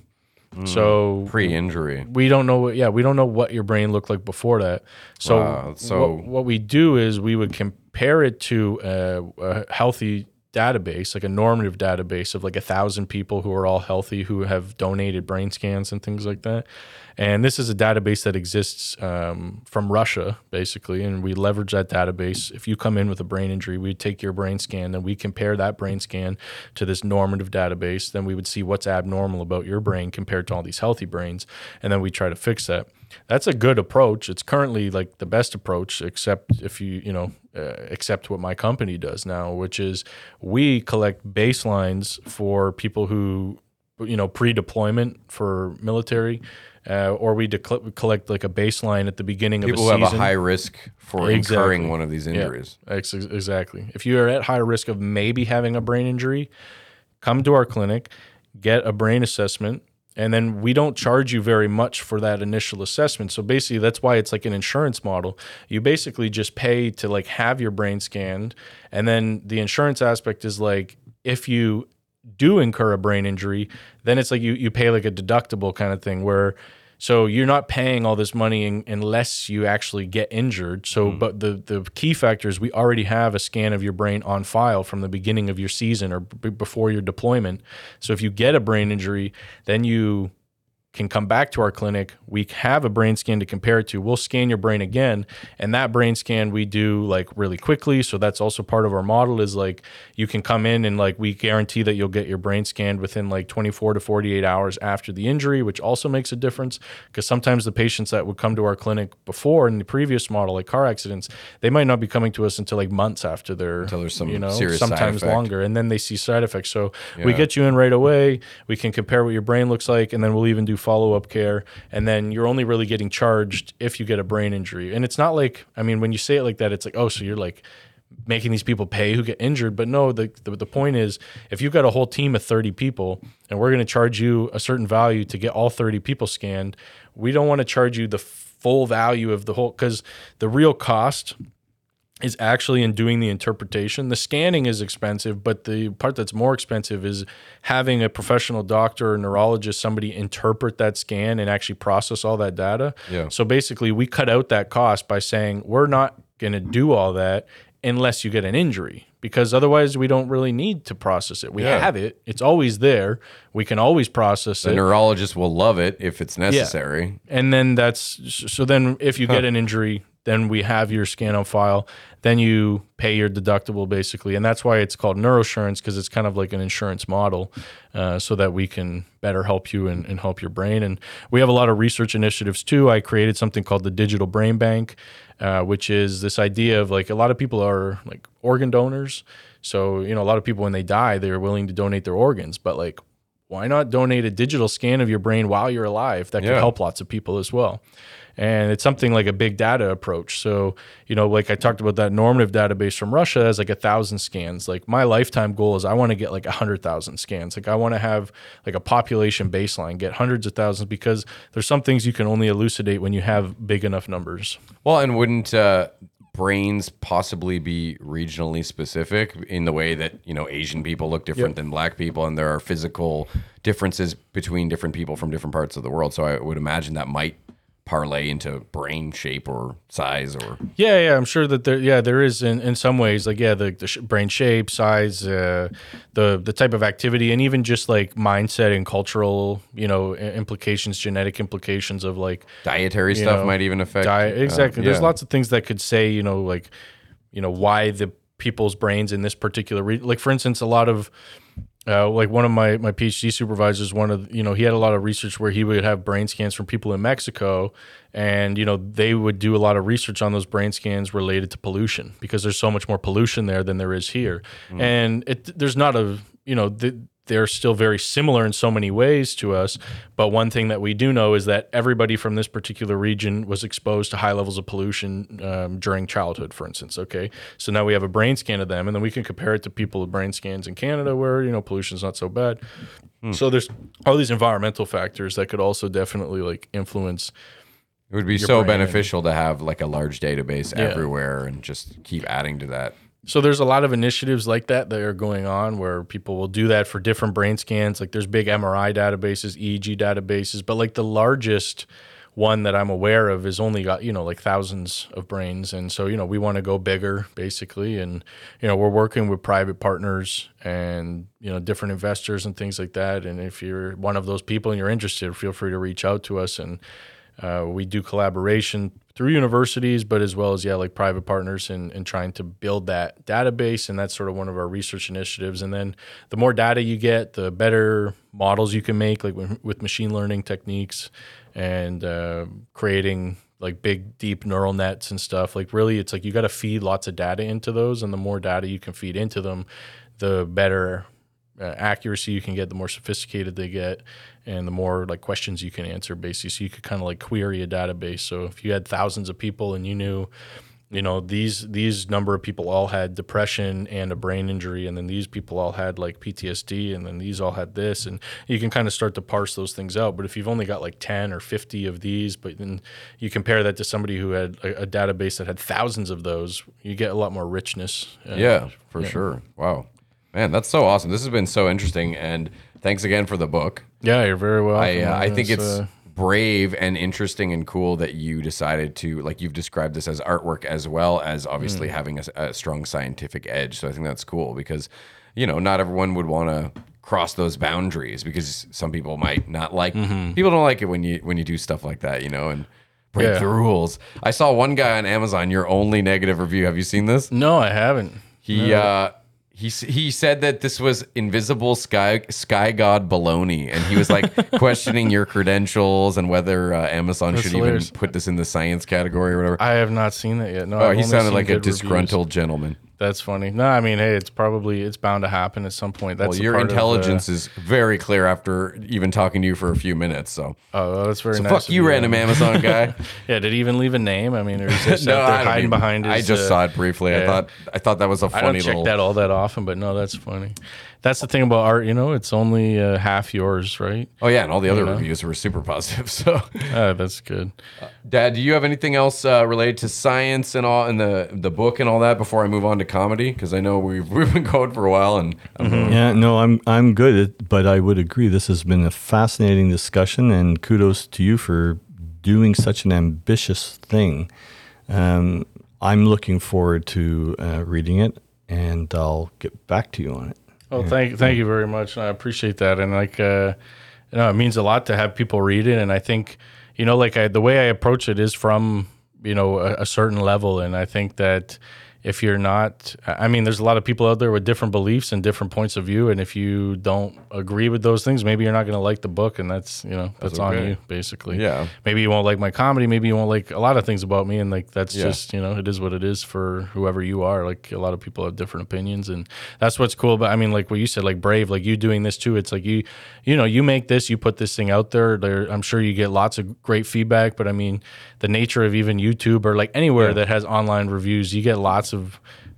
Mm, so pre-injury, we don't know what, yeah, we don't know what your brain looked like before that. So, wow, so what, what we do is we would compare it to a, a healthy database, like a normative database of like a thousand people who are all healthy, who have donated brain scans and things like that. And this is a database that exists um, from Russia, basically, and we leverage that database. If you come in with a brain injury, we take your brain scan, then we compare that brain scan to this normative database. Then we would see what's abnormal about your brain compared to all these healthy brains, and then we try to fix that. That's a good approach. It's currently like the best approach, except if you, you know, uh, accept what my company does now, which is we collect baselines for people who, you know, pre-deployment for military. Uh, or we de- collect like a baseline at the beginning People of a season. People who have a high risk for exactly. incurring one of these injuries. Yeah, ex- exactly. If you are at high risk of maybe having a brain injury, come to our clinic, get a brain assessment, and then we don't charge you very much for that initial assessment. So basically that's why it's like an insurance model. You basically just pay to like have your brain scanned, and then the insurance aspect is like if you do incur a brain injury, then it's like you you pay like a deductible kind of thing where so you're not paying all this money in, unless you actually get injured. So mm. but the the key factor is we already have a scan of your brain on file from the beginning of your season or b- before your deployment. So if you get a brain injury, then you can come back to our clinic. We have a brain scan to compare it to. We'll scan your brain again. And that brain scan we do like really quickly. So that's also part of our model is like, you can come in and like, we guarantee that you'll get your brain scanned within like twenty-four to forty-eight hours after the injury, which also makes a difference because sometimes the patients that would come to our clinic before in the previous model, like car accidents, they might not be coming to us until like months after their, until there's some you know, serious sometimes longer. And then they see side effects. So yeah. we get you in right away. We can compare what your brain looks like. And then we'll even do follow-up care. And then you're only really getting charged if you get a brain injury. And it's not like, I mean, when you say it like that, it's like, oh, so you're like making these people pay who get injured. But no, the, the, the point is if you've got a whole team of thirty people and we're going to charge you a certain value to get all thirty people scanned, we don't want to charge you the full value of the whole, because the real cost is actually in doing the interpretation. The scanning is expensive, but the part that's more expensive is having a professional doctor or neurologist, somebody interpret that scan and actually process all that data. Yeah. So basically we cut out that cost by saying, we're not going to do all that unless you get an injury, because otherwise we don't really need to process it. We yeah. have it. It's always there. We can always process the it. The neurologist will love it if it's necessary. Yeah. And then that's, so then if you huh. get an injury, then we have your scan on file, then you pay your deductible basically. And that's why it's called neurosurance, because it's kind of like an insurance model uh, so that we can better help you and, and help your brain. And we have a lot of research initiatives too. I created something called the Digital Brain Bank, uh, which is this idea of like a lot of people are like organ donors. So, you know, a lot of people when they die, they're willing to donate their organs, but like, why not donate a digital scan of your brain while you're alive? That could yeah. help lots of people as well. And it's something like a big data approach. So, you know, like I talked about that normative database from Russia has like a thousand scans. Like my lifetime goal is I want to get like a hundred thousand scans. Like I want to have like a population baseline, get hundreds of thousands, because there's some things you can only elucidate when you have big enough numbers. Well, and wouldn't uh, brains possibly be regionally specific in the way that, you know, Asian people look different yep. than black people, and there are physical differences between different people from different parts of the world. So I would imagine that might parlay into brain shape or size or yeah yeah I'm sure that there yeah there is in, in some ways like yeah the, the sh- brain shape, size, uh the the type of activity, and even just like mindset and cultural, you know, implications, genetic implications of like dietary stuff know, might even affect diet exactly uh, yeah. There's lots of things that could say, you know, like, you know, why the people's brains in this particular re- like for instance a lot of Uh, like one of my, my PhD supervisors, one of, you know, he had a lot of research where he would have brain scans from people in Mexico, and, you know, they would do a lot of research on those brain scans related to pollution, because there's so much more pollution there than there is here. Mm. And it, there's not a, you know, the, they're still very similar in so many ways to us. But one thing that we do know is that everybody from this particular region was exposed to high levels of pollution um, during childhood, for instance. Okay. So now we have a brain scan of them, and then we can compare it to people with brain scans in Canada where, you know, pollution's not so bad. Hmm. So there's all these environmental factors that could also definitely like influence. It would be so brain. beneficial to have like a large database yeah. everywhere and just keep adding to that. So there's a lot of initiatives like that that are going on where people will do that for different brain scans. Like there's big M R I databases, E E G databases, but like the largest one that I'm aware of is only got, you know, like thousands of brains. And so, you know, we want to go bigger basically. And, you know, we're working with private partners and, you know, different investors and things like that. And if you're one of those people and you're interested, feel free to reach out to us. And uh, we do collaboration through universities, but as well as, yeah, like private partners and, and trying to build that database. And that's sort of one of our research initiatives. And then the more data you get, the better models you can make, like with, with machine learning techniques and uh, creating like big, deep neural nets and stuff. Like really, it's like you got to feed lots of data into those. And the more data you can feed into them, the better Uh, accuracy you can get, the more sophisticated they get, and the more like questions you can answer basically. So you could kind of like query a database. So if you had thousands of people and you knew, you know, these these number of people all had depression and a brain injury, and then these people all had like P T S D, and then these all had this, and you can kind of start to parse those things out. But if you've only got like ten or fifty of these, but then you compare that to somebody who had a, a database that had thousands of those, you get a lot more richness. Uh, yeah, for yeah. sure. Wow. Man, that's so awesome. This has been so interesting, and thanks again for the book. Yeah, you're very welcome. I, uh, I think it's uh... brave and interesting and cool that you decided to, like you've described this as artwork as well as obviously mm. having a, a strong scientific edge. So I think that's cool because, you know, not everyone would want to cross those boundaries, because some people might not like, mm-hmm. people don't like it when you when you do stuff like that, you know, and break yeah. the rules. I saw one guy on Amazon, Your Only Negative Review. Have you seen this? No, I haven't. He no. uh he he said that this was invisible sky sky god baloney, and he was like questioning your credentials and whether uh, Amazon That's should hilarious. even put this in the science category or whatever. I have not seen that yet. No, oh, I've he sounded like a disgruntled reviews. gentleman. That's funny. No, I mean, hey, it's probably, it's bound to happen at some point. That's well, your intelligence the... is very clear after even talking to you for a few minutes. So, oh, well, that's very so nice. So fuck you, random Amazon guy. Yeah, did he even leave a name? I mean, or is this no, I hiding mean, behind his, I just uh, saw it briefly. Yeah. I thought I thought that was a funny little... I don't check little... that all that often, but no, that's funny. That's the thing about art, you know, it's only uh, half yours, right? Oh, yeah, and all the other you know? reviews were super positive, so... Oh, that's good. Uh, Dad, do you have anything else uh, related to science and all, and the, the book and all that before I move on to comedy? Because I know we've, we've been going for a while, and... Mm-hmm. Yeah, no, I'm, I'm good, but I would agree this has been a fascinating discussion, and kudos to you for doing such an ambitious thing. Um, I'm looking forward to uh, reading it, and I'll get back to you on it. Oh, thank thank you very much. I appreciate that. And like, uh, you know, it means a lot to have people read it. And I think, you know, like I, the way I approach it is from, you know, a, a certain level. And I think that if you're not, I mean, there's a lot of people out there with different beliefs and different points of view. And if you don't agree with those things, maybe you're not going to like the book. And that's, you know, that's, that's okay. on you, basically. Yeah. Maybe you won't like my comedy. Maybe you won't like a lot of things about me. And like, that's yeah. just, you know, it is what it is for whoever you are. Like, a lot of people have different opinions. And that's what's cool. But I mean, like what you said, like Brave, like you doing this too. It's like you, you know, you make this, you put this thing out there. there I'm sure you get lots of great feedback. But I mean, the nature of even YouTube or like anywhere yeah. that has online reviews, you get lots of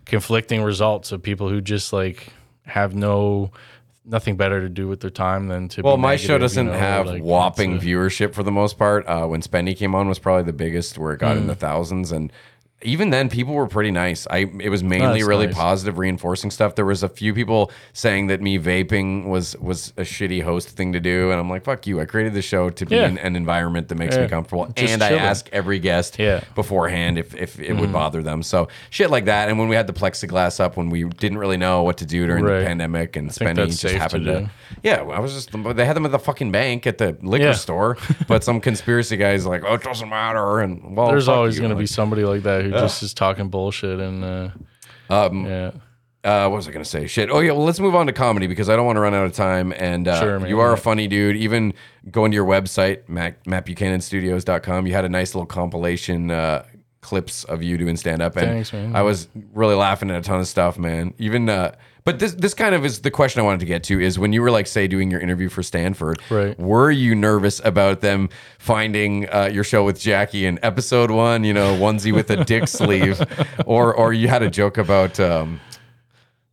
conflicting results of people who just like have no nothing better to do with their time than to well be my negative, show doesn't you know, have like, whopping a, viewership for the most part. Uh when Spendy came on was probably the biggest, where it got mm. in the thousands, and even then people were pretty nice. I it was mainly oh, really nice. positive reinforcing stuff. There was a few people saying that me vaping was was a shitty host thing to do, and I'm like, fuck you, I created the show to be yeah. in an environment that makes yeah. me comfortable. Just and chilling. I ask every guest yeah. beforehand if, if it mm-hmm. would bother them, so shit like that. And when we had the plexiglass up, when we didn't really know what to do during right. the pandemic, and Spendy just happened to, to yeah I was just they had them at the fucking bank at the liquor yeah. store, but some conspiracy guys like, oh, it doesn't matter, and well, there's always you. gonna like, be somebody like that who Who just is talking bullshit and uh, um, yeah. Uh, what was I gonna say? Shit. Oh yeah. Well, let's move on to comedy, because I don't want to run out of time. And uh, sure, man, you are yeah. a funny dude. Even going to your website, Matt, matt buchanan studios dot com, you had a nice little compilation uh, clips of you doing stand up, and Thanks, man. I was really laughing at a ton of stuff, man. Even uh, but this this kind of is the question I wanted to get to, is when you were like, say, doing your interview for Stanford, right. were you nervous about them finding uh, your show with Jackie in episode one, you know, onesie with a dick sleeve, or or you had a joke about um,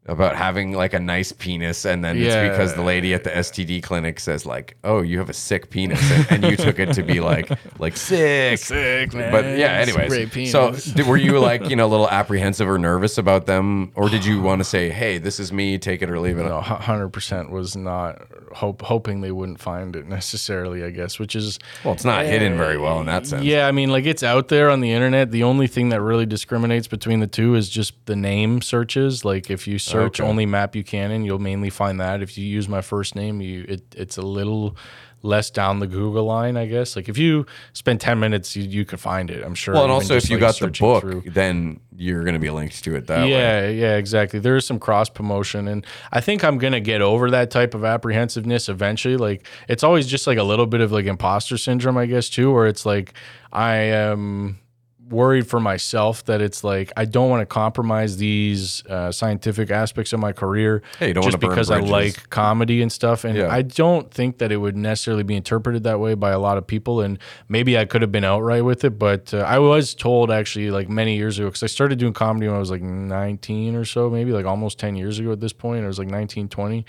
about having like a nice penis, and then yeah. it's because the lady at the S T D clinic says like, oh, you have a sick penis, and, and you took it to be like like sick, sick, man. But yeah, anyways. Great penis. So did, were you like, you know, a little apprehensive or nervous about them, or did you want to say, hey, this is me, take it or leave it? No, one hundred percent was not hope, hoping they wouldn't find it necessarily, I guess, which is well, it's not uh, hidden very well in that sense. Yeah, I mean, like it's out there on the internet. The only thing that really discriminates between the two is just the name searches. Like if you search Search okay. only Matt Buchanan, you'll mainly find that. If you use my first name, you it, it's a little less down the Google line, I guess. Like if you spend ten minutes, you, you could find it, I'm sure. Well, and even also if you like got the book, through. then you're going to be linked to it that yeah, way. Yeah, yeah, exactly. There is some cross promotion, and I think I'm going to get over that type of apprehensiveness eventually. Like it's always just like a little bit of like imposter syndrome, I guess, too, where it's like I am... Um, worried for myself that it's like I don't want to compromise these uh, scientific aspects of my career hey, you don't just want to because burn bridges. I like comedy and stuff, and yeah. I don't think that it would necessarily be interpreted that way by a lot of people, and maybe I could have been outright with it, but uh, I was told actually like many years ago, because I started doing comedy when I was like nineteen or so, maybe like almost ten years ago at this point. I was like nineteen, twenty,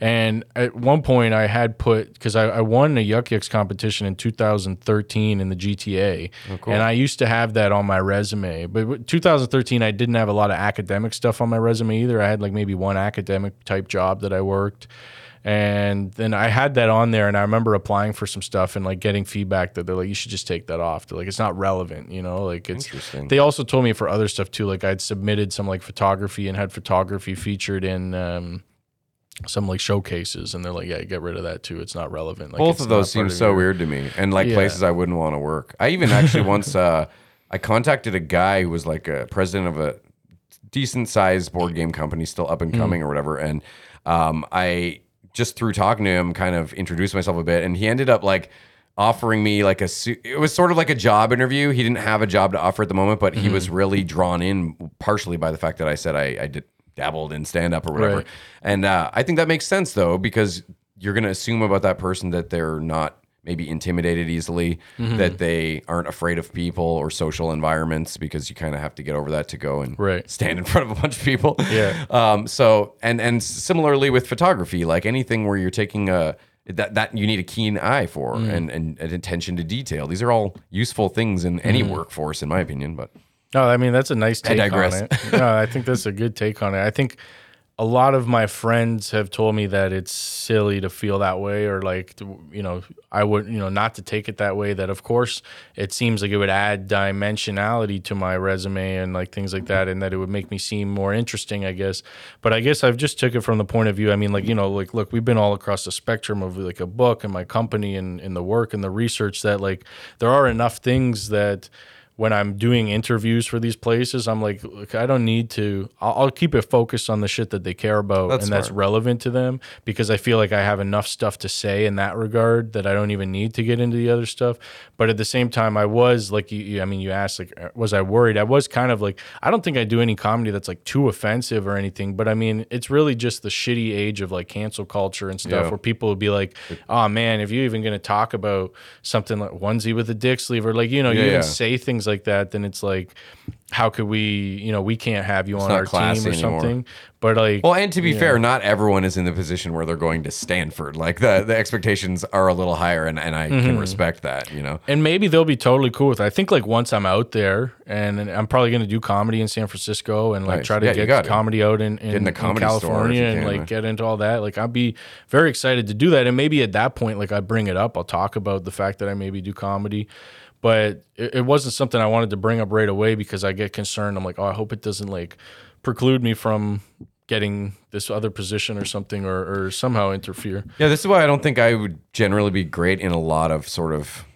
and at one point I had put, because I, I won a Yuck Yucks competition in two thousand thirteen in the G T A, oh, cool. and I used to have that that on my resume, but two thousand thirteen I didn't have a lot of academic stuff on my resume either. I had like maybe one academic type job that I worked, and then I had that on there, and I remember applying for some stuff and like getting feedback that they're like, you should just take that off. They're like, it's not relevant, you know, like it's interesting. They also told me for other stuff too, like I'd submitted some like photography and had photography featured in um some like showcases, and they're like, yeah, get rid of that too. It's not relevant. Like, both of those seem so your... weird to me, and like yeah. places I wouldn't want to work. I even actually once uh, I contacted a guy who was like a president of a decent sized board game company, still up and coming mm. or whatever. And um, I just through talking to him, kind of introduced myself a bit, and he ended up like offering me like a su- it was sort of like a job interview. He didn't have a job to offer at the moment, but he mm-hmm. was really drawn in partially by the fact that I said I, I did dabbled in stand up or whatever. Right. And uh, I think that makes sense though, because you're going to assume about that person that they're not maybe intimidated easily, mm-hmm. that they aren't afraid of people or social environments, because you kind of have to get over that to go and right. stand in front of a bunch of people. Yeah. Um, so, and, and similarly with photography, like anything where you're taking a, that, that you need a keen eye for mm. and, and, and attention to detail. These are all useful things in any mm. workforce, in my opinion, but. No, I mean, that's a nice take I digress. on it. No, I think that's a good take on it. I think a lot of my friends have told me that it's silly to feel that way, or like, you know, I would, you know, not to take it that way, that of course it seems like it would add dimensionality to my resume and like things like that, and that it would make me seem more interesting, I guess. But I guess I've just took it from the point of view. I mean, like, you know, like, look, we've been all across the spectrum of like a book and my company and, and the work and the research, that like there are enough things that when I'm doing interviews for these places, I'm like, look, I don't need to, I'll, I'll keep it focused on the shit that they care about that's and smart. That's relevant to them, because I feel like I have enough stuff to say in that regard that I don't even need to get into the other stuff. But at the same time, I was like, you, you, I mean, you asked, like, was I worried? I was kind of like, I don't think I do any comedy that's like too offensive or anything, but I mean, it's really just the shitty age of like cancel culture and stuff yeah. where people would be like, oh man, if you're even going to talk about something like onesie with a dick sleeve, or like, you know, yeah, you even yeah. say things like, like that, then it's like, how could we, you know, we can't have you it's on our team or anymore. something. But like, well, and to be fair, know. not everyone is in the position where they're going to Stanford. Like the, the expectations are a little higher, and, and I mm-hmm. can respect that, you know. And maybe they'll be totally cool with it. I think like once I'm out there, and, and I'm probably going to do comedy in San Francisco and like nice. try to yeah, get comedy it. out in, in, in, the comedy in California can, and like man. get into all that. Like I'd be very excited to do that. And maybe at that point, like I bring it up, I'll talk about the fact that I maybe do comedy. But it wasn't something I wanted to bring up right away, because I get concerned. I'm like, oh, I hope it doesn't like preclude me from getting this other position or something, or, or somehow interfere. Yeah, this is why I don't think I would generally be great in a lot of sort of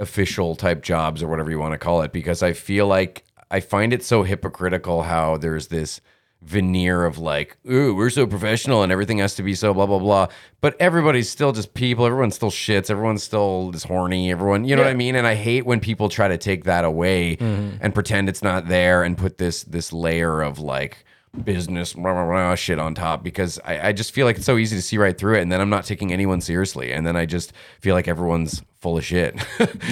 official type jobs or whatever you want to call it, because I feel like I find it so hypocritical how there's this veneer of like, ooh, we're so professional and everything has to be so blah blah blah, but everybody's still just people. Everyone still shits. Everyone still is horny. Everyone, you know yeah. what I mean? And I hate when people try to take that away mm-hmm. and pretend it's not there and put this this layer of like business blah, blah, blah, shit on top, because I, I just feel like it's so easy to see right through it, and then I'm not taking anyone seriously, and then I just feel like everyone's full of shit.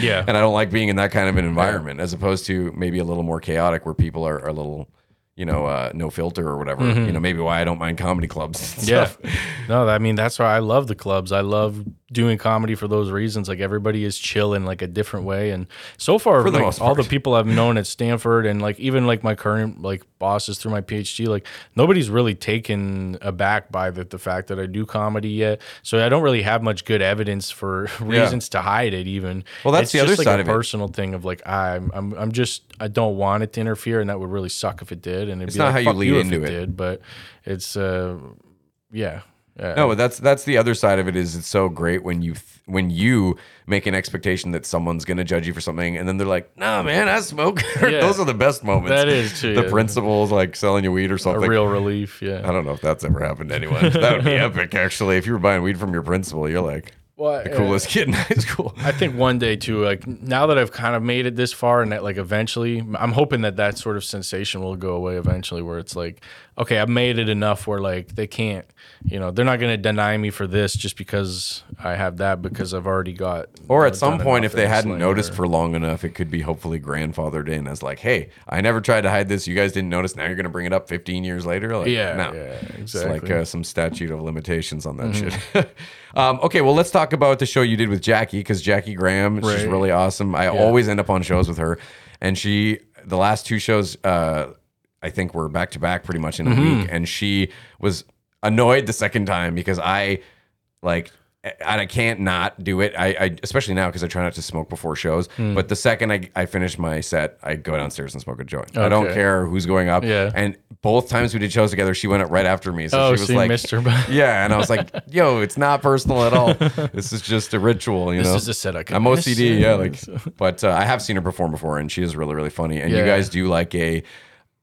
Yeah, and I don't like being in that kind of an environment, as opposed to maybe a little more chaotic where people are, are a little, you know, uh, no filter or whatever, mm-hmm. you know, maybe why I don't mind comedy clubs and yeah. stuff. No, I mean, that's why I love the clubs. I love doing comedy for those reasons. Like everybody is chill in like a different way. And so far, the like, all the people I've known at Stanford, and like even like my current like bosses through my PhD, like nobody's really taken aback by the, the fact that I do comedy yet. So I don't really have much good evidence for reasons yeah. to hide it even. Well, that's it's the just other like side a of personal it. thing of like, I'm, I'm, I'm just, I don't want it to interfere, and that would really suck if it did. And it'd it's be not like, how you lead you into it, it. Did, but it's, uh, yeah. Uh, no, but that's that's the other side of it. Is it's so great when you th- when you make an expectation that someone's gonna judge you for something, and then they're like, "Nah, man, I smoke." Yeah. Those are the best moments. That is too. The yeah. principal's like selling you weed or something. A real relief. Yeah. I don't know if that's ever happened to anyone. That would be epic, actually. If you were buying weed from your principal, you're like, well, the coolest uh, kid in high school. I think one day too, like now that I've kind of made it this far, and that like eventually, I'm hoping that that sort of sensation will go away eventually, where it's like, okay, I've made it enough where like they can't, you know, they're not going to deny me for this just because I have that, because I've already got. Or at some point, if they hadn't noticed for long enough, it could be hopefully grandfathered in as like, hey, I never tried to hide this. You guys didn't notice. Now you're going to bring it up fifteen years later. Like, yeah, no. yeah, exactly. It's like uh, some statute of limitations on that mm-hmm. shit. um, okay, well, let's talk Talk about the show you did with Jackie, because Jackie Graham, right. she's really awesome. I yeah. always end up on shows with her, and she the last two shows uh I think were back to back pretty much in a mm-hmm. week, and she was annoyed the second time because I like and I can't not do it. I, I especially now because I try not to smoke before shows. Mm. But the second I, I finish my set, I go downstairs and smoke a joint. Okay. I don't care who's going up. Yeah. And both times we did shows together, she went up right after me. So oh, she was she like, missed her. Yeah. And I was like, yo, it's not personal at all. This is just a ritual. You know, this is a set I can. I'm O C D. Yeah. Like, but uh, I have seen her perform before, and she is really, really funny. And yeah. you guys do like a.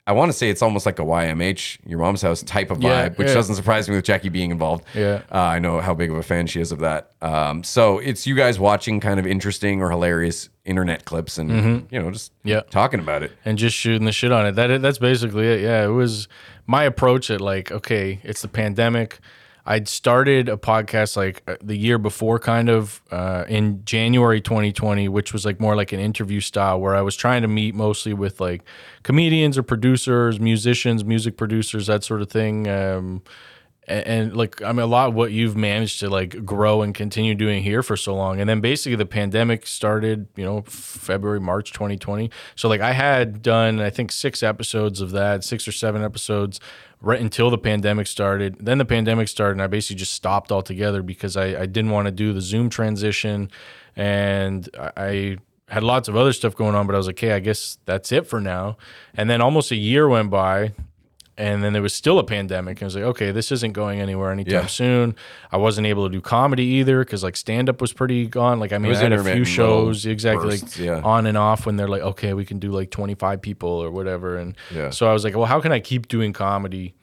I want to say it's almost like a Y M H, Your Mom's House type of yeah, vibe, which yeah. doesn't surprise me with Jackie being involved. Yeah, uh, I know how big of a fan she is of that. Um, so it's you guys watching kind of interesting or hilarious internet clips and, mm-hmm. you know, just yeah. talking about it. And just shooting the shit on it. That That's basically it. Yeah, it was my approach at like, okay, it's the pandemic. I'd started a podcast like the year before kind of uh, in January twenty twenty, which was like more like an interview style where I was trying to meet mostly with like comedians or producers, musicians, music producers, that sort of thing. Um, and, and like, I mean, a lot of what you've managed to like grow and continue doing here for so long. And then basically the pandemic started, you know, February, March twenty twenty. So like I had done, I think, six episodes of that, six or seven episodes right until the pandemic started. Then the pandemic started, and I basically just stopped altogether because I, I didn't want to do the Zoom transition, and I had lots of other stuff going on, but I was like, hey, I guess that's it for now. And then almost a year went by, and then there was still a pandemic. I was like, okay, this isn't going anywhere anytime yeah. soon. I wasn't able to do comedy either because like stand-up was pretty gone. Like I mean, I had a few shows exactly bursts, like yeah. on and off when they're like, okay, we can do like twenty-five people or whatever. And yeah. so I was like, well, how can I keep doing comedy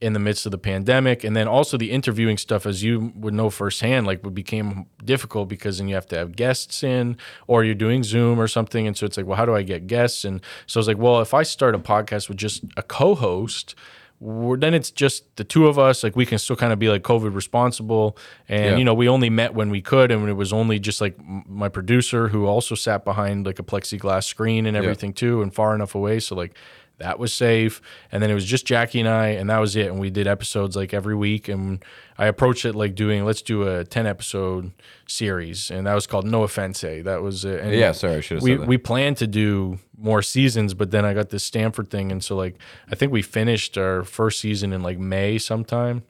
in the midst of the pandemic? And then also the interviewing stuff, as you would know firsthand, like it became difficult because then you have to have guests in, or you're doing Zoom or something. And so it's like, well, how do I get guests? And so I was like, well, if I start a podcast with just a co-host, we're, then it's just the two of us. Like we can still kind of be like COVID responsible, and yeah. you know, we only met when we could, and it was only just like my producer, who also sat behind like a plexiglass screen and everything yeah. too, and far enough away, so like that was safe. And then it was just Jackie and I, and that was it. And we did episodes like every week, and I approached it like doing, let's do a ten episode series, and that was called No Offense. That was it. And yeah, sorry, I should have we, said that. We planned to do more seasons, but then I got this Stanford thing, and so like I think we finished our first season in like May sometime,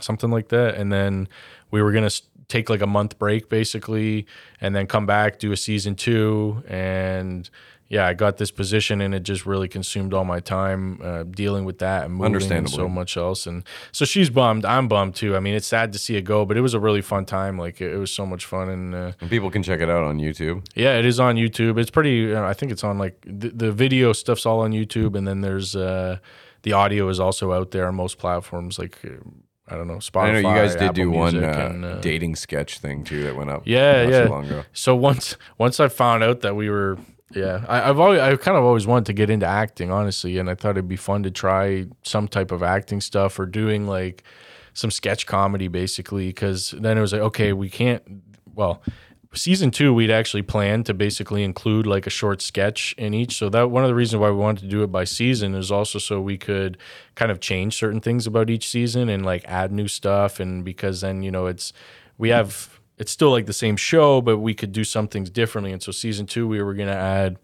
something like that, and then we were gonna take like a month break basically, and then come back, do a season two, and yeah, I got this position, and it just really consumed all my time uh, dealing with that and moving and so much else. And so she's bummed. I'm bummed, too. I mean, it's sad to see it go, but it was a really fun time. Like, it, it was so much fun. And, uh, and people can check it out on YouTube. Yeah, it is on YouTube. It's pretty, you know, I think it's on, like, the, the video stuff's all on YouTube, and then there's uh, the audio is also out there on most platforms, like I don't know, Spotify. I know you guys did Apple do one uh, and, uh, dating sketch thing, too, that went up yeah, not yeah. so long ago. So once, once I found out that we were... Yeah, I, I've always, I've kind of always wanted to get into acting, honestly, and I thought it'd be fun to try some type of acting stuff or doing like some sketch comedy, basically, because then it was like, okay, we can't. Well, season two, we'd actually planned to basically include like a short sketch in each. So that one of the reasons why we wanted to do it by season is also so we could kind of change certain things about each season and like add new stuff, and because then you know it's we have. It's still like the same show, but we could do some things differently. And so season two, we were going to add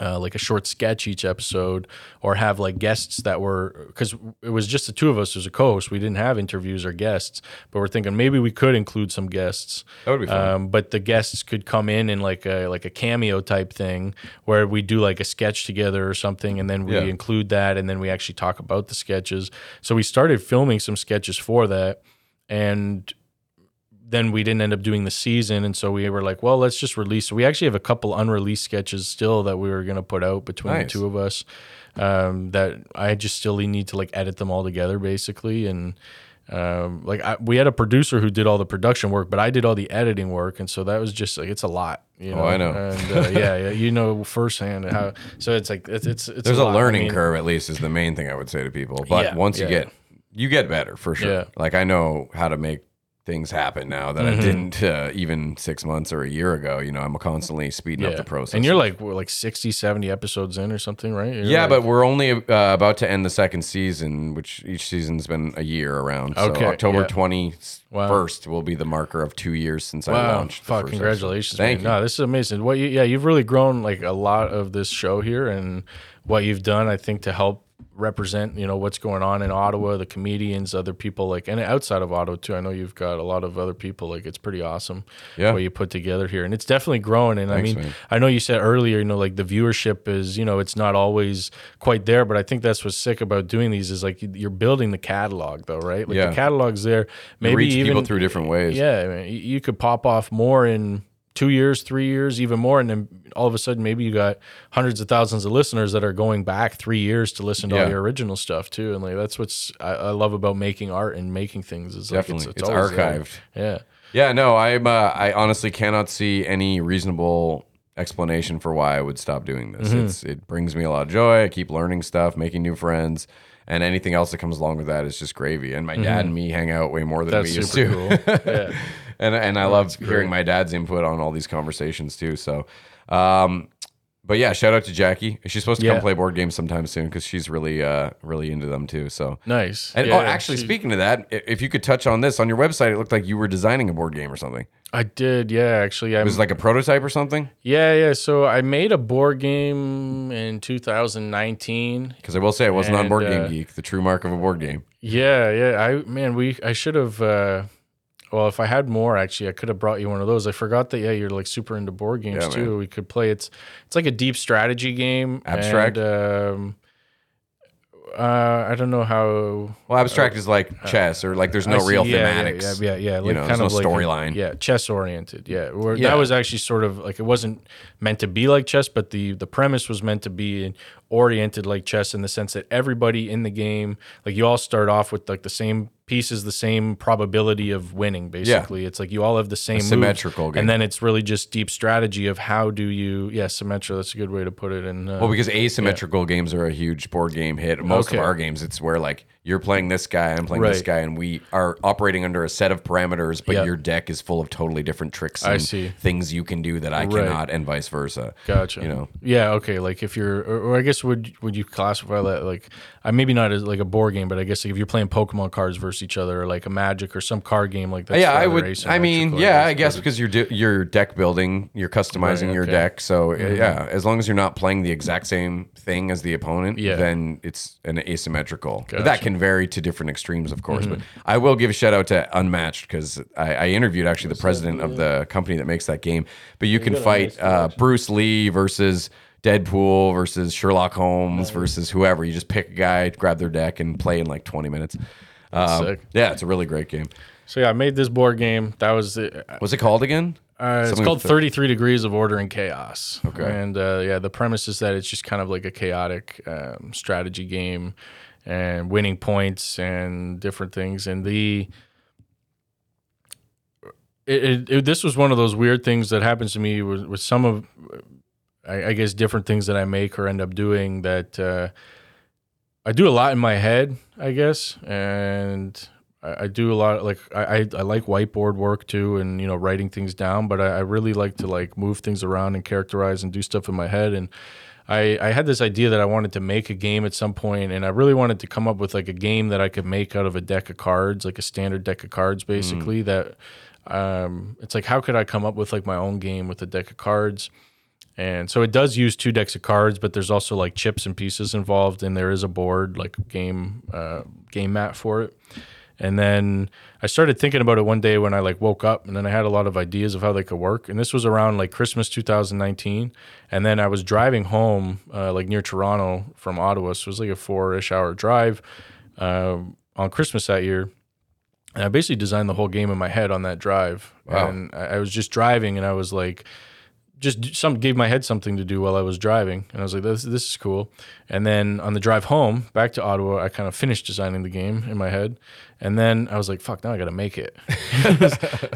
uh, like a short sketch each episode, or have like guests that were, because it was just the two of us as a co-host. We didn't have interviews or guests, but we're thinking maybe we could include some guests. That would be fun. Um, but the guests could come in in like a, like a cameo type thing where we do like a sketch together or something, and then we yeah. include that, and then we actually talk about the sketches. So we started filming some sketches for that, and then we didn't end up doing the season, and so we were like, well, let's just release. So we actually have a couple unreleased sketches still that we were going to put out between nice. the two of us, um, that I just still need to like edit them all together basically. And um, like I, we had a producer who did all the production work, but I did all the editing work, and so that was just like, it's a lot. You know? Oh, I know. And, uh, yeah, yeah, you know firsthand how. So it's like it's it's, it's there's a, a learning I mean, curve, at least, is the main thing I would say to people. But yeah, once yeah. you get you get better for sure. Yeah. Like I know how to make things happen now that mm-hmm. I didn't uh, even six months or a year ago. You know, I'm constantly speeding yeah. up the process. And you're like we're like sixty, seventy episodes in or something, right? You're yeah, like... but we're only uh, about to end the second season, which each season's been a year around. Okay, so October twenty-first yeah. wow. will be the marker of two years since wow. I launched. Fuck, congratulations. Thank man. you. No, this is amazing. What you, yeah, you've really grown like a lot of this show here, and what you've done, I think, to help represent, you know, what's going on in Ottawa, the comedians, other people, like, and outside of Ottawa too. I know you've got a lot of other people, like, it's pretty awesome yeah. what you put together here, and it's definitely growing. And Thanks, I mean, man. I know you said earlier, you know, like the viewership is, you know, it's not always quite there, but I think that's what's sick about doing these is like you're building the catalog though, right? Like yeah. the catalog's there. Maybe you reach even people through different ways. Yeah. I mean, you could pop off more in two years, three years, even more. And then all of a sudden, maybe you got hundreds of thousands of listeners that are going back three years to listen to yeah. all your original stuff too. And like, that's what's I, I love about making art and making things is like Definitely. it's, it's, it's archived. There. Yeah. Yeah. No, I'm, uh, I honestly cannot see any reasonable explanation for why I would stop doing this. Mm-hmm. It's, it brings me a lot of joy. I keep learning stuff, making new friends. And anything else that comes along with that is just gravy. And my mm-hmm. dad and me hang out way more than That's we used super to. Cool. Yeah. and and I love hearing my dad's input on all these conversations too. So, um, but yeah, shout out to Jackie. She's supposed to yeah. come play board games sometime soon because she's really, uh, really into them too. So nice. And yeah, oh, actually, she... speaking of that, if you could touch on this on your website, it looked like you were designing a board game or something. I did, yeah, actually. I'm, it was like a prototype or something? Yeah, yeah. So I made a board game in two thousand nineteen. Because I will say I wasn't and, on Board Game uh, Geek, the true mark of a board game. Yeah, yeah. I Man, we I should have... Uh, well, if I had more, actually, I could have brought you one of those. I forgot that, yeah, you're like super into board games yeah, too. Man. We could play. It's It's like a deep strategy game. Abstract? And, um, Uh, I don't know how. Well, abstract uh, is like chess, or like there's no see, real yeah, thematics. Yeah, yeah, yeah. yeah. Like, you know, kind there's of no storyline. Like yeah, chess oriented. Yeah. Where yeah, that was actually sort of like it wasn't meant to be like chess, but the the premise was meant to be oriented like chess in the sense that everybody in the game, like you all start off with like the same pieces, the same probability of winning. Basically, yeah. it's like you all have the same symmetrical move, game. And then it's really just deep strategy of how do you, yeah, symmetrical. That's a good way to put it. And uh, well, because asymmetrical yeah. games are a huge board game hit. Most okay. of our games, it's where like you're playing this guy, I'm playing right. this guy, and we are operating under a set of parameters, but yep. your deck is full of totally different tricks and I see. things you can do that I right. cannot, and vice versa. Gotcha. You know, yeah, okay. Like if you're, or, or I guess would would you classify that like, I maybe not as like a board game, but I guess like if you're playing Pokemon cards versus each other, or like a Magic or some card game like that. Yeah, I would. I mean, yeah, I guess because you're do, you're deck building, you're customizing right, okay. your deck. So yeah, yeah, as long as you're not playing the exact same thing as the opponent, yeah. then it's an asymmetrical. Gotcha. That can vary to different extremes, of course. Mm-hmm. But I will give a shout out to Unmatched because I, I interviewed actually the president of the company that makes that game. But you can fight uh, Bruce Lee versus Deadpool versus Sherlock Holmes versus whoever. You just pick a guy, grab their deck, and play in like twenty minutes. Um, yeah, it's a really great game. So yeah, I made this board game. That was the, what's it called again? Uh, it's called thirty-three Degrees of Order and Chaos. Okay. And uh, yeah, the premise is that it's just kind of like a chaotic um, strategy game and winning points and different things. And the it, it, it, this was one of those weird things that happens to me with, with some of, I, I guess, different things that I make or end up doing that. Uh, I do a lot in my head, I guess, and I, I do a lot of, like I, I like whiteboard work too, and you know writing things down. But I, I really like to like move things around and characterize and do stuff in my head. And I, I had this idea that I wanted to make a game at some point, and I really wanted to come up with like a game that I could make out of a deck of cards, like a standard deck of cards, basically. Mm. That um, it's like how could I come up with like my own game with a deck of cards? And so it does use two decks of cards, but there's also like chips and pieces involved, and there is a board like game uh, game mat for it. And then I started thinking about it one day when I like woke up, and then I had a lot of ideas of how they could work. And this was around like Christmas two thousand nineteen. And then I was driving home uh, like near Toronto from Ottawa, so it was like a four-ish hour drive uh, on Christmas that year. And I basically designed the whole game in my head on that drive. Wow. And I was just driving, and I was like, just some gave my head something to do while I was driving. And I was like, this, this is cool. And then on the drive home back to Ottawa, I kind of finished designing the game in my head. And then I was like, fuck, now I got to make it.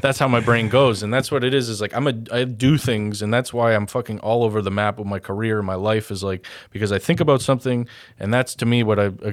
That's how my brain goes. And that's what it is, is like, I'm a, I do things. And that's why I'm fucking all over the map with my career. My life is like, because I think about something. And that's to me what I, uh,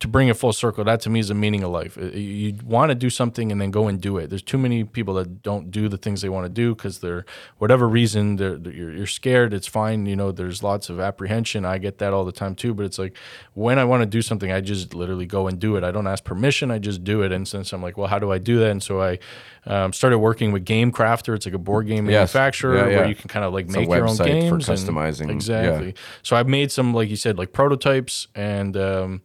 to bring it full circle, that to me is the meaning of life. You want to do something and then go and do it. There's too many people that don't do the things they want to do because they're, whatever reason, they're, they're, you're scared. It's fine. You know, there's lots of apprehension. I get that all the time too. But it's like when I want to do something, I just literally go and do it. I don't ask permission. I just do it. And since I'm like, well, how do I do that? And so I um, started working with Game Crafter. It's like a board game yes. manufacturer yeah, yeah. where you can kind of like it's make your own games for customizing. And, exactly. Yeah. So I've made some, like you said, like prototypes and, um,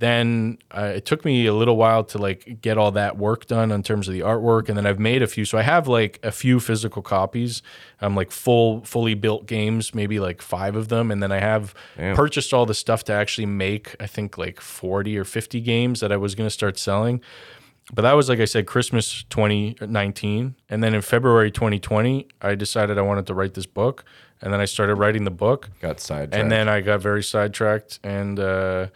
then uh, it took me a little while to like get all that work done in terms of the artwork. And then I've made a few. So I have like a few physical copies, um, like full, fully built games, maybe like five of them. And then I have Damn. purchased all the stuff to actually make, I think like forty or fifty games that I was going to start selling. But that was, like I said, Christmas twenty nineteen. And then in February twenty twenty, I decided I wanted to write this book. And then I started writing the book. Got sidetracked. And then I got very sidetracked and, uh,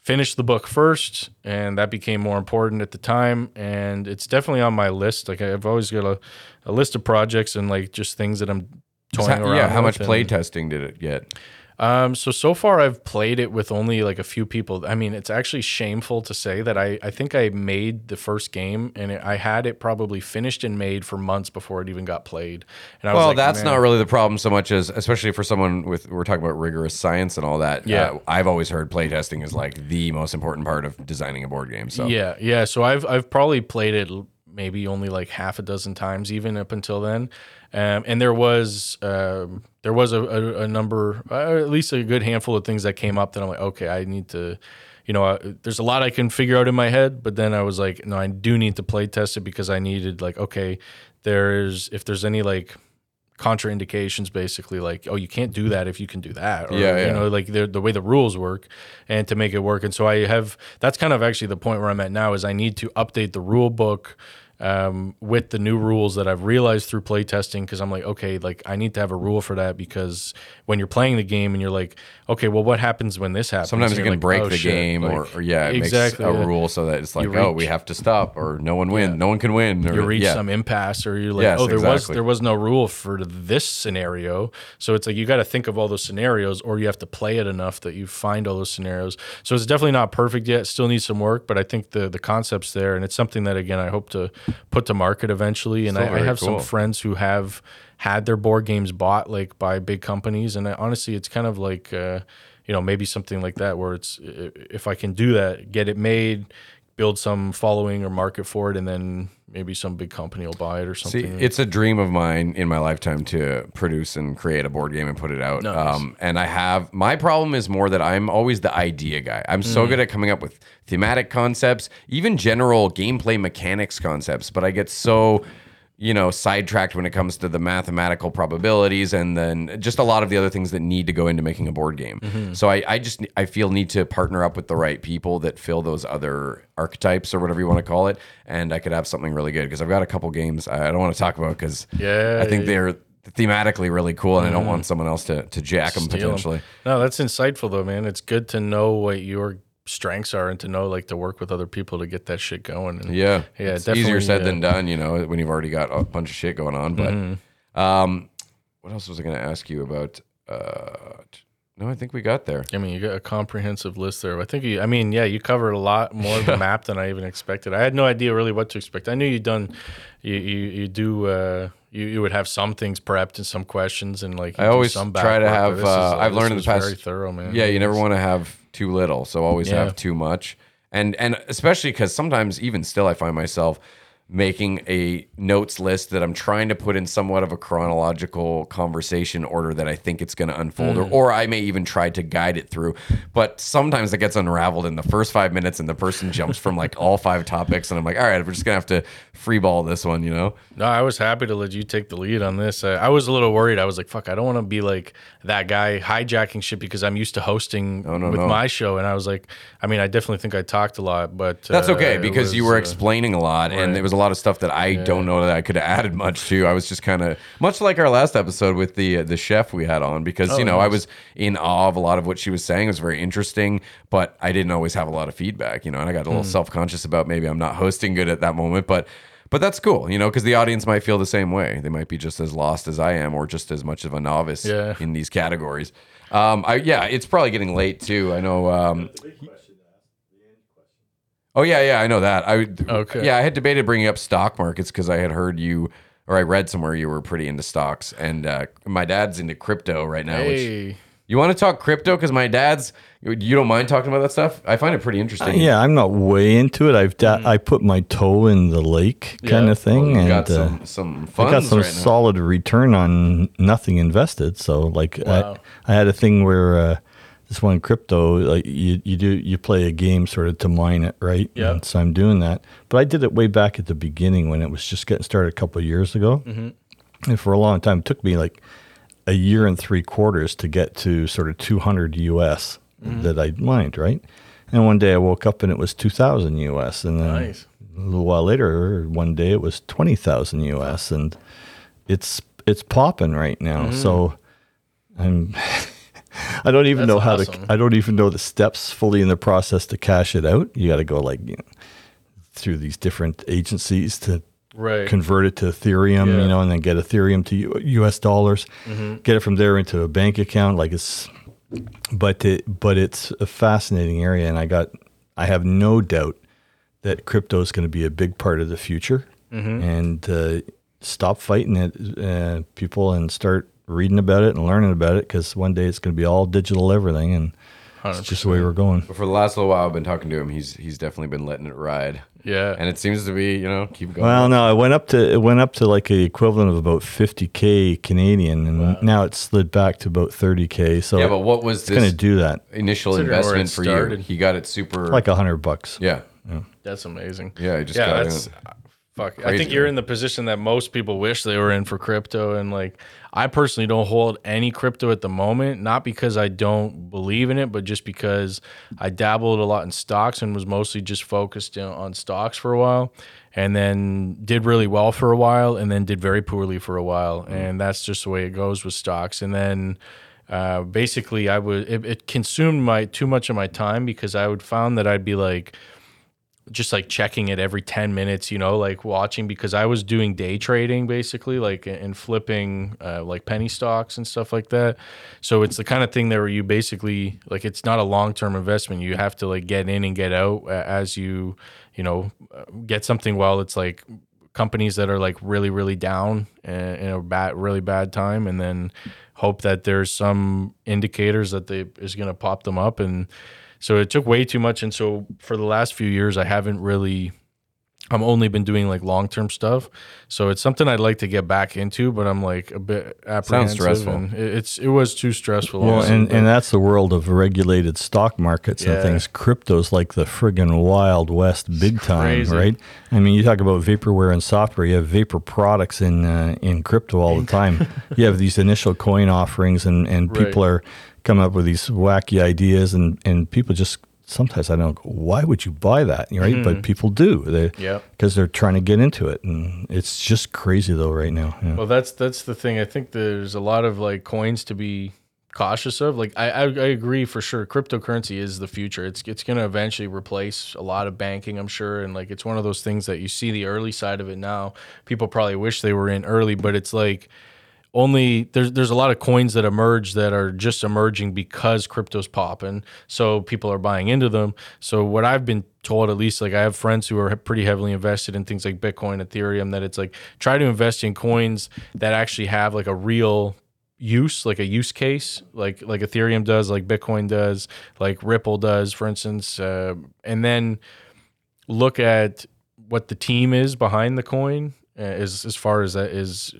finished the book first, and that became more important at the time, and it's definitely on my list. Like I've always got a, a list of projects and like just things that I'm toying how, around yeah how with much play and, testing did it get? Um, so, so far I've played it with only like a few people. I mean, it's actually shameful to say that I, I think I made the first game and it, I had it probably finished and made for months before it even got played. And I well, was like, that's Man. not really the problem so much as, especially for someone with, we're talking about rigorous science and all that. Yeah. Uh, I've always heard playtesting is like the most important part of designing a board game. So yeah. Yeah. So I've, I've probably played it maybe only like half a dozen times, even up until then. Um, and there was um, there was a, a, a number, uh, at least a good handful of things that came up that I'm like, okay, I need to, you know, uh, there's a lot I can figure out in my head. But then I was like, no, I do need to play test it because I needed like, okay, there's, if there's any like contraindications, basically like, oh, you can't do that if you can do that. Or, yeah, yeah. You know, like the, the way the rules work and to make it work. And so I have, that's kind of actually the point where I'm at now is I need to update the rule book um with the new rules that I've realized through playtesting, because I'm like, okay, like I need to have a rule for that, because when you're playing the game and you're like, okay, well, what happens when this happens? Sometimes you can like, break oh, the shit. game like, or, or yeah, it exactly, makes a yeah. rule so that it's like, reach, oh, we have to stop or no one win, yeah. no one can win. Or, you reach yeah. some impasse or you're like, yes, oh, there exactly. was there was no rule for this scenario. So it's like you got to think of all those scenarios, or you have to play it enough that you find all those scenarios. So it's definitely not perfect yet. Still needs some work, but I think the the concept's there, and it's something that again I hope to put to market eventually. And I, I have cool. some friends who have had their board games bought like by big companies, and I, honestly it's kind of like uh you know, maybe something like that where it's, if I can do that, get it made, build some following or market for it, and then maybe some big company will buy it or something. See, it's a dream of mine in my lifetime to produce and create a board game and put it out. Nice. Um, and I have, my problem is more that I'm always the idea guy. I'm so mm. good at coming up with thematic concepts, even general gameplay mechanics concepts, but I get so, you know, sidetracked when it comes to the mathematical probabilities and then just a lot of the other things that need to go into making a board game. Mm-hmm. So I, I just, I feel need to partner up with the right people that fill those other archetypes or whatever you want to call it. And I could have something really good, because I've got a couple games I don't want to talk about because yeah, I think yeah. they're thematically really cool, and mm-hmm. I don't want someone else to, to jack Steal them potentially. Them. No, that's insightful though, man. It's good to know what your strengths are and to know like to work with other people to get that shit going. And yeah, yeah, it's easier said yeah. than done, you know, when you've already got a bunch of shit going on. But mm-hmm. um, what else was I going to ask you about? Uh, no, I think we got there. I mean, you got a comprehensive list there. I think you, I mean, yeah, you covered a lot more of the map than I even expected. I had no idea really what to expect. I knew you'd done, you you, you do. Uh, You, you would have some things prepped and some questions, and like I always some try to have. Uh, is, like, I've learned in the past, very thorough, man. Yeah, you never want to have too little, so always yeah. have too much, and and especially because sometimes even still, I find myself making a notes list that I'm trying to put in somewhat of a chronological conversation order that I think it's going to unfold, mm. or, or I may even try to guide it through. But sometimes it gets unraveled in the first five minutes and the person jumps from like all five topics. And I'm like, all right, we're just going to have to freeball this one, you know? No, I was happy to let you take the lead on this. I, I was a little worried. I was like, fuck, I don't want to be like that guy hijacking shit, because I'm used to hosting oh, no, with no. my show. And I was like, I mean, I definitely think I talked a lot, but that's uh, okay, because was, you were uh, explaining a lot, right. and there was a a lot of stuff that I yeah. don't know that I could have added much to. I was just kind of, much like our last episode with the uh, the chef we had on, because oh, you know nice. I was in awe of a lot of what she was saying. It was very interesting, but I didn't always have a lot of feedback, you know, and I got a little mm. self-conscious about maybe I'm not hosting good at that moment, but but that's cool, you know, because the audience might feel the same way. They might be just as lost as I am, or just as much of a novice yeah. in these categories. Um, I, yeah, it's probably getting late too. I know. Um, Oh yeah, yeah, I know that. I okay. yeah, I had debated bringing up stock markets because I had heard you or I read somewhere you were pretty into stocks, and uh, my dad's into crypto right now. Hey. Which, you want to talk crypto? Because my dad's, you don't mind talking about that stuff? I find it pretty interesting. Uh, yeah, I'm not way into it. I've da- mm. I put my toe in the lake kind yeah. of thing. Well, and got some, some funds I got some right solid now. Return on nothing invested. So like wow. I, I had a thing where uh, this one crypto, like you, you do you play a game sort of to mine it, right? Yeah. So I'm doing that. But I did it way back at the beginning when it was just getting started a couple of years ago. Mm-hmm. And for a long time, it took me like a year and three quarters to get to sort of two hundred U S mm. that I'd mined, right? And one day I woke up and it was two thousand U S. And then nice. a little while later, one day it was twenty thousand U S. And it's it's popping right now. Mm. So I'm... I don't even That's know how awesome. to, I don't even know the steps fully in the process to cash it out. You got to go like, you know, through these different agencies to right. convert it to Ethereum, yeah. you know, and then get Ethereum to U S dollars, mm-hmm. get it from there into a bank account. Like it's, but it, but it's a fascinating area. And I got, I have no doubt that crypto is going to be a big part of the future, mm-hmm. and uh, stop fighting it, uh, people, and start reading about it and learning about it, because one day it's going to be all digital everything, and one hundred percent it's just the way we're going. But for the last little while, I've been talking to him. He's he's definitely been letting it ride. Yeah, and it seems to be, you know, keep going. Well, no, it went up to it went up to like a equivalent of about fifty K Canadian, and wow. now it's slid back to about thirty K. So yeah, but what was this going to do that initial investment for you? He got it super like a hundred bucks. Yeah. yeah, that's amazing. Yeah, I just yeah, got that's, it. Fuck. Crazy. I think you're in the position that most people wish they were in for crypto. And like, I personally don't hold any crypto at the moment, not because I don't believe in it, but just because I dabbled a lot in stocks and was mostly just focused in, on stocks for a while, and then did really well for a while, and then did very poorly for a while. Mm-hmm. And that's just the way it goes with stocks. And then uh, basically I would, it, it consumed my too much of my time, because I would found that I'd be like, just like checking it every ten minutes, you know, like watching, because I was doing day trading basically, like, and flipping uh, like penny stocks and stuff like that. So it's the kind of thing that where you basically, like, it's not a long-term investment. You have to like get in and get out as you, you know, get something while it's like companies that are like really, really down in a bad, really bad time, and then hope that there's some indicators that they is going to pop them up. And so it took way too much. And so for the last few years, I haven't really, I'm only been doing like long-term stuff. So it's something I'd like to get back into, but I'm like a bit apprehensive. Sounds stressful. And it's, it was too stressful. Well, and, and that's the world of regulated stock markets yeah. and things. Crypto's like the friggin' Wild West big time, right? I mean, you talk about vaporware and software. You have vapor products in, uh, in crypto all the time. You have these initial coin offerings, and, and people right. are come up with these wacky ideas, and, and people just sometimes I don't go, why would you buy that, right? Mm. But people do, they yeah because they're trying to get into it, and it's just crazy though right now. Yeah. Well, that's that's the thing. I think there's a lot of like coins to be cautious of. Like I, I, I agree for sure. Cryptocurrency is the future. It's it's going to eventually replace a lot of banking, I'm sure. And like it's one of those things that you see the early side of it now. People probably wish they were in early, but it's like. Only there's there's a lot of coins that emerge that are just emerging because crypto's popping, so people are buying into them. So what I've been told, at least, like I have friends who are pretty heavily invested in things like Bitcoin, Ethereum, that it's like try to invest in coins that actually have like a real use, like a use case, like like Ethereum does, like Bitcoin does, like Ripple does, for instance, uh, and then look at what the team is behind the coin uh, as as far as that is.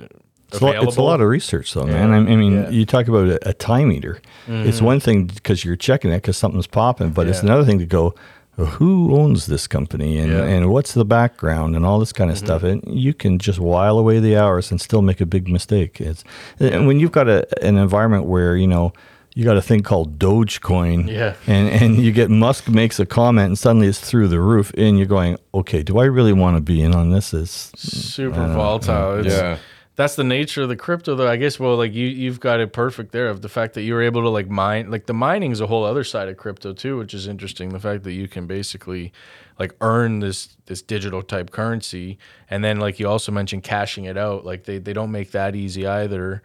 It's a, lot, it's a lot of research, though, yeah. man. I mean, yeah. you talk about a, a time eater. Mm-hmm. It's one thing because you're checking it because something's popping, but yeah. it's another thing to go, who owns this company and, yeah. and what's the background and all this kind of mm-hmm. stuff. And you can just while away the hours and still make a big mistake. It's and when you've got a, an environment where, you know, you got a thing called Dogecoin, yeah. and, and you get Musk makes a comment, and suddenly it's through the roof, and you're going, okay, do I really want to be in on this? It's super volatile. It's, yeah. That's the nature of the crypto, though. I guess, well, like you, you've got it perfect there of the fact that you were able to like mine, like the mining is a whole other side of crypto too, which is interesting. The fact that you can basically like earn this, this digital type currency. And then like you also mentioned cashing it out, like they, they don't make that easy either.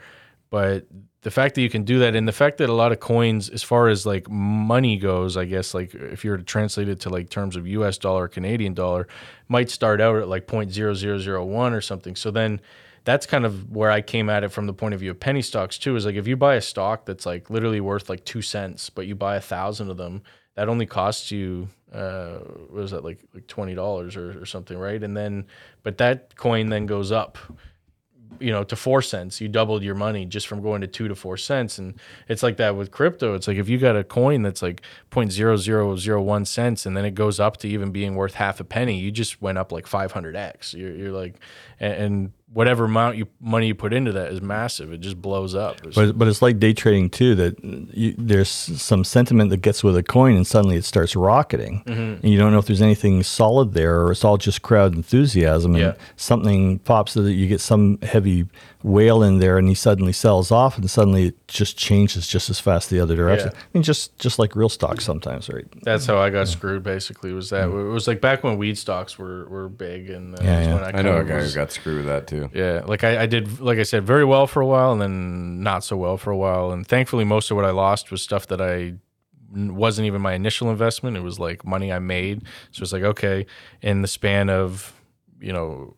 But the fact that you can do that, and the fact that a lot of coins, as far as like money goes, I guess, like if you were to translate it to like terms of U S dollar, Canadian dollar, might start out at like zero point zero zero zero one or something. So then that's kind of where I came at it from the point of view of penny stocks too, is like if you buy a stock that's like literally worth like two cents, but you buy a thousand of them, that only costs you, uh, what was that, like like twenty dollars or, or something, right? And then, but that coin then goes up, you know, to four cents. You doubled your money just from going to two to four cents. And it's like that with crypto. It's like if you got a coin that's like zero point zero zero zero one cents and then it goes up to even being worth half a penny, you just went up like five hundred x. You're, you're like, and, and whatever amount you money you put into that is massive. It just blows up. It's, but, but it's like day trading too, that you, there's some sentiment that gets with a coin and suddenly it starts rocketing. Mm-hmm. And you don't know if there's anything solid there or it's all just crowd enthusiasm. And yeah. something pops so that you get some heavy whale in there and he suddenly sells off and suddenly it just changes just as fast the other direction. Yeah. I mean, just, just like real stocks sometimes, right? That's how I got yeah. screwed basically, was that. Mm-hmm. It was like back when weed stocks were, were big. And uh, yeah, yeah. When I, I know a guy who got screwed with that too. Yeah, like I, I did, like I said, very well for a while and then not so well for a while. And thankfully, most of what I lost was stuff that I wasn't even my initial investment. It was like money I made. So it's like, okay, in the span of, you know,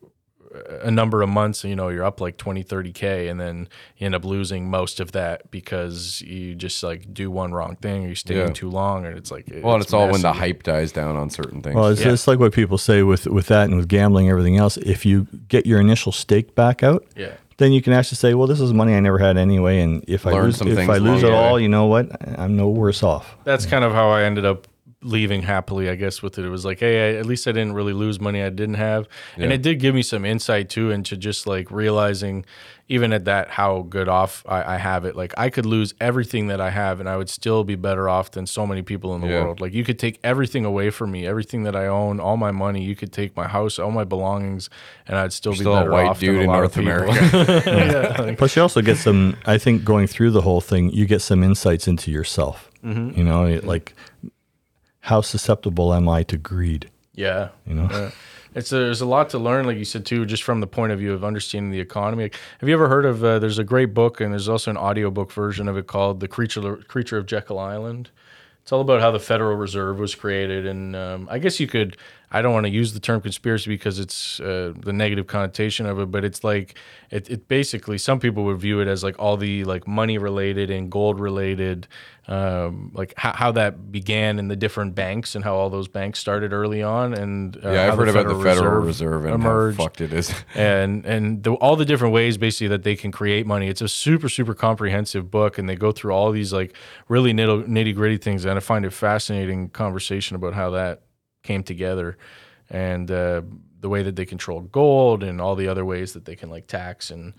a number of months, you know, you're up like twenty, thirty K and then you end up losing most of that because you just like do one wrong thing or you stay yeah. in too long. And it's like, well, it's, and it's all when the hype dies down on certain things. Well, it's, yeah. it's like what people say with, with that and with gambling and everything else. If you get your initial stake back out, yeah. then you can actually say, well, this is money I never had anyway. And if Learn I lose, if I lose it all, you know what? I'm no worse off. That's yeah. kind of how I ended up leaving happily, I guess, with it. It was like, hey, I, at least I didn't really lose money I didn't have. Yeah. And it did give me some insight too into just like realizing, even at that, how good off I, I have it. Like I could lose everything that I have and I would still be better off than so many people in the yeah. world. Like you could take everything away from me, everything that I own, all my money. You could take my house, all my belongings, and I'd still You're be still better a white off dude than a lot in North of America. yeah, like. Plus you also get some, I think going through the whole thing, you get some insights into yourself, mm-hmm. you know, like, how susceptible am I to greed? Yeah. You know? Yeah. It's a, there's a lot to learn, like you said, too, just from the point of view of understanding the economy. Like, have you ever heard of, uh, there's a great book, and there's also an audiobook version of it called The Creature Creature of Jekyll Island. It's all about how the Federal Reserve was created. And um, I guess you could, I don't want to use the term conspiracy because it's uh, the negative connotation of it, but it's like, it, it basically, some people would view it as like all the like money related and gold related, um, like how, how that began in the different banks and how all those banks started early on. And uh, yeah, I've heard about the Federal Reserve and how fucked it is. and and the, all the different ways basically that they can create money. It's a super, super comprehensive book. And they go through all these like really nitty gritty things. And I find it fascinating conversation about how that came together and uh, the way that they control gold and all the other ways that they can like tax and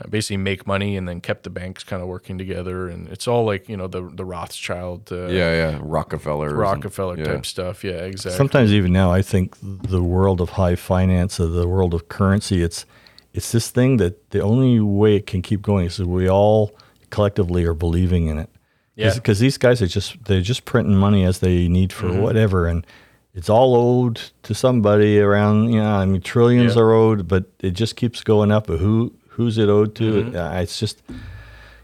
uh, basically make money and then kept the banks kind of working together. And it's all like, you know, the the Rothschild. Uh, yeah, yeah. Rockefeller. Rockefeller and, yeah. type stuff. Yeah, exactly. Sometimes even now I think the world of high finance, of the world of currency, it's it's this thing that the only way it can keep going is that we all collectively are believing in it. Yeah. Because these guys are just, they're just printing money as they need for mm-hmm. whatever. And it's all owed to somebody around, you know, I mean, trillions yeah. are owed, but it just keeps going up. But who, who's it owed to? Mm-hmm. It, it's just,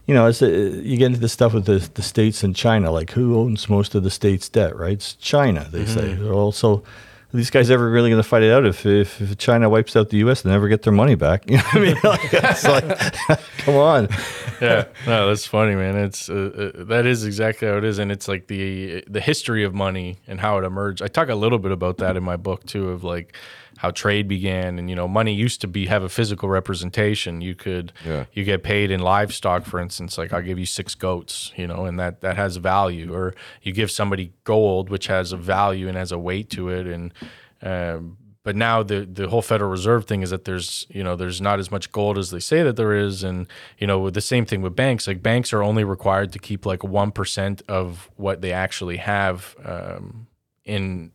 you know, it's, it, you get into this stuff with the, the States and China, like who owns most of the state's debt, right? It's China, they mm-hmm. say. Well, so are these guys ever really going to fight it out? If, if if China wipes out the U S, they never get their money back. You know what I mean? Like, it's like, come on. Yeah, no, that's funny, man. It's uh, uh, that is exactly how it is, and it's like the the history of money and how it emerged. I talk a little bit about that in my book too, of like how trade began, and you know, money used to be have a physical representation. You could yeah. you get paid in livestock, for instance, like I'll give you six goats, you know, and that that has value, or you give somebody gold, which has a value and has a weight to it, and um, but now the, the whole Federal Reserve thing is that there's, you know, there's not as much gold as they say that there is. And, you know, with the same thing with banks, like banks are only required to keep like one percent of what they actually have um, in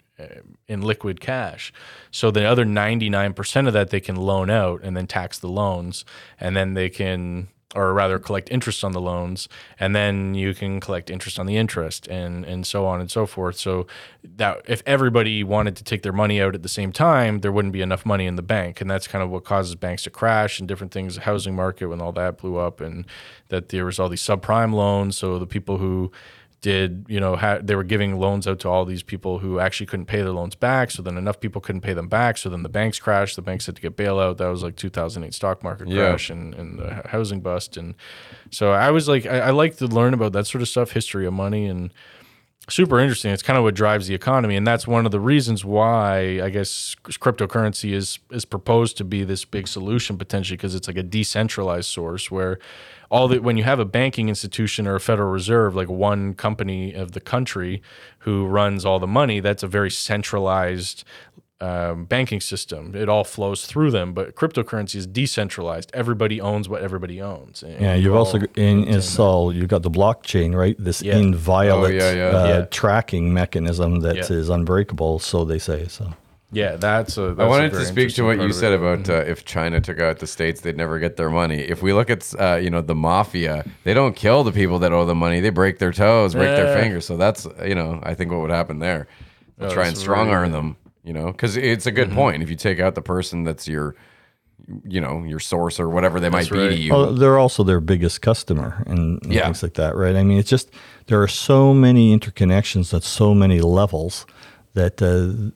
in liquid cash. So the other ninety-nine percent of that they can loan out and then tax the loans, and then they can, or rather collect interest on the loans, and then you can collect interest on the interest, and and so on and so forth. So that if everybody wanted to take their money out at the same time, there wouldn't be enough money in the bank. And that's kind of what causes banks to crash and different things, the housing market when all that blew up, and that there was all these subprime loans. So the people who did, you know, ha- they were giving loans out to all these people who actually couldn't pay their loans back. So then enough people couldn't pay them back. So then the banks crashed. The banks had to get bailout. That was like two thousand eight stock market crash yeah. and, and the housing bust. And so I was like, I, I like to learn about that sort of stuff, history of money, and super interesting. It's kind of what drives the economy. And that's one of the reasons why I guess cryptocurrency is, is proposed to be this big solution potentially, because it's like a decentralized source where all the, when you have a banking institution or a Federal Reserve, like one company of the country who runs all the money, that's a very centralized um, banking system. It all flows through them, but cryptocurrency is decentralized. Everybody owns what everybody owns. And yeah, you've also, in Israel, you've got the blockchain, right? This yeah. inviolate oh, yeah, yeah. Uh, yeah. tracking mechanism that yeah. is unbreakable, so they say, so. Yeah, that's a. That's I wanted a to speak to what you said about uh, if China took out the states, they'd never get their money. If we look at uh, you know the mafia, they don't kill the people that owe them money; they break their toes, break yeah. their fingers. So that's you know I think what would happen there. They'll oh, try and strong really arm them, you know, because it's a good mm-hmm. point. If you take out the person that's your, you know, your source or whatever they that's might right. be to you, well, they're also their biggest customer and, and yeah. things like that, right? I mean, it's just there are so many interconnections at so many levels that. Uh,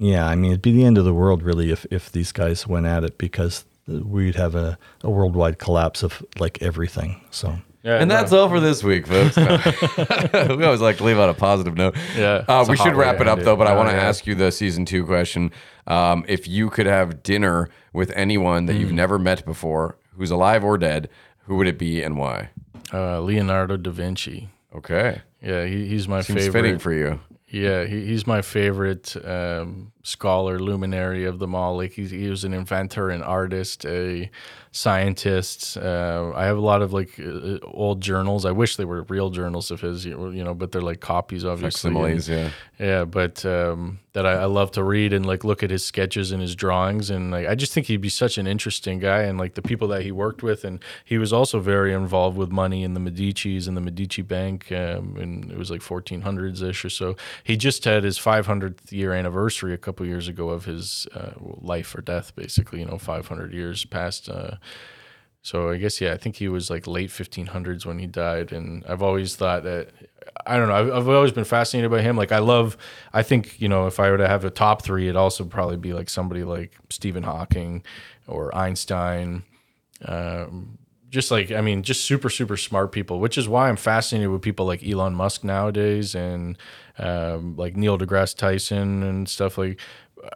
Yeah, I mean, it'd be the end of the world, really, if, if these guys went at it, because we'd have a, a worldwide collapse of, like, everything. So, yeah, and no. that's all for this week, folks. We always like to leave out a positive note. Yeah, uh, we should wrap it up, though, but I want to ask you the season two question. Um, if you could have dinner with anyone that mm. you've never met before, who's alive or dead, who would it be and why? Uh, Leonardo da Vinci. Okay. Yeah, he, he's my Seems favorite. Seems fitting for you. Yeah, he, he's my favorite um, scholar, luminary of them all. Like he's, he was an inventor, an artist, a scientist. Uh, I have a lot of like uh, old journals. I wish they were real journals of his, you know, but they're like copies, obviously. Facsimiles, yeah. Yeah, but um, that I, I love to read and like look at his sketches and his drawings, and like I just think he'd be such an interesting guy, and like the people that he worked with, and he was also very involved with money in the Medicis and the Medici Bank, um, and it was like fourteen hundreds-ish or so. He just had his five hundredth year anniversary a couple years ago of his uh, life or death, basically, you know, five hundred years past. Uh, so I guess, yeah, I think he was like late fifteen hundreds when he died. And I've always thought that, I don't know, I've, I've always been fascinated by him. Like I love, I think, you know, if I were to have a top three, it'd also probably be like somebody like Stephen Hawking or Einstein, um, just like, I mean, just super, super smart people, which is why I'm fascinated with people like Elon Musk nowadays and um, like Neil deGrasse Tyson and stuff like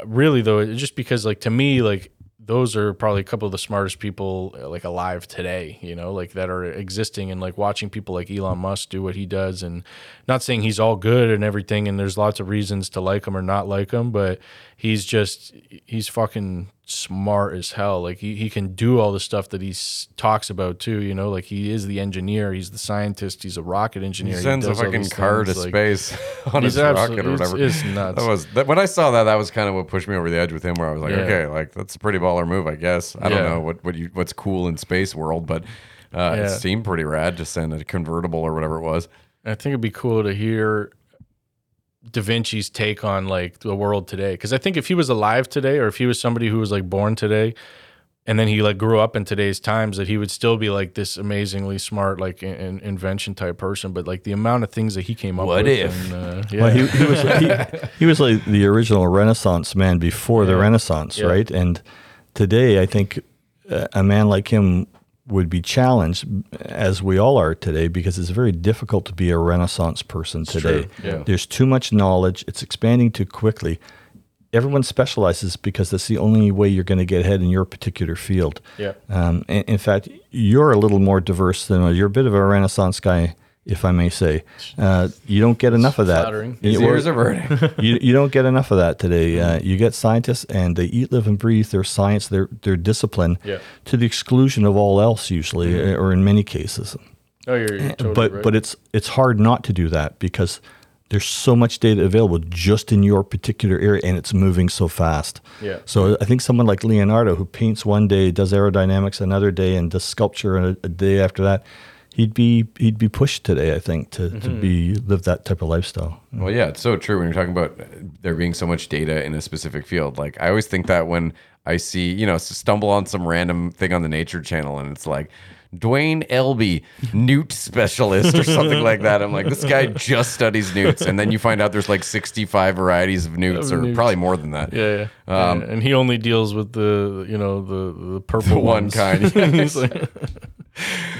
really though, just because like to me, like those are probably a couple of the smartest people like alive today, you know, like that are existing, and like watching people like Elon Musk do what he does, and not saying he's all good and everything. And there's lots of reasons to like him or not like him, but he's just, he's fucking smart as hell. Like he, he can do all the stuff that he talks about too, you know, like he is the engineer, he's the scientist, he's a rocket engineer. He sends he a fucking car things. to like, space on his rocket or whatever. It's, it's nuts. That was, that, when I saw that, that was kind of what pushed me over the edge with him, where I was like, yeah. okay, like that's a pretty baller move, I guess. I yeah. don't know what, what you, what's cool in space world, but uh, yeah. it seemed pretty rad to send a convertible or whatever it was. I think it'd be cool to hear Da Vinci's take on like the world today, because I think if he was alive today, or if he was somebody who was like born today and then he like grew up in today's times, that he would still be like this amazingly smart like in- invention type person, but like the amount of things that he came up what with if and, uh, yeah. well, he, he was he, he was like the original Renaissance man before yeah. the Renaissance yeah. right, and today I think a man like him would be challenged, as we all are today, because it's very difficult to be a Renaissance person today. Yeah. There's too much knowledge. It's expanding too quickly. Everyone specializes because that's the only way you're going to get ahead in your particular field. Yeah. Um, and in fact, you're a little more diverse than, you're a bit of a Renaissance guy, if I may say. Uh, you don't get enough of that. Flattering. His ears are burning. you, you don't get enough of that today. Uh, you get scientists, and they eat, live, and breathe their science, their their discipline, yeah. to the exclusion of all else, usually, mm-hmm. or in many cases. Oh, you're, you're totally but, right. But it's it's hard not to do that, because there's so much data available just in your particular area, and it's moving so fast. Yeah. So I think someone like Leonardo, who paints one day, does aerodynamics another day, and does sculpture a, a day after that, He'd be he'd be pushed today, I think, to, mm-hmm. to be live that type of lifestyle. Well, yeah, it's so true when you're talking about there being so much data in a specific field. Like I always think that when I see, you know, stumble on some random thing on the Nature Channel, and it's like Dwayne Elby, newt specialist or something like that. I'm like, this guy just studies newts. And then you find out there's like sixty-five varieties of newts, of or newts. Probably more than that. Yeah, yeah. Um, yeah. And he only deals with the, you know, the, the purple the one ones. kind. He's like,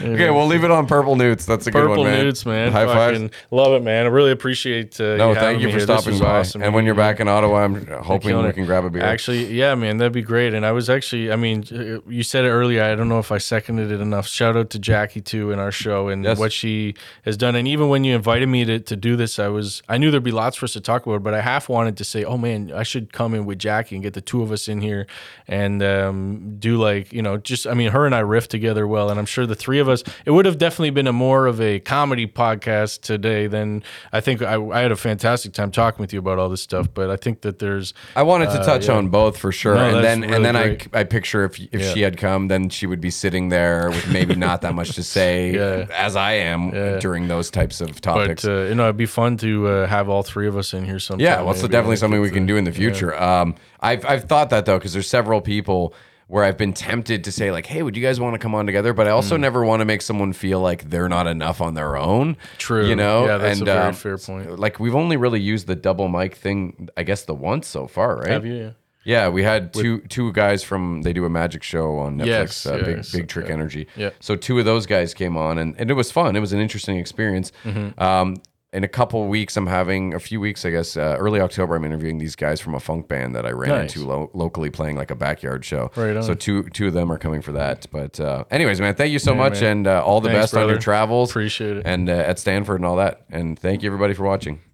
okay, we'll leave it on purple newts. That's a purple good one, man. Purple newts, man. High fives. Love it, man. I really appreciate uh, no, you thank you for here. stopping by. Awesome. And when you're back in Ottawa, I'm hoping we can grab a beer. Actually, yeah, man, that'd be great. And I was actually, I mean, you said it earlier. I don't know if I seconded it enough. Shout out to Jackie, too, in our show and yes. what she has done. And even when you invited me to, to do this, I was I knew there'd be lots for us to talk about, but I half wanted to say, oh, man, I should come in with Jackie and get the two of us in here and um, do like, you know, just, I mean, her and I riff together well, and I'm sure the three of us, it would have definitely been a more of a comedy podcast today than I think I, I had a fantastic time talking with you about all this stuff, but I think that there's I wanted to touch uh, yeah. on both for sure. No, and then really and then great. I I picture if if yeah. she had come, then she would be sitting there with maybe not that much to say yeah. as I am yeah. during those types of topics. But uh, you know, it'd be fun to uh, have all three of us in here sometime. Yeah, well, it's definitely something we can do in the future. Yeah. Um I've I've thought that though, because there's several people where I've been tempted to say, like, hey, would you guys want to come on together? But I also mm. never want to make someone feel like they're not enough on their own. True. You know? Yeah, that's and, a very um, fair point. Like, we've only really used the double mic thing, I guess, the once so far, right? Have you, yeah. Yeah, we had two With, two guys from, they do a magic show on Netflix, yes, uh, yes, Big, yes, Big Trick yeah. Energy. Yeah. So two of those guys came on, and, and it was fun. It was an interesting experience. Mm-hmm. Um In a couple of weeks, I'm having a few weeks, I guess, uh, early October, I'm interviewing these guys from a funk band that I ran nice. into lo- locally playing like a backyard show. Right on. So two two of them are coming for that. But uh, anyways, man, thank you so yeah, much man. and uh, all the Thanks, best brother. on your travels. Appreciate it. And uh, at Stanford and all that. And thank you, everybody, for watching.